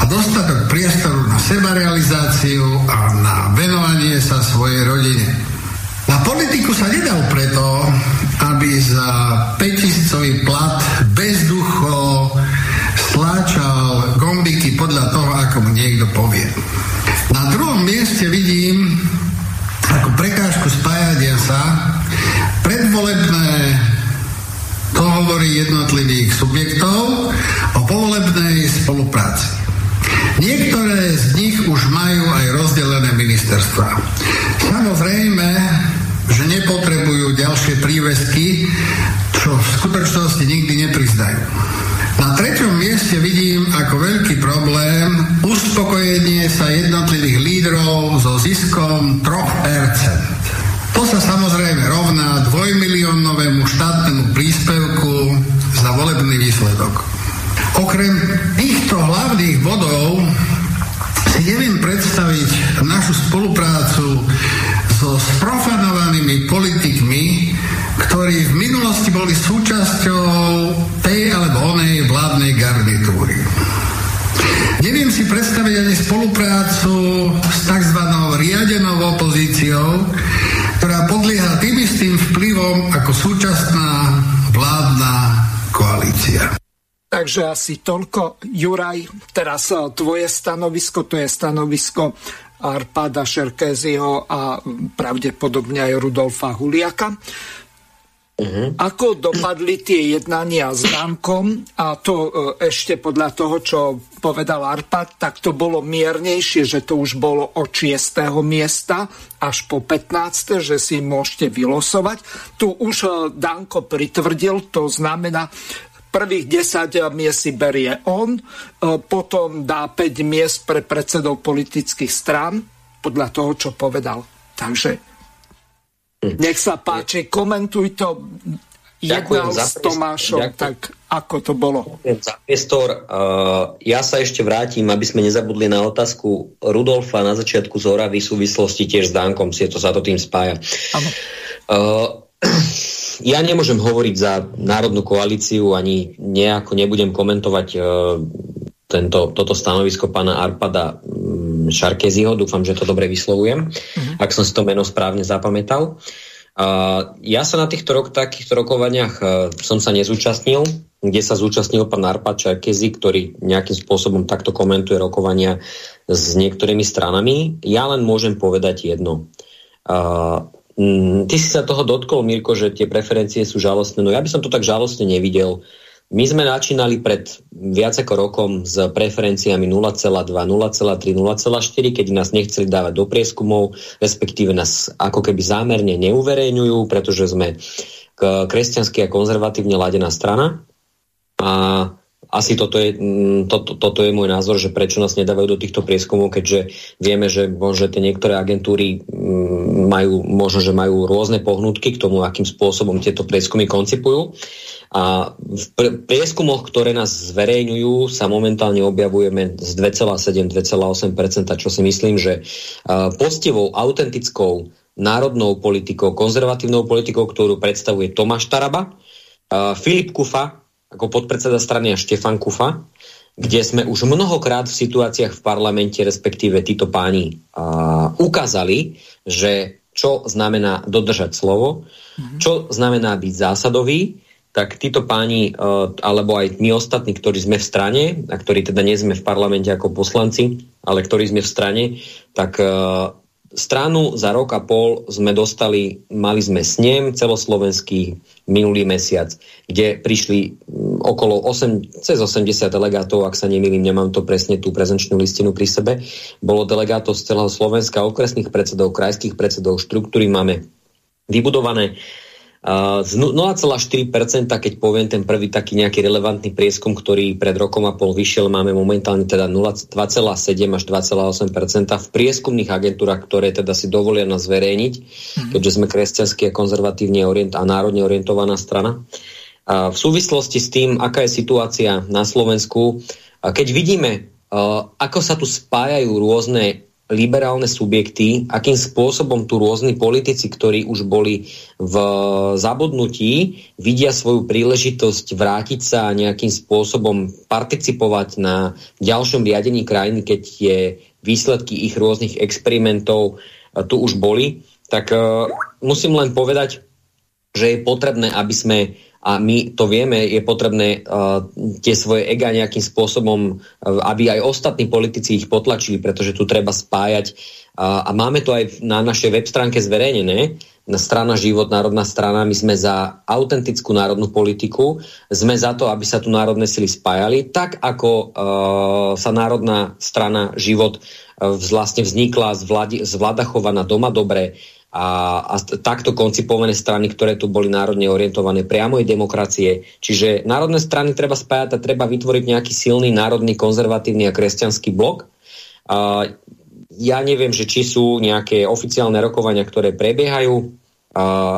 a dostatok priestoru na sebarealizáciu a na venovanie sa svojej rodine. Na politiku sa nedal preto, aby za 5 000 plat bezducho stláčal gombiky podľa toho, ako mu niekto povie. Na druhom mieste vidím ako prekážku spájania sa predvolebné dohovory jednotlivých subjektov o povolebnej spolupráci. Niektoré z nich už majú aj rozdelené ministerstva. Samozrejme, že nepotrebujú ďalšie prívestky, čo v skutočnosti nikdy nepriznajú. Na treťom mieste vidím ako veľký problém uspokojenie sa jednotlivých lídrov so ziskom 3%. To sa samozrejme rovná 2-miliónovému štátnemu príspevku za volebný výsledok. Okrem týchto hlavných bodov si neviem predstaviť našu spoluprácu so sprofanovanými politikmi, ktorí v minulosti boli súčasťou tej alebo onej vládnej garnitúry. Neviem si predstaviť ani spoluprácu s tzv. Riadenou opozíciou, ktorá podlieha tým istým vplyvom ako súčasná vládna koalícia. Takže asi toľko. Juraj, teraz tvoje stanovisko, to je stanovisko Arpada Šerkeziho a pravdepodobne aj Rudolfa Huliaka. Ako dopadli tie jednania s Dankom, a to ešte podľa toho, čo povedal Arpad, tak to bolo miernejšie, že to už bolo od 6. miesta až po 15., že si môžete vylosovať. Tu už Danko pritvrdil, to znamená, prvých 10 miest si berie on, potom dá 5 miest pre predsedov politických strán, podľa toho, čo povedal. Takže nech sa páči, komentuj to. Jednal s Tomášom, tak ako to bolo? Ďakujem za priestor. Ja sa ešte vrátim, aby sme nezabudli na otázku Rudolfa na začiatku z Oravy v súvislosti tiež s Dankom, sa to tým spája. Ja nemôžem hovoriť za Národnú koalíciu, ani nejako nebudem komentovať toto stanovisko pána Arpada Šarkeziho, dúfam, že to dobre vyslovujem, ak som si to meno správne zapamätal. Ja sa na týchto rokovaniach som sa nezúčastnil, kde sa zúčastnil pán Arpad Šerkezi, ktorý nejakým spôsobom takto komentuje rokovania s niektorými stranami. Ja len môžem povedať jedno. Ty si sa toho dotkol, Mirko, že tie preferencie sú žalostné. No ja by som to tak žalostne nevidel. My sme načínali pred viac ako rokom s preferenciami 0,2, 0,3, 0,4, keď nás nechceli dávať do prieskumov, respektíve nás ako keby zámerne neuverejňujú, pretože sme kresťansky a konzervatívne ladená strana. A asi toto je môj názor, že prečo nás nedávajú do týchto prieskumov, keďže vieme, že tie niektoré agentúry majú rôzne pohnutky k tomu, akým spôsobom tieto prieskumy koncipujú. A v prieskumoch, ktoré nás zverejňujú, sa momentálne objavujeme z 2,7-2,8%, čo si myslím, že poctivou, autentickou národnou politikou, konzervatívnou politikou, ktorú predstavuje Tomáš Taraba, Filip Kufa ako podpredseda strany a Štefan Kufa, kde sme už mnohokrát v situáciách v parlamente, respektíve títo páni, ukázali, že čo znamená dodržať slovo, čo znamená byť zásadový, tak títo páni, alebo aj my ostatní, ktorí sme v strane, a ktorí teda nie sme v parlamente ako poslanci, ale ktorí sme v strane, tak stranu za rok a pol sme dostali, mali sme snem celoslovenský minulý mesiac, kde prišli okolo cez 80 delegátov, ak sa nemýlim, nemám to presne tú prezenčnú listinu pri sebe. Bolo delegátov z celého Slovenska, okresných predsedov, krajských predsedov, štruktúry máme vybudované. Z 0,4%, keď poviem ten prvý taký nejaký relevantný prieskum, ktorý pred rokom a pol vyšiel, máme momentálne teda 2,7 až 2,8% v prieskumných agentúrach, ktoré teda si dovolia nás zverejniť, keďže sme kresťanskí a konzervatívne a národne orientovaná strana. A v súvislosti s tým, aká je situácia na Slovensku, a keď vidíme, ako sa tu spájajú rôzne liberálne subjekty, akým spôsobom tu rôzni politici, ktorí už boli v zabudnutí, vidia svoju príležitosť vrátiť sa a nejakým spôsobom participovať na ďalšom riadení krajiny, keď tie výsledky ich rôznych experimentov tu už boli, tak musím len povedať, že je potrebné, aby sme, a my to vieme, je potrebné tie svoje ega nejakým spôsobom, aby aj ostatní politici ich potlačili, pretože tu treba spájať. A máme to aj na našej web stránke zverejnené, na strana Život, Národná strana. My sme za autentickú národnú politiku, sme za to, aby sa tu národné sily spájali, tak ako sa Národná strana Život vlastne vznikla z Vladachova na Doma Dobre, a takto koncipované strany, ktoré tu boli národne orientované priamoj demokracie. Čiže národné strany treba spájať a treba vytvoriť nejaký silný národný, konzervatívny a kresťanský blok. Ja neviem, že či sú nejaké oficiálne rokovania, ktoré prebiehajú.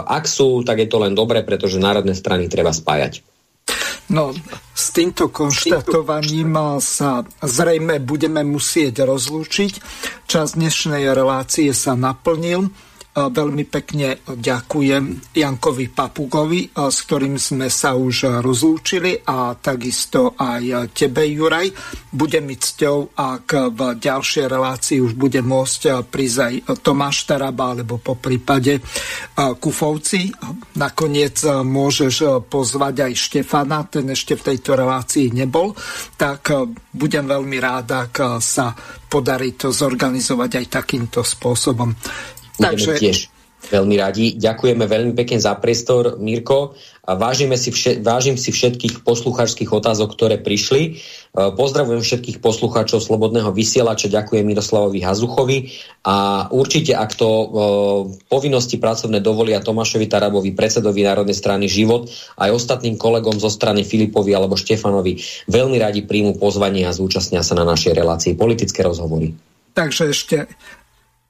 Ak sú, tak je to len dobre, pretože národné strany treba spájať. No, s týmto konštatovaním sa zrejme budeme musieť rozlúčiť. Čas dnešnej relácie sa naplnil. Veľmi pekne ďakujem Jankovi Papugovi, s ktorým sme sa už rozlúčili, a takisto aj tebe, Juraj. Bude mi cťou, ak v ďalšej relácii už bude môcť prísť aj Tomáš Taraba, alebo po prípade Kúfovci. Nakoniec môžeš pozvať aj Štefana, ten ešte v tejto relácii nebol. Tak budem veľmi rád, ak sa podarí to zorganizovať aj takýmto spôsobom. Budeme tiež veľmi radi. Ďakujeme veľmi pekne za priestor, Mirko. Vážim si všetkých poslucháčských otázok, ktoré prišli. Pozdravujem všetkých poslucháčov Slobodného vysielača, ďakujem Miroslavovi Hazuchovi a určite, ak to povinnosti pracovné dovolia, Tomášovi Tarabovi, predsedovi Národnej strany Život, aj ostatným kolegom zo strany Filipovi alebo Štefanovi, veľmi radi príjmu pozvanie a zúčastnia sa na našej relácii Politické rozhovory. Takže ešte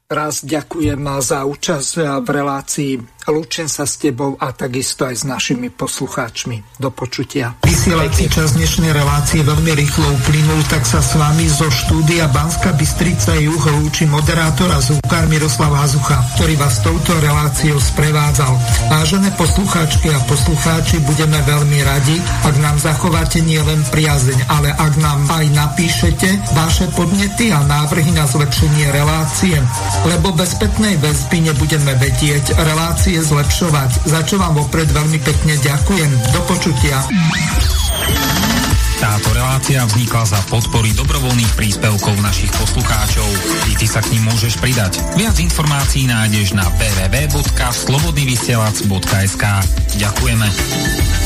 raz ďakujem za účasť v relácii. Lúčim sa s tebou a takisto aj s našimi poslucháčmi. Do počutia. Vysielací čas dnešnej relácie veľmi rýchlo uplynul, tak sa s vami zo štúdia Banská Bystrica Juh lúči moderátor a zvukár Miroslav Hazucha, ktorý vás touto reláciou sprevádzal. Vážené poslucháčky a poslucháči, budeme veľmi radi, ak nám zachováte nielen priazeň, ale ak nám aj napíšete vaše podnety a návrhy na zlepšenie relácie, lebo bez spätnej väzby nebudeme vedieť relácie zlepšovať, za čo vám opred veľmi pekne ďakujem. Do počutia. Táto relácia vznikla za podpory dobrovoľných príspevkov našich poslucháčov. I ty sa k nim môžeš pridať. Viac informácií nájdeš na www.slobodnyvysielac.sk. Ďakujeme.